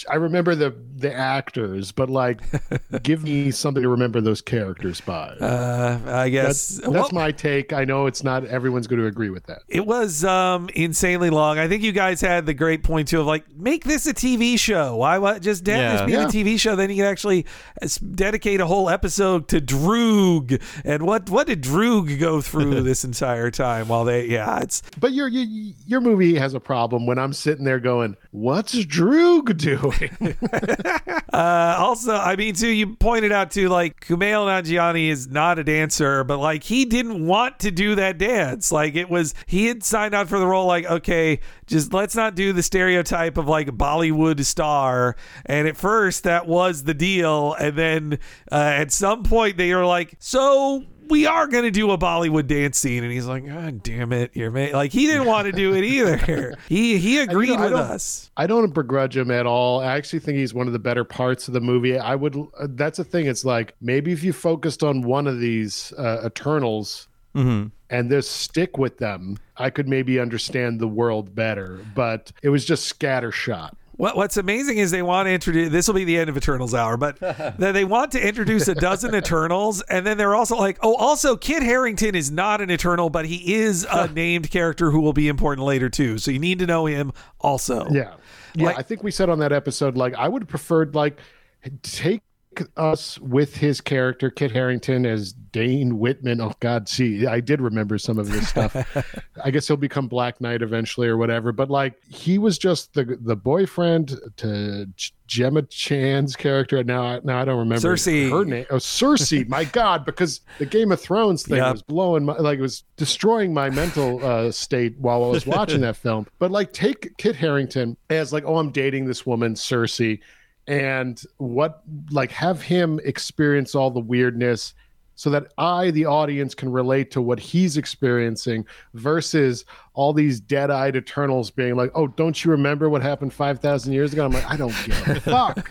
I remember the the actors but like give me something to remember those characters by. Uh, I guess that's, that's well, my take. I know it's not everyone's going to agree with that. It was um insanely long. I think you guys had the great point too of like make this a T V show. Why what just yeah. be yeah. a T V show? Then you can actually dedicate a whole episode to Droog and what what did Droog go through. This entire time while they yeah it's but your, your your movie has a problem when I'm sitting there going what's Droog doing. uh also I mean too you pointed out too like Kumail Nanjiani is not a dancer but like he didn't want to do that dance. Like it was he had signed on for the role like okay just let's not do the stereotype of like Bollywood star and at first that was the deal and then uh, at some point they were like so we are going to do a Bollywood dance scene. And he's like, God damn it. You're ma-. Like, he didn't want to do it either. He, he agreed I mean, I with us. I don't begrudge him at all. I actually think he's one of the better parts of the movie. I would, uh, that's the thing. It's like, maybe if you focused on one of these uh, Eternals mm-hmm. and just stick with them, I could maybe understand the world better, but it was just scattershot. What What's amazing is they want to introduce, this will be the end of Eternals Hour, but they want to introduce a dozen Eternals, and then they're also like, oh, also Kit Harington is not an Eternal, but he is a named character who will be important later too, so you need to know him also. Yeah, yeah. Like, I think we said on that episode, like, I would have preferred, like, take us with his character Kit Harington as Dane Whitman. Oh God, see, I did remember some of this stuff. I guess he'll become Black Knight eventually or whatever. But like he was just the the boyfriend to Gemma Chan's character. Now, now I don't remember Cersei. Her name. Oh, Cersei! My God, because the Game of Thrones thing yep. was blowing my like it was destroying my mental uh, state while I was watching that film. But like take Kit Harington as like oh I'm dating this woman Cersei. And what, like, have him experience all the weirdness so that I, the audience, can relate to what he's experiencing versus all these dead-eyed Eternals being like, oh, don't you remember what happened five thousand years ago? I'm like, I don't give a fuck.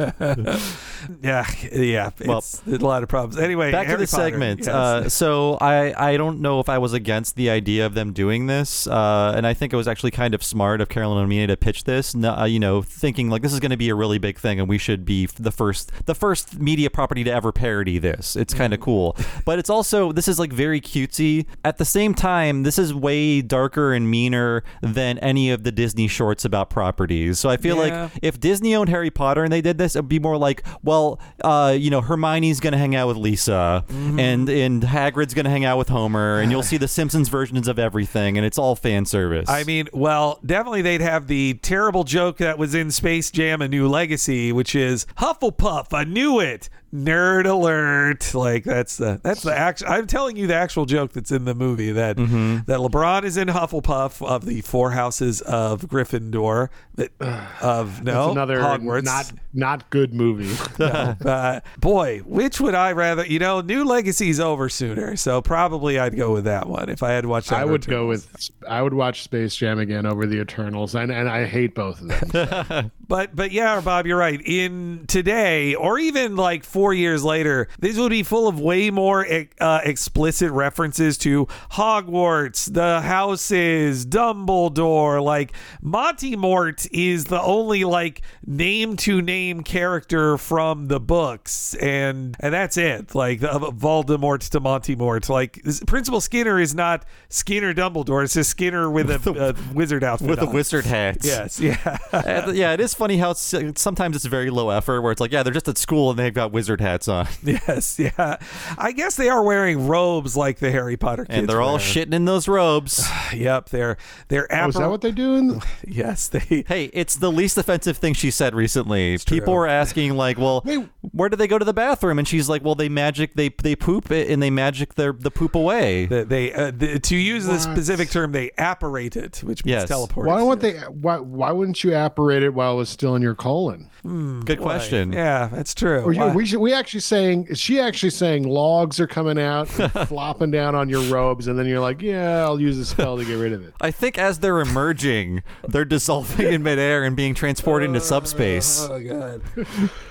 yeah, yeah. Well, it's a lot of problems. Anyway, back Harry to the Potter. Segment. Yes. Uh, so I, I don't know if I was against the idea of them doing this, uh, and I think it was actually kind of smart of Carolyn O'Meara to pitch this, uh, you know, thinking like this is going to be a really big thing and we should be the first the first media property to ever parody this. It's kind of mm. cool. But it's also, this is like very cutesy. At the same time, this is way darker and meaner than any of the Disney shorts about properties. So I feel yeah. like if Disney owned Harry Potter and they did this, it'd be more like, well, uh, you know, Hermione's going to hang out with Lisa mm-hmm. and, and Hagrid's going to hang out with Homer and you'll see the Simpsons versions of everything and it's all fan service. I mean, well, definitely they'd have the terrible joke that was in Space Jam: A New Legacy, which is Hufflepuff, I knew it. Nerd alert. Like that's the that's the actual I'm telling you the actual joke that's in the movie that mm-hmm. that LeBron is in Hufflepuff of the four houses of Gryffindor that, of no that's another Hogwarts. not not good movie. no, but boy, which would I rather, you know, New Legacy's over sooner, so probably I'd go with that one if I had watched that. I would Eternals. go with I would watch Space Jam again over the Eternals and, and I hate both of them. So. but but yeah, Bob, you're right. In today or even like Four years later, this would be full of way more uh, explicit references to Hogwarts, the houses, Dumbledore. Like Monty Mort is the only like name to name character from the books, and and that's it. Like the uh, Voldemort to Monty Mort. Like this, Principal Skinner is not Skinner Dumbledore. It's just Skinner with a uh, wizard outfit with on. a wizard hat. Yes, yeah, and, yeah. It is funny how it's, sometimes it's very low effort, where it's like, yeah, they're just at school and they've got wizards. Hats on. Yes, yeah. I guess they are wearing robes like the Harry Potter kids. And they're all wearing. Shitting in those robes. yep, they're they're. Apper- oh, is that what they do? In the- yes, they. Hey, Hey, it's the least offensive thing she said recently. It's People true. were asking, like, well, Wait. where do they go to the bathroom? And she's like, well, they magic, they they poop it, and they magic their the poop away. They, they, uh, they to use what? the specific term, they apparate it, which means yes. teleport. Why wouldn't they? Why Why wouldn't you apparate it while it's still in your colon? Mm, Good why? question. Yeah, that's true. Or you, we should, we actually saying is she actually saying logs are coming out, and flopping down on your robes, and then you're like, yeah, I'll use a spell to get rid of it. I think as they're emerging, they're dissolving in midair and being transported uh, into subspace. Oh god!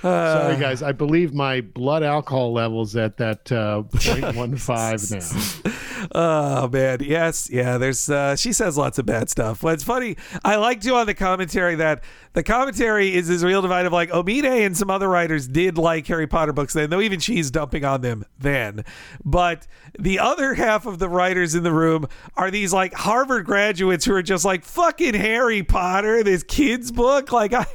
Uh, Sorry guys, I believe my blood alcohol level's at that uh, zero point one five now. Oh man, yes, yeah. There's uh, she says lots of bad stuff. Well, it's funny. I liked you on the commentary that the commentary is this real divide of like Omide and some other writers did like Harry Potter books then, though even she's dumping on them then. But the other half of the writers in the room are these like Harvard graduates who are just like fucking Harry Potter, this kids book. Like I,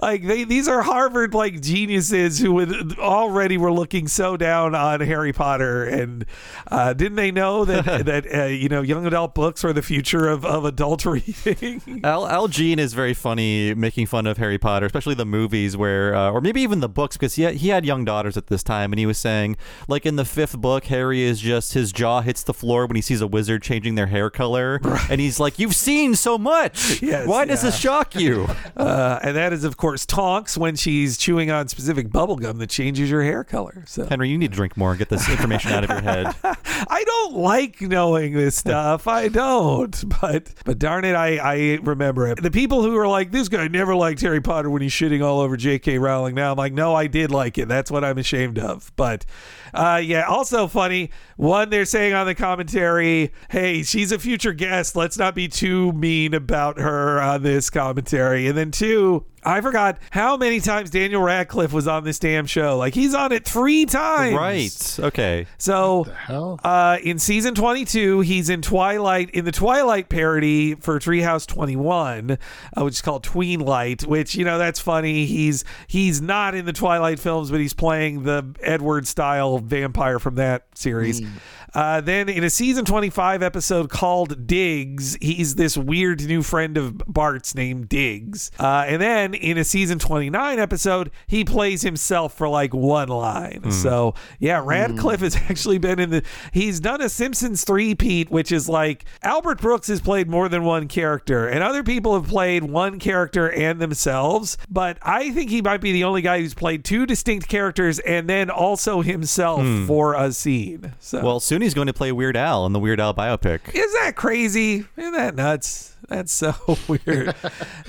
like they these are Harvard like geniuses who would already were looking so down on Harry Potter, and uh, didn't they know that? that, that uh, you know, young adult books are the future of, of adult reading. Al, Al Jean is very funny making fun of Harry Potter, especially the movies where, uh, or maybe even the books, because he had, he had young daughters at this time, and he was saying, like in the fifth book, Harry is just, his jaw hits the floor when he sees a wizard changing their hair color, right. and he's like, you've seen so much! Yes, Why yeah. does this shock you? uh, and that is, of course, Tonks when she's chewing on specific bubblegum that changes your hair color. So Henry, you need to drink more and get this information out of your head. I don't like like knowing this stuff. I don't, but but darn it, I, I remember it. The people who are like, this guy never liked Harry Potter when he's shitting all over J K Rowling now, I'm like, no, I did like it. That's what I'm ashamed of. But uh, yeah, also funny, one, they're saying on the commentary, hey, she's a future guest. Let's not be too mean about her on this commentary. And then two, I forgot how many times Daniel Radcliffe was on this damn show. Like, he's on it three times. Right. Okay. So, what the hell? Uh, in season twenty-two, he's in Twilight, in the Twilight parody for Treehouse twenty-one, uh, which is called Tweenlight, which, you know, that's funny. He's he's not in the Twilight films, but he's playing the Edward-style vampire from that series. Mm. Uh, then in a season twenty-five episode called Diggs, he's this weird new friend of Bart's named Diggs. Uh, and then in a season twenty-nine episode, he plays himself for like one line. Mm. So yeah, Radcliffe mm. has actually been in the, he's done a Simpsons three-peat, which is like Albert Brooks has played more than one character and other people have played one character and themselves. But I think he might be the only guy who's played two distinct characters and then also himself mm. for a scene. So. Well, soon he's going to play Weird Al in the Weird Al biopic. Is that crazy? Isn't that nuts? That's so weird. Uh,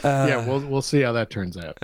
yeah, we'll we'll see how that turns out.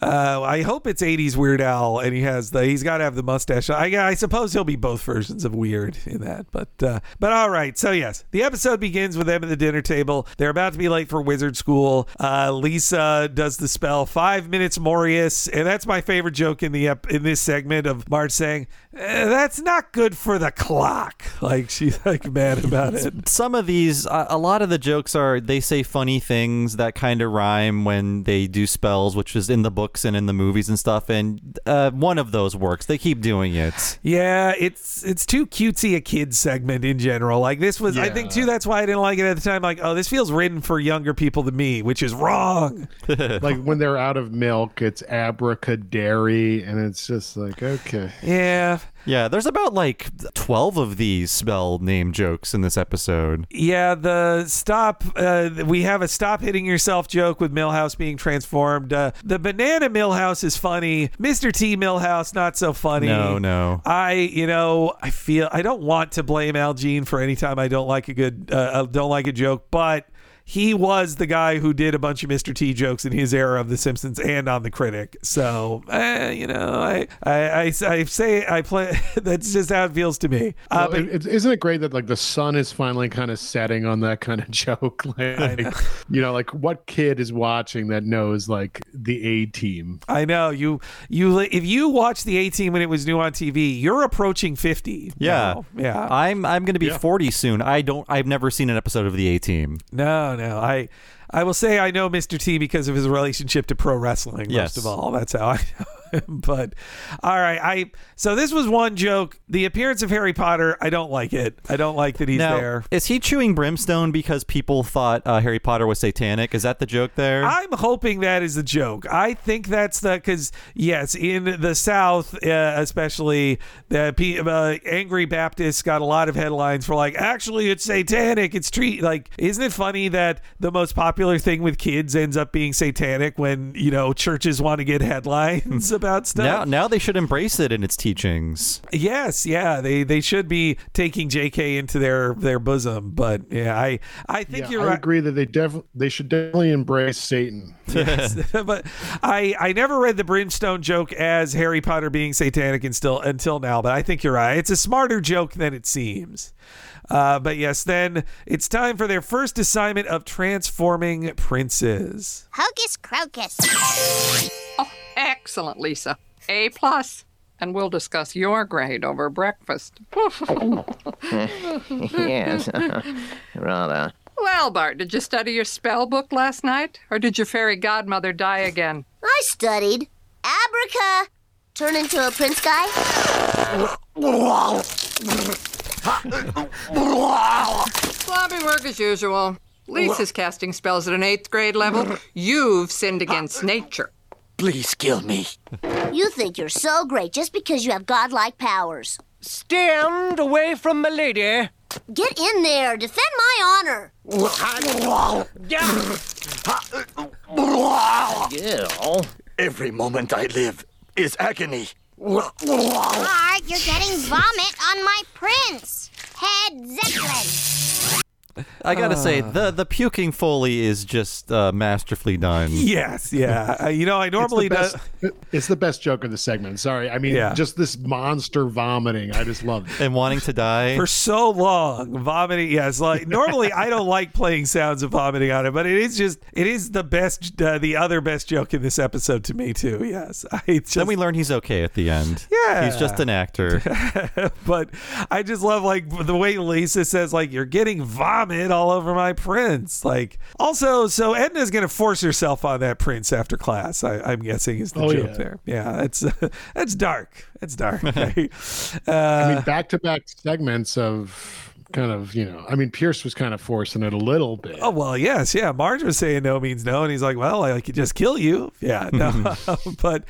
Uh, I hope it's eighties Weird Al, and he has the he's got to have the mustache. I I suppose he'll be both versions of weird in that. But uh, but all right. So yes, the episode begins with them at the dinner table. They're about to be late for wizard school. Uh, Lisa does the spell five minutes Morius, and that's my favorite joke in the ep- in this segment of Marge saying eh, that's not good for the clock. Like she's like mad about it. Some of these, uh, a lot of the jokes are they. say funny things that kind of rhyme when they do spells, which is in the books and in the movies and stuff, and uh, one of those works. They keep doing it. Yeah, it's it's too cutesy a kid segment in general. Like this was, yeah. I think too, that's why I didn't like it at the time. Like, oh, this feels written for younger people than me, which is wrong. Like when they're out of milk, it's abracadary, and it's just like, okay. Yeah. Yeah, there's about like twelve of these spell name jokes in this episode. Yeah, the stop, uh, we have a stop hitting yourself joke with Milhouse being transformed. Uh, the banana Milhouse is funny. Mister T Milhouse, not so funny. No, no. I, you know, I feel, I don't want to blame Al Jean for any time I don't like a good, uh, I don't like a joke, but... he was the guy who did a bunch of Mister T jokes in his era of The Simpsons and on The Critic. So, eh, you know, I, I, I, I say I play. That's just how it feels to me. Uh, well, but, it, isn't it great that like the sun is finally kind of setting on that kind of joke? Like, I know. You know, like what kid is watching that knows like the A Team? I know you. You if you watch the A Team when it was new on T V, you're approaching fifty. Yeah, now. yeah. I'm I'm going to be yeah. forty soon. I don't. I've never seen an episode of the A Team. No. no. No, I I will say I know Mister T because of his relationship to pro wrestling, yes. most of all. That's how I know. But all right, I so this was one joke. The appearance of Harry Potter, I don't like it. I don't like that he's now, there. Is he chewing brimstone because people thought uh, Harry Potter was satanic? Is that the joke there? I'm hoping that is the joke. I think that's the because yes, in the South, uh, especially the uh, angry Baptists got a lot of headlines for like actually it's satanic. It's treat like isn't it funny that the most popular thing with kids ends up being satanic when you know churches want to get headlines about stuff. Now, now they should embrace it in its teachings. Yes, yeah, they they should be taking J K into their their bosom. But yeah, I I think yeah, you're I right. agree that they definitely they should definitely embrace Satan. Yes, but I I never read the brimstone joke as Harry Potter being satanic until until now. But I think you're right. It's a smarter joke than it seems. Uh, but yes, then it's time for their first assignment of transforming princes. Hocus Crocus. Oh, excellent, Lisa. A plus. And we'll discuss your grade over breakfast. Yes, rather. Well, Bart, did you study your spell book last night? Or did your fairy godmother die again? I studied. Abraca. Turn into a prince guy? Sloppy work as usual. Lisa's casting spells at an eighth grade level. You've sinned against nature. Please kill me. You think you're so great just because you have godlike powers. Stand away from my lady. Get in there. Defend my honor. Girl. Every moment I live is agony. Bart, you're getting vomit on my prince. Head Zeppelin. I gotta uh, say, the the puking Foley is just uh, masterfully done. Yes, yeah. Uh, you know, I normally it's the, best, it's the best joke of the segment. Sorry, I mean, yeah. Just this monster vomiting. I just love it. And wanting to die for so long, vomiting. Yes, like normally I don't like playing sounds of vomiting on it, but it is just it is the best, uh, the other best joke in this episode to me too. Yes, I just, then we learn he's okay at the end. Yeah, he's just an actor. But I just love like the way Lisa says, like you're getting vomiting all over my prince. Like also, so Edna's gonna force herself on that prince after class. I, I'm guessing is the oh, joke yeah. there. Yeah, that's uh, that's dark. That's dark. Right? uh, I mean, back to back segments of. Kind of, you know, I mean, Pierce was kind of forcing it a little bit. Oh, well, yes. Yeah. Marge was saying no means no. And he's like, well, I could just kill you. Yeah. No. But,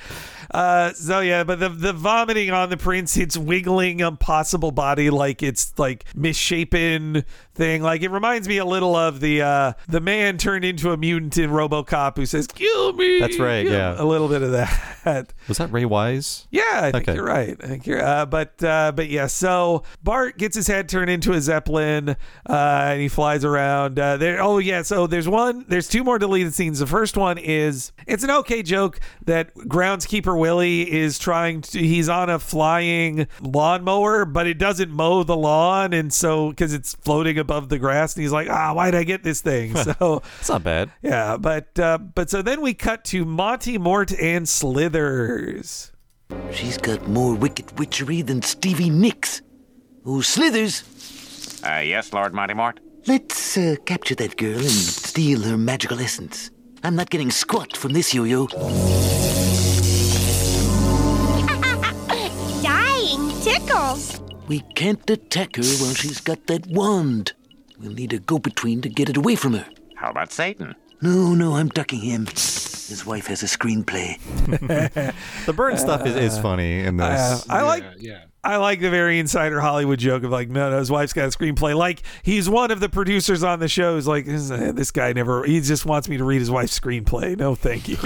uh, so yeah, but the, the vomiting on the prince, it's wiggling impossible body. Like it's like misshapen thing. Like it reminds me a little of the, uh, the man turned into a mutant in RoboCop who says, kill me. That's right. Yeah. A little bit of that. Was that Ray Wise? Yeah. I think okay. you're right. I think you're, uh, but, uh, but yeah. So Bart gets his head turned into his Zeppelin, uh, and he flies around. Uh, there. Oh yeah. So there's one. There's two more deleted scenes. The first one is it's an okay joke that groundskeeper Willie is trying to. He's on a flying lawnmower, but it doesn't mow the lawn, and so because it's floating above the grass, and he's like, ah, why did I get this thing? So it's not bad. Yeah, but uh, but so then we cut to Monty, Mort, and Slithers. She's got more wicked witchery than Stevie Nicks. Who Slithers? Uh, yes, Lord Monty Mort? Let's uh, capture that girl and steal her magical essence. I'm not getting squat from this yo-yo. Dying tickles. We can't attack her while she's got that wand. We'll need a go-between to get it away from her. How about Satan? No, no, I'm ducking him. His wife has a screenplay. The burn stuff uh, is, is funny in this. Uh, I yeah, like... Yeah. I like the very insider Hollywood joke of like, no, no, his wife's got a screenplay. Like he's one of the producers on the show. He's like, this guy never, he just wants me to read his wife's screenplay. No, thank you.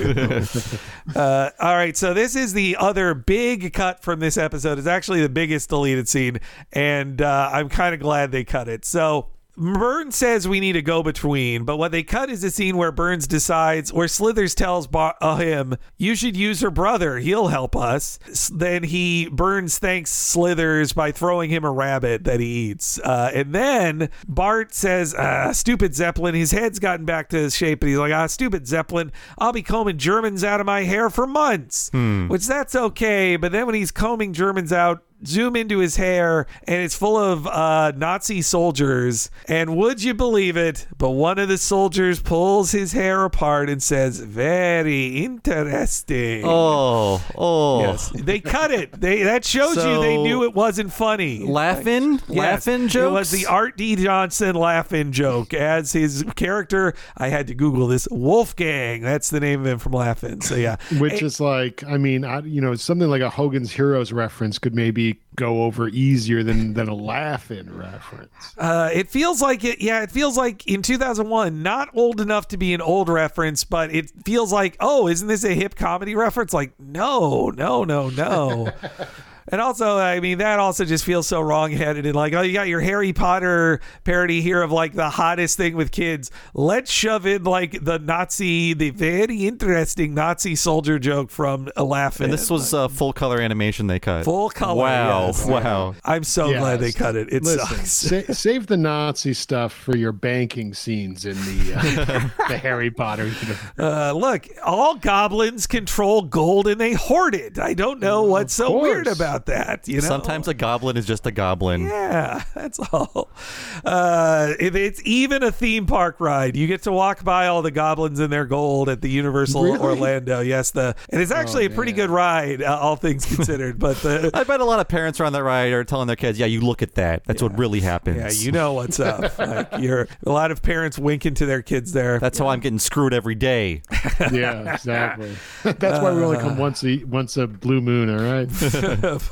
uh, all right. So this is the other big cut from this episode. It's actually the biggest deleted scene. And uh, I'm kind of glad they cut it. So Burns says we need a go-between, but what they cut is a scene where Burns decides, where Slithers tells Bar- uh, him, you should use her brother. He'll help us. Then he, Burns thanks Slithers by throwing him a rabbit that he eats. Uh, and then Bart says, ah, stupid Zeppelin. His head's gotten back to his shape, and he's like, ah, stupid Zeppelin. I'll be combing Germans out of my hair for months, hmm. which that's okay. But then when he's combing Germans out, zoom into his hair, and it's full of uh, Nazi soldiers. And would you believe it, but one of the soldiers pulls his hair apart and says, "Very interesting." Oh, oh. Yes. They cut it. They That shows so, you they knew it wasn't funny. Laughing? Like, laughing yes, jokes? It was the Art D. Johnson laughing joke as his character. I had to Google this. Wolfgang. That's the name of him from Laughing. So, yeah. Which it, is like, I mean, I, you know, something like a Hogan's Heroes reference could maybe go over easier than than a Laugh-In reference. Uh, it feels like it. Yeah, it feels like in two thousand one, not old enough to be an old reference, but it feels like, oh, isn't this a hip comedy reference? Like, no, no, no, no. And also, I mean, that also just feels so wrong-headed. And like, oh, you got your Harry Potter parody here of like the hottest thing with kids. Let's shove in like the Nazi, the very interesting Nazi soldier joke from a Laugh-In. And this was like, uh, full-color animation they cut. Full-color. Wow. Yes. Wow. I'm so yes. glad they cut it. It Listen, sucks. sa- save the Nazi stuff for your banking scenes in the, uh, the Harry Potter. Uh, look, all goblins control gold and they hoard it. I don't know well, what's so course. weird about that, you know? Sometimes a goblin is just a goblin. Yeah, that's all. Uh, it, it's even a theme park ride. You get to walk by all the goblins in their gold at the Universal really? Orlando. Yes, the and it's actually oh, a pretty man. good ride, uh, all things considered. But the, I bet a lot of parents are on that ride are telling their kids, "Yeah, you look at that. That's yeah. what really happens. Yeah, you know what's up." Like you're a lot of parents winking to their kids there. That's yeah. how I'm getting screwed every day. Yeah, exactly. That's uh, why we only come once a once a blue moon. All right.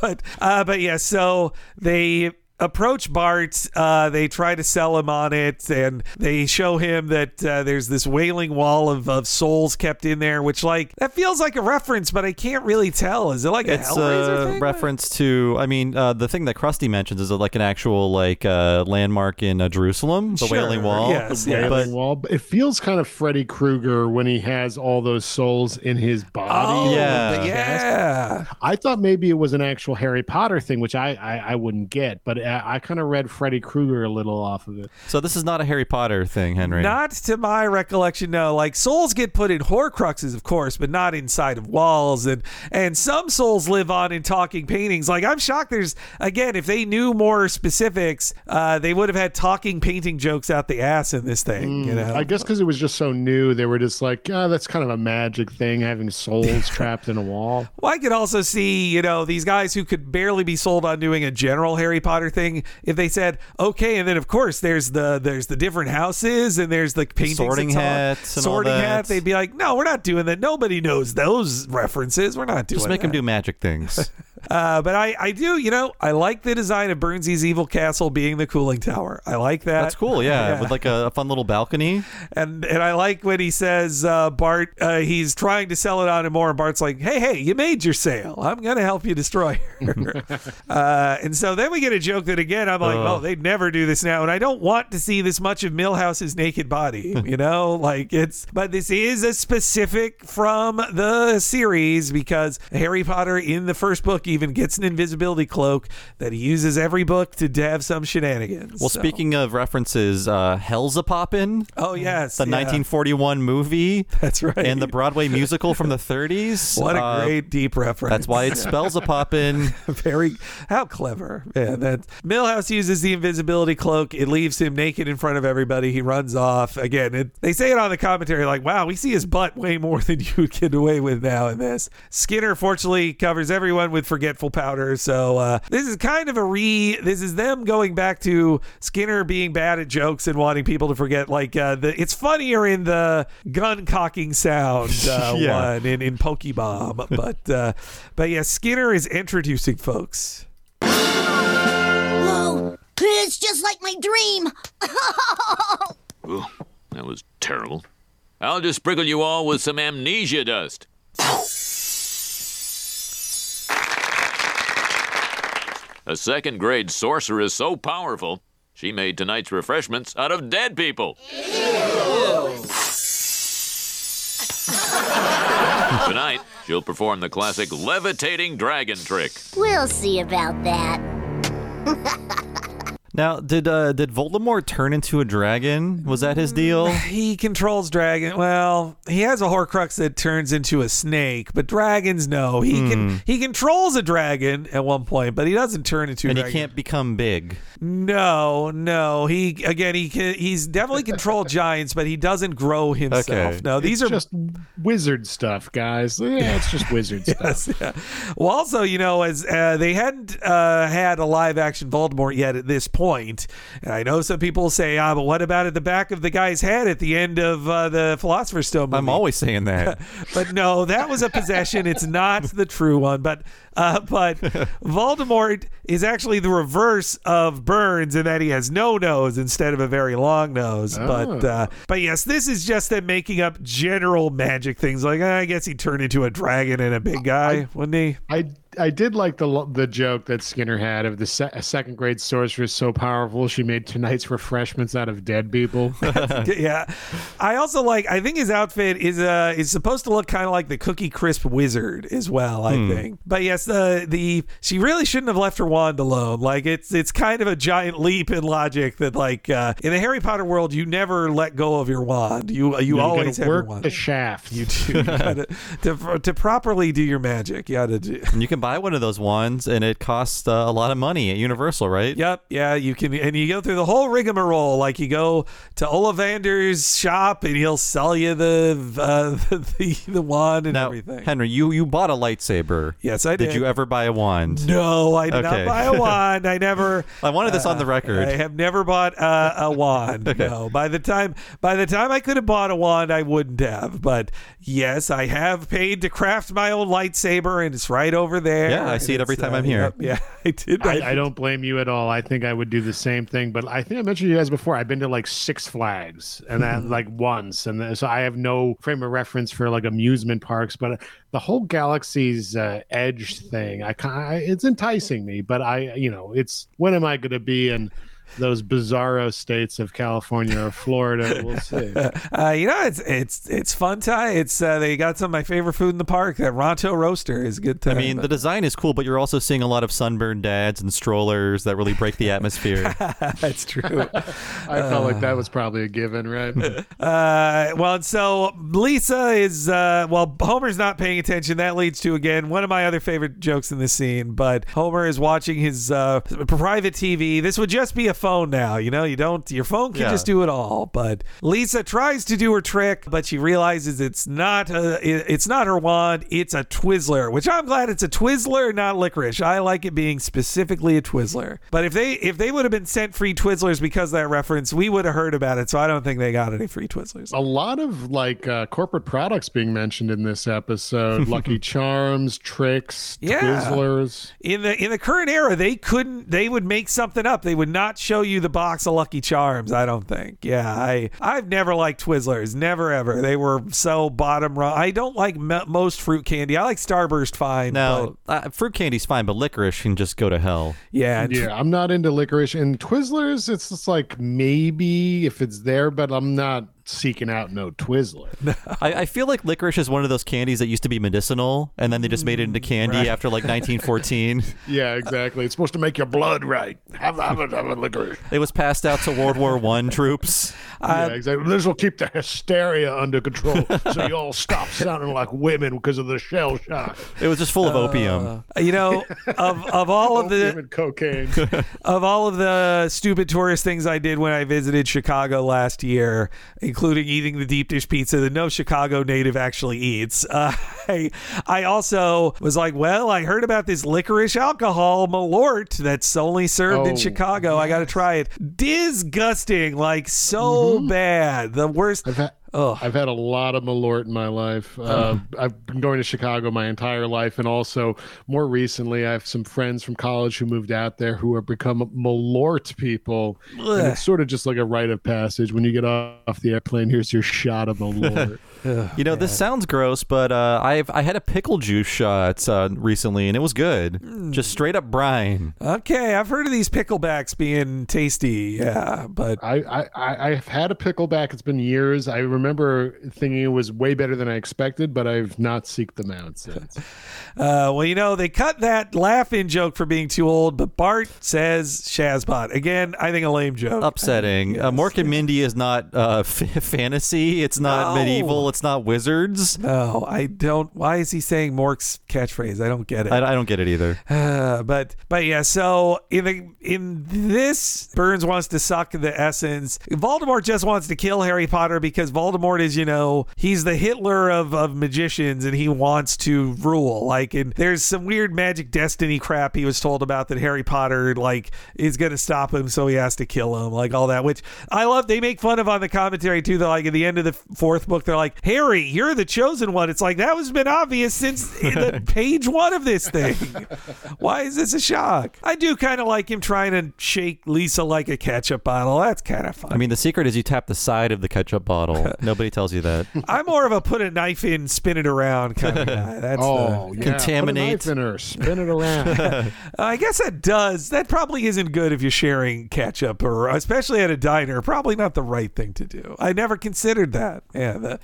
But uh, but yeah, so they approach Bart. Uh, they try to sell him on it, and they show him that uh, there's this wailing wall of, of souls kept in there, which like that feels like a reference, but I can't really tell. Is it like a it's Hellraiser a thing? Reference to? I mean, uh, the thing that Krusty mentions is like an actual like uh, landmark in uh, Jerusalem, the sure. Wailing Wall. Yes, the yeah, Wailing but, Wall. It feels kind of Freddy Krueger when he has all those souls in his body. Oh, yeah, yeah. I thought maybe it was an actual Harry Potter thing, which I I, I wouldn't get, but. It, I kind of read Freddy Krueger a little off of it. So this is not a Harry Potter thing, Henry. Not to my recollection, no. Like souls get put in Horcruxes, of course, but not inside of walls. And and some souls live on in talking paintings. Like I'm shocked there's, again, if they knew more specifics, uh, they would have had talking painting jokes out the ass in this thing. Mm, you know? I guess because it was just so new, they were just like, oh, that's kind of a magic thing, having souls trapped in a wall. Well, I could also see, you know, these guys who could barely be sold on doing a general Harry Potter thing. Thing, if they said okay, and then of course there's the there's the different houses and there's the paintings, sorting hats, and sorting all that. Hat. They'd be like, no, we're not doing that. Nobody knows those references. We're not doing. Just make that. Them do magic things. Uh, but I, I do, you know, I like the design of Burnsy's evil castle being the cooling tower. I like that. That's cool, yeah, yeah. With like a, a fun little balcony. And and I like when he says, uh, Bart, uh, he's trying to sell it on him more, and Bart's like, hey, hey, you made your sale. I'm going to help you destroy her. uh, and so then we get a joke that, again, I'm like, uh, oh, they'd never do this now, and I don't want to see this much of Milhouse's naked body, you know? Like, it's, but this is a specific from the series, because Harry Potter in the first book even gets an invisibility cloak that he uses every book to have some shenanigans. Well, so. Speaking of references, uh, Hell's a Poppin'. Oh, yes. The yeah. nineteen forty-one movie. That's right. And the Broadway musical from the thirties. What a uh, great deep reference. That's why it spells a poppin'. Very, how clever. Yeah, that Milhouse uses the invisibility cloak. It leaves him naked in front of everybody. He runs off. Again, it, they say it on the commentary like, wow, we see his butt way more than you would get away with now in this. Skinner, fortunately, covers everyone with forgiveness. Forgetful powder. So uh, this is kind of a re. This is them going back to Skinner being bad at jokes and wanting people to forget. Like uh, the, it's funnier in the gun cocking sound uh, yeah. one in in Pokebomb. But uh, but yeah, Skinner is introducing folks. Whoa! It's just like my dream. Ooh, that was terrible. I'll just sprinkle you all with some amnesia dust. A second-grade sorcerer is so powerful, she made tonight's refreshments out of dead people. Tonight, she'll perform the classic levitating dragon trick. We'll see about that. Now, did uh, did Voldemort turn into a dragon? Was that his deal? He controls dragon. Well, he has a Horcrux that turns into a snake, but dragons, no. He mm. can he controls a dragon at one point, but he doesn't turn into. And a dragon. He can't become big. No, no. He again, he can, he's definitely controlled giants, but he doesn't grow himself. Okay. No, these it's are just wizard stuff, guys. Yeah, it's just wizard yes, stuff. Yeah. Well, also, you know, as uh, they hadn't uh, had a live action Voldemort yet at this point. Point. And I know some people say, ah, but what about at the back of the guy's head at the end of uh, the Philosopher's Stone movie? I'm always saying that. But no, that was a possession. It's not the true one. But uh, but Voldemort is actually the reverse of Burns in that he has no nose instead of a very long nose. Oh. But uh, but yes, this is just them making up general magic things. Like, I guess he turned into a dragon and a big guy, I, wouldn't he? I I did like the the joke that Skinner had of the se- second grade sorceress so powerful she made tonight's refreshments out of dead people. Yeah, I also like. I think his outfit is uh is supposed to look kind of like the Cookie Crisp Wizard as well. I hmm. think, but yes, the the she really shouldn't have left her wand alone. Like it's it's kind of a giant leap in logic that like uh, in the Harry Potter world you never let go of your wand. You you, you always have work your wand. The shaft. You do you gotta, to to properly do your magic. You gotta do. And you can buy one of those wands and it costs uh, a lot of money at Universal, right? Yep. Yeah, you can, and you go through the whole rigmarole. Like you go to Ollivander's shop and he'll sell you the uh, the, the wand and now, everything. Henry, you you bought a lightsaber. Yes, I did. Did you ever buy a wand? No, I did okay. not buy a wand. I never. I wanted this uh, on the record. I have never bought uh, a wand. Okay. No. By the time by the time I could have bought a wand, I wouldn't have. But yes, I have paid to craft my own lightsaber, and it's right over there. Yeah, I see it every time uh, I'm here. Yeah, I did. I, I don't blame you at all. I think I would do the same thing. But I think I mentioned to you guys before, I've been to like Six Flags and that like once. And then, so I have no frame of reference for like amusement parks. But the whole Galaxy's uh, Edge thing, I, I it's enticing me. But I, you know, it's when am I going to be in those bizarro states of California or Florida? We'll see. Uh, you know, it's it's it's fun time. It's uh, they got some of my favorite food in the park. That Ronto Roaster is good time. I mean, the design is cool, but you're also seeing a lot of sunburned dads and strollers that really break the atmosphere. That's true. I uh, felt like that was probably a given, right? Uh, well, so Lisa is uh, well, Homer's not paying attention. That leads to again one of my other favorite jokes in this scene. But Homer is watching his uh, private T V. This would just be a phone now, you know, you don't your phone can yeah. just do it all. But Lisa tries to do her trick, but she realizes it's not a, it's not her wand, it's a Twizzler, which I'm glad it's a Twizzler, not licorice. I like it being specifically a Twizzler. But if they if they would have been sent free Twizzlers because of that reference, we would have heard about it. So I don't think they got any free Twizzlers. A lot of like uh, corporate products being mentioned in this episode. Lucky Charms, tricks, yeah. Twizzlers. In the in the current era, they couldn't they would make something up. They would not show you the box of Lucky Charms, I don't think. Yeah, I, I've never liked Twizzlers. Never, ever. They were so bottom rung. I don't like me- most fruit candy. I like Starburst fine. No, but... uh, fruit candy's fine, but licorice can just go to hell. Yeah. T- yeah, I'm not into licorice. And Twizzlers, it's just like maybe if it's there, but I'm not seeking out no Twizzler. I, I feel like licorice is one of those candies that used to be medicinal and then they just made it into candy right. after like nineteen fourteen. Yeah, exactly. It's supposed to make your blood right. Have, have, a, have a licorice. It was passed out to World War One troops. Yeah, uh, exactly. This will keep the hysteria under control so you all stop sounding like women because of the shell shock. It was just full of uh, opium. You know, of, of all of the... and cocaine. Of all of the stupid tourist things I did when I visited Chicago last year, including eating the deep dish pizza that no Chicago native actually eats. Uh, I, I also was like, well, I heard about this licorice alcohol, Malort, that's only served oh, in Chicago. Yes. I got to try it. Disgusting. Like so mm-hmm. bad. The worst. I've had- Oh. I've had a lot of Malort in my life. Uh, I've been going to Chicago my entire life. And also, more recently, I have some friends from college who moved out there who have become Malort people. And it's sort of just like a rite of passage. When you get off the airplane, here's your shot of Malort. Ugh, you know, man. This sounds gross, but uh, I've I had a pickle juice shot uh, recently, and it was good. Mm. Just straight up brine. Okay, I've heard of these picklebacks being tasty. Yeah, but I, I I've had a pickleback. It's been years. I remember thinking it was way better than I expected, but I've not seeked them out since. uh, well, you know, they cut that laugh-in joke for being too old, but Bart says Shazbot again. I think a lame joke. Upsetting. Yes, uh, Mork yes. and Mindy is not uh, f- fantasy. It's not no. medieval. It's not wizards. No, I don't. Why is he saying Mork's catchphrase? I don't get it. I, I don't get it either. Uh, but but yeah. So in the, in this, Burns wants to suck the essence. Voldemort just wants to kill Harry Potter because Voldemort is, you know, he's the Hitler of of magicians, and he wants to rule. Like, and there's some weird magic destiny crap he was told about that Harry Potter like is gonna stop him, so he has to kill him. Like all that, which I love. They make fun of on the commentary too. They're like at the end of the fourth book, they're like, Harry, you're the chosen one. It's like, that was been obvious since the page one of this thing. Why is this a shock? I do kind of like him trying to shake Lisa like a ketchup bottle. That's kind of fun. I mean, the secret is you tap the side of the ketchup bottle. Nobody tells you that. I'm more of a put a knife in, spin it around kind of guy. That's oh, the yeah. contaminate. Put a knife in her, spin it around. I guess that does. That probably isn't good if you're sharing ketchup, or especially at a diner. Probably not the right thing to do. I never considered that. Yeah. The,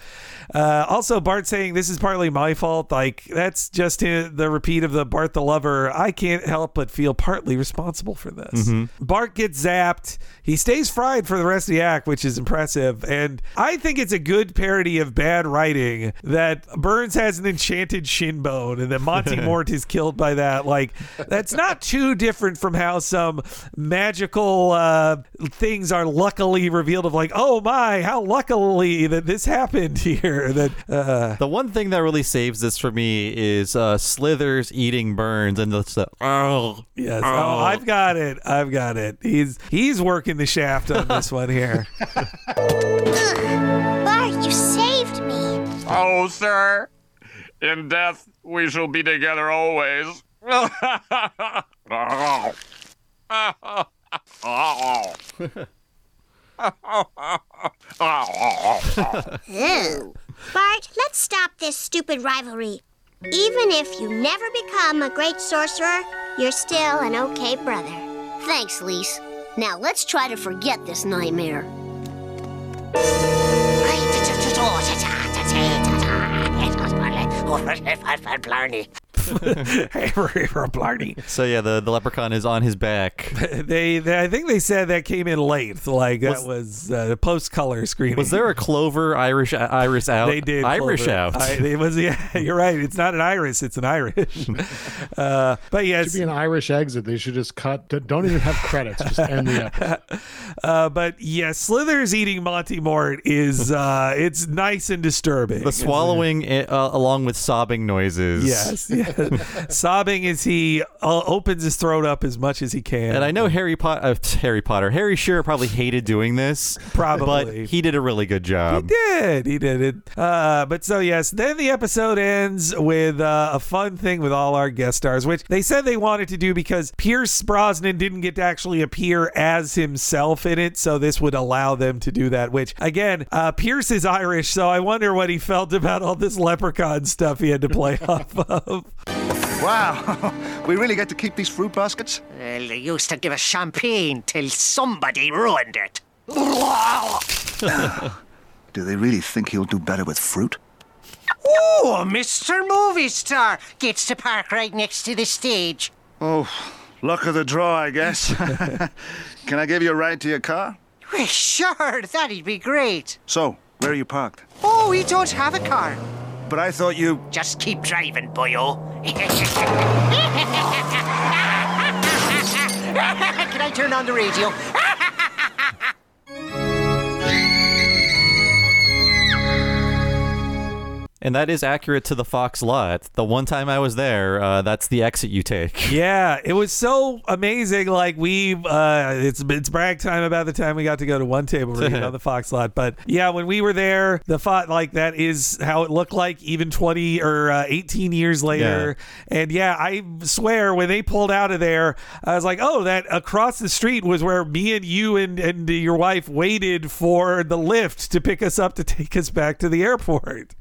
uh, also, Bart saying this is partly my fault. Like, that's just his, the repeat of the Bart the Lover. I can't help but feel partly responsible for this. Mm-hmm. Bart gets zapped. He stays fried for the rest of the act, which is impressive. And I think it's a good parody of bad writing that Burns has an enchanted shin bone and that Monty Mort is killed by that. Like, that's not too different from how some magical uh, things are luckily revealed of like, oh my, how luckily that this happened here. That uh, the one thing that really saves this for me is uh, Slithers eating Burns, and that's the oh yes, oh. oh I've got it, I've got it. He's he's working the shaft on this one here. Ugh, Bart, you saved me. Oh, sir, in death we shall be together always. Ew. Bart, let's stop this stupid rivalry. Even if you never become a great sorcerer, you're still an okay brother. Thanks, Lise. Now let's try to forget this nightmare. So yeah, the, the leprechaun is on his back. They, they, I think they said that came in late. Like that was, was uh, the post color screening. Was there a Clover Irish uh, iris out? They did Irish Clover. Out. I, it was yeah. You're right. It's not an iris. It's an Irish. Uh, but yes, it should be an Irish exit. They should just cut. Don't even have credits. Just end the episode. Uh, but yeah, Slithers eating Monty Mort is uh, it's nice and disturbing. The swallowing it, uh, along with sobbing noises. Yes. Yeah. Sobbing as he uh, opens his throat up as much as he can. And I know Harry Potter, uh, Harry Potter, Harry Shearer probably hated doing this, probably, but he did a really good job. He did, he did it. Uh, but so yes, then the episode ends with uh, a fun thing with all our guest stars, which they said they wanted to do because Pierce Brosnan didn't get to actually appear as himself in it, so this would allow them to do that. Which again, uh, Pierce is Irish, so I wonder what he felt about all this leprechaun stuff he had to play off of. Wow, we really get to keep these fruit baskets? Well, they used to give us champagne till somebody ruined it. Do they really think he'll do better with fruit? Oh, Mister Movie Star gets to park right next to the stage. Oh, luck of the draw, I guess. Can I give you a ride to your car? Well, sure, that'd be great. So, where are you parked? Oh, we don't have a car. But I thought you... Just keep driving, boyo. Can I turn on the radio? And that is accurate to the Fox lot. The one time I was there, uh, that's the exit you take. Yeah, it was so amazing. Like we, uh, it's it's brag time about the time we got to go to one table read on the Fox lot. But yeah, when we were there, the Fox, like that is how it looked like even twenty or uh, eighteen years later. Yeah. And yeah, I swear when they pulled out of there, I was like, oh, that across the street was where me and you and and your wife waited for the lift to pick us up to take us back to the airport.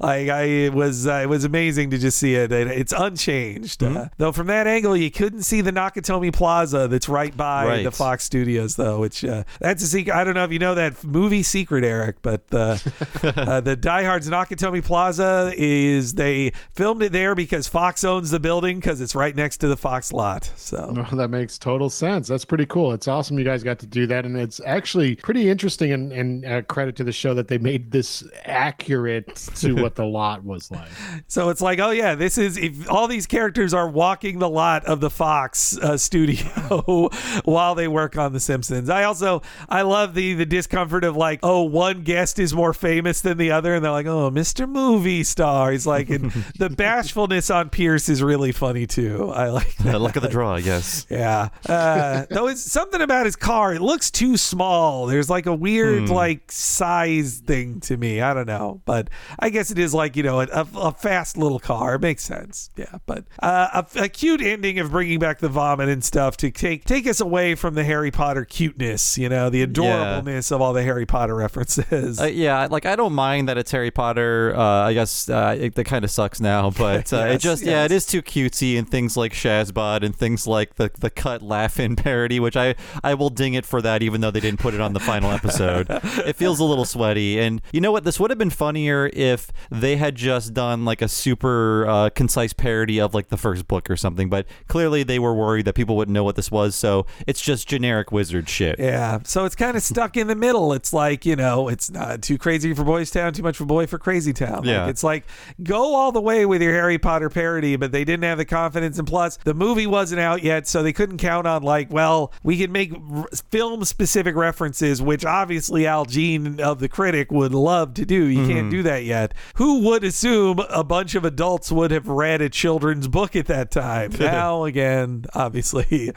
Like I it was, uh, it was amazing to just see it. it it's unchanged, mm-hmm. uh, though. From that angle, you couldn't see the Nakatomi Plaza that's right by right. the Fox Studios, though. Which uh, that's a secret. I don't know if you know that movie secret, Eric, but uh, uh, the Die Hard's Nakatomi Plaza is they filmed it there because Fox owns the building because it's right next to the Fox lot. So well, that makes total sense. That's pretty cool. It's awesome you guys got to do that, and it's actually pretty interesting. And, and uh, credit to the show that they made this accurate to what the lot was like. So it's like, oh yeah, this is if all these characters are walking the lot of the Fox uh, studio while they work on The Simpsons. I also I love the the discomfort of like, oh, one guest is more famous than the other, and they're like, oh, Mister Movie Star. He's like, and the bashfulness on Pierce is really funny too. I like that. Uh, luck of the draw, yes. Yeah. Uh, though it's something about his car. It looks too small. There's like a weird hmm. like size thing to me. I don't know, but I guess it is like, you know, a, a fast little car. It makes sense. Yeah. But uh, a, a cute ending of bringing back the vomit and stuff to take take us away from the Harry Potter cuteness, you know, the adorableness yeah. of all the Harry Potter references. Uh, yeah. Like, I don't mind that it's Harry Potter. Uh, I guess uh, it, that kind of sucks now, but uh, yes, it just, yes. yeah, it is too cutesy, and things like Shazbot and things like the, the cut laugh-in parody, which I, I will ding it for that, even though they didn't put it on the final episode. It feels a little sweaty. And you know what? This would have been funnier if they had just done like a super uh, concise parody of like the first book or something, but clearly they were worried that people wouldn't know what this was, so it's just generic wizard shit. Yeah, so it's kind of stuck in the middle. It's like, you know, it's not too crazy for Boys Town, too much for Boy for Crazy Town. Yeah. Like, it's like, go all the way with your Harry Potter parody, but they didn't have the confidence, and plus the movie wasn't out yet, so they couldn't count on like, well, we can make r- film specific references, which obviously Al Jean of The Critic would love to do. You mm-hmm. can't do that yet. Who would assume a bunch of adults would have read a children's book at that time? Now, again, obviously,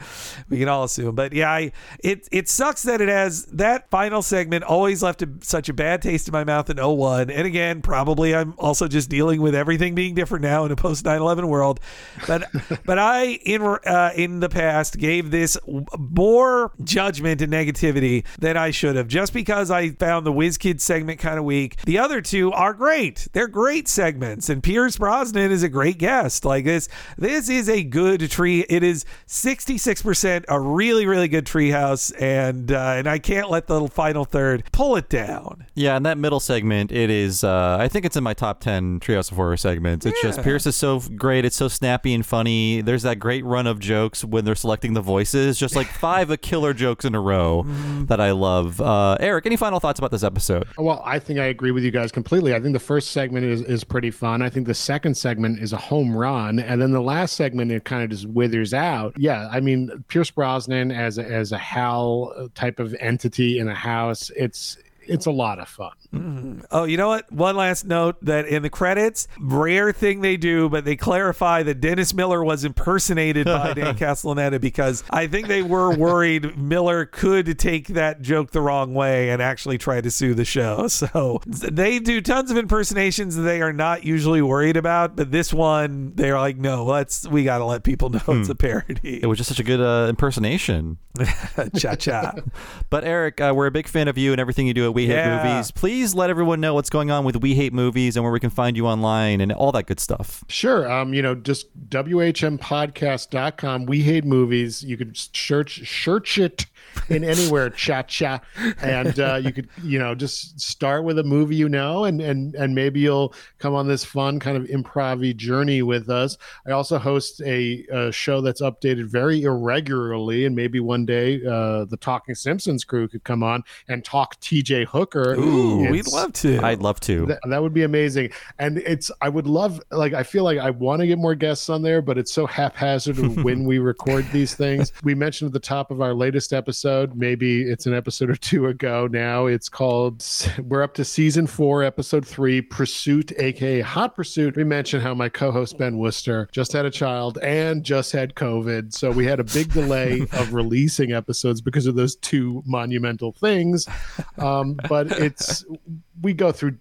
we can all assume. But yeah, I, it it sucks that it has that final segment always left a, such a bad taste in my mouth in oh one. And again, probably I'm also just dealing with everything being different now in a post nine eleven world. But but I, in, uh, in the past, gave this more judgment and negativity than I should have, just because I found the WizKids segment kind of weak. The other two are great. They're great segments, and Pierce Brosnan is a great guest. Like this this is a good tree. It is sixty-six percent a really, really good Treehouse, and uh, and I can't let the final third pull it down. Yeah, and that middle segment, it is uh, I think it's in my top ten Treehouse of Horror segments. It's yeah. just Pierce is so great. It's so snappy and funny. There's that great run of jokes when they're selecting the voices, just like five a killer jokes in a row that I love. Uh, Eric, any final thoughts about this episode? Well, I think I agree with you guys completely. I think the first segment is, is pretty fun. I think the second segment is a home run, and then the last segment, it kind of just withers out. Yeah, I mean, Pierce Brosnan as a, as a Hal type of entity in a house, it's it's a lot of fun. Mm. Oh, you know what? One last note that in the credits, rare thing they do, but they clarify that Dennis Miller was impersonated by Dan Castellaneta, because I think they were worried Miller could take that joke the wrong way and actually try to sue the show. So they do tons of impersonations that they are not usually worried about, but this one, they're like, no, let's we got to let people know hmm. it's a parody. It was just such a good uh, impersonation. Cha-cha. But Eric, uh, we're a big fan of you and everything you do at We Hate yeah. Movies. Please let everyone know what's going on with We Hate Movies and where we can find you online and all that good stuff. Sure. Um, you know, just W H M podcast dot com, We Hate Movies. You could search, search it in anywhere, cha-cha. And uh, you could, you know, just start with a movie, you know, and, and, and maybe you'll come on this fun kind of improv-y journey with us. I also host a, a show that's updated very irregularly, and maybe one day uh, the Talking Simpsons crew could come on and talk T J a hooker. Ooh, we'd love to. I'd love to. Th- that would be amazing. And it's, I would love, like, I feel like I want to get more guests on there, but it's so haphazard when we record these things. We mentioned at the top of our latest episode, maybe it's an episode or two ago now. It's called, we're up to season four, episode three, Pursuit, aka Hot Pursuit. We mentioned how my co-host Ben Wooster just had a child and just had COVID. So we had a big delay of releasing episodes because of those two monumental things. Um, but it's, we go through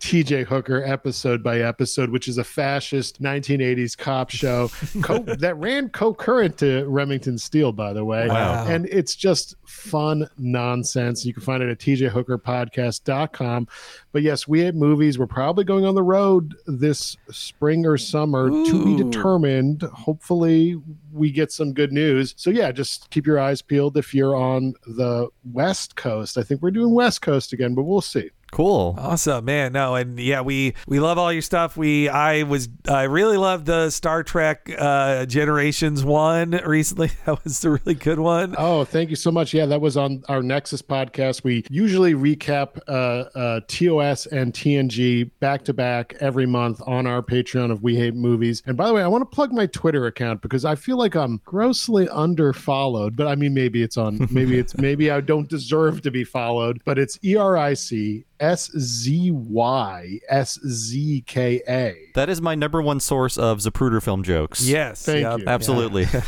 T J Hooker episode by episode, which is a fascist nineteen eighties cop show co- that ran co-current to Remington Steele, by the way. Wow. And it's just fun nonsense. You can find it at T J Hooker podcast dot com. But yes, we at Movies, we're probably going on the road this spring or summer. Ooh. To be determined. Hopefully we get some good news. So yeah, just keep your eyes peeled if you're on the West Coast. I think we're doing West Coast again, but we'll see. Cool. Awesome, man. No, and yeah, we we love all your stuff. We I was I really loved the Star Trek uh Generations one recently. That was a really good one. Oh, thank you so much. Yeah, that was on our Nexus podcast. We usually recap uh uh T O S and T N G back to back every month on our Patreon of We Hate Movies. And by the way, I want to plug my Twitter account because I feel like I'm grossly underfollowed, but I mean maybe it's on maybe it's maybe I don't deserve to be followed, but it's E R I C S Z Y S Z K A. That is my number one source of Zapruder film jokes. Yes. Thank yeah, you. Absolutely. Yeah.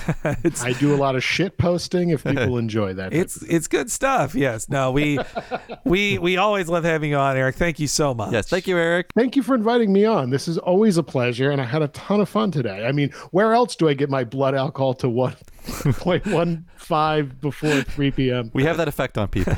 I do a lot of shit posting if people enjoy that. It's it's good stuff. Yes. No, we we we always love having you on, Eric. Thank you so much. Yes. Thank you, Eric. Thank you for inviting me on. This is always a pleasure, and I had a ton of fun today. I mean, where else do I get my blood alcohol to one point one five before three p.m.? We have that effect on people.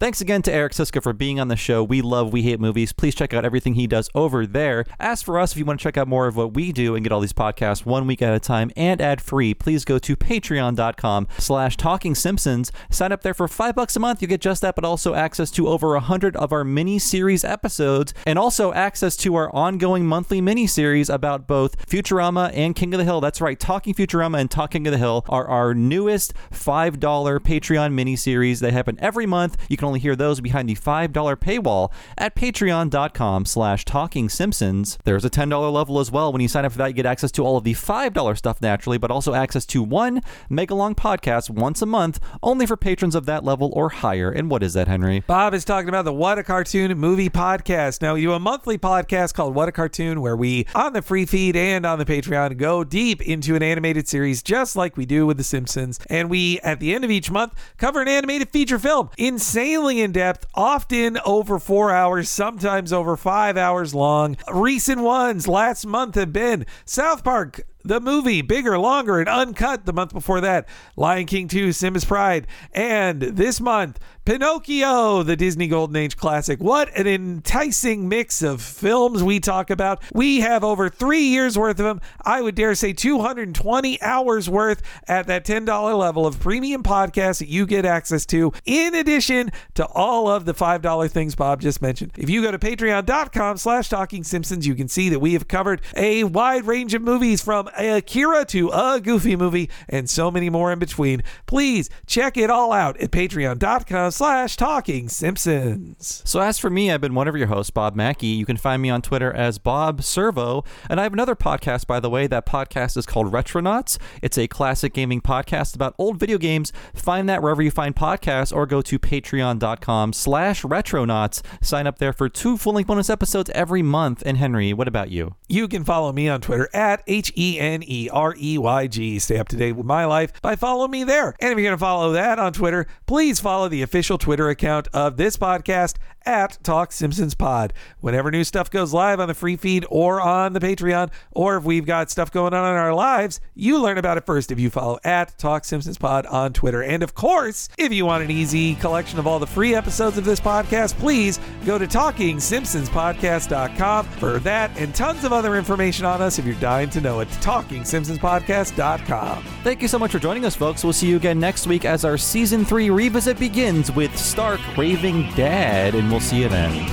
Thanks again to Eric Szyszka for being on the show. We love We Hate Movies. Please check out everything he does over there. As for us, if you want to check out more of what we do and get all these podcasts one week at a time and ad-free, please go to patreon.com slash Talking Simpsons. Sign up there for five bucks a month. You get just that, but also access to over one hundred of our mini-series episodes and also access to our ongoing monthly mini-series about both Futurama and King of the Hill. That's right. Talking Futurama and Talking of the Hill are our newest five dollars Patreon mini-series. They happen every month. You can only hear those behind the five dollars paywall at patreon.com slash Talking Simpsons. There's a ten dollars level as well. When you sign up for that, you get access to all of the five dollars stuff naturally, but also access to one mega-long podcast once a month, only for patrons of that level or higher. And what is that, Henry? Bob is talking about the What a Cartoon Movie podcast. Now, you have a monthly podcast called What a Cartoon, where we, on the free feed and on the Patreon, go deep into an animated series, just like we do with The Simpsons. And we, at the end of each month, cover an animated feature film. Insanely in depth, often over four hours, sometimes over five hours long. Recent ones last month have been South Park, the movie, bigger, longer, and uncut. The month before that, Lion King two, Simba's Pride. And this month, Pinocchio, the Disney Golden Age classic. What an enticing mix of films we talk about. We have over three years worth of them. I would dare say two hundred twenty hours worth at that ten dollars level of premium podcasts that you get access to, in addition to all of the five dollars things Bob just mentioned. If you go to patreon.com slash Talking Simpsons, you can see that we have covered a wide range of movies, from Akira to a Goofy Movie and so many more in between. Please check it all out at patreon.com slash Talking Simpsons. So as for me, I've been one of your hosts, Bob Mackey. You can find me on Twitter as Bob Servo. And I have another podcast, by the way. That podcast is called Retronauts. It's a classic gaming podcast about old video games. Find that wherever you find podcasts, or go to patreon.com slash Retronauts. Sign up there for two full-length bonus episodes every month. And Henry, what about you? You can follow me on Twitter at H E E N E R E Y G. Stay up to date with my life by following me there. And if you're going to follow that on Twitter, please follow the official Twitter account of this podcast at Talk Simpsons Pod. Whenever new stuff goes live on the free feed or on the Patreon, or if we've got stuff going on in our lives, you learn about it first if you follow at Talk Simpsons Pod on Twitter. And of course, if you want an easy collection of all the free episodes of this podcast, please go to talking simpsons podcast dot com for that and tons of other information on us if you're dying to know it. talking simpsons podcast dot com. Thank you so much for joining us, folks. We'll see you again next week as our season three revisit begins with Stark raving dad, and we'll see you then.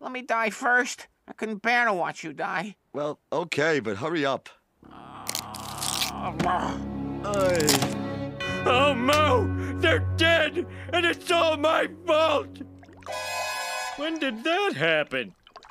Let me die first. I couldn't bear to watch you die. Well, okay, but hurry up. Uh, oh, Mo! They're dead! And it's all my fault! When did that happen?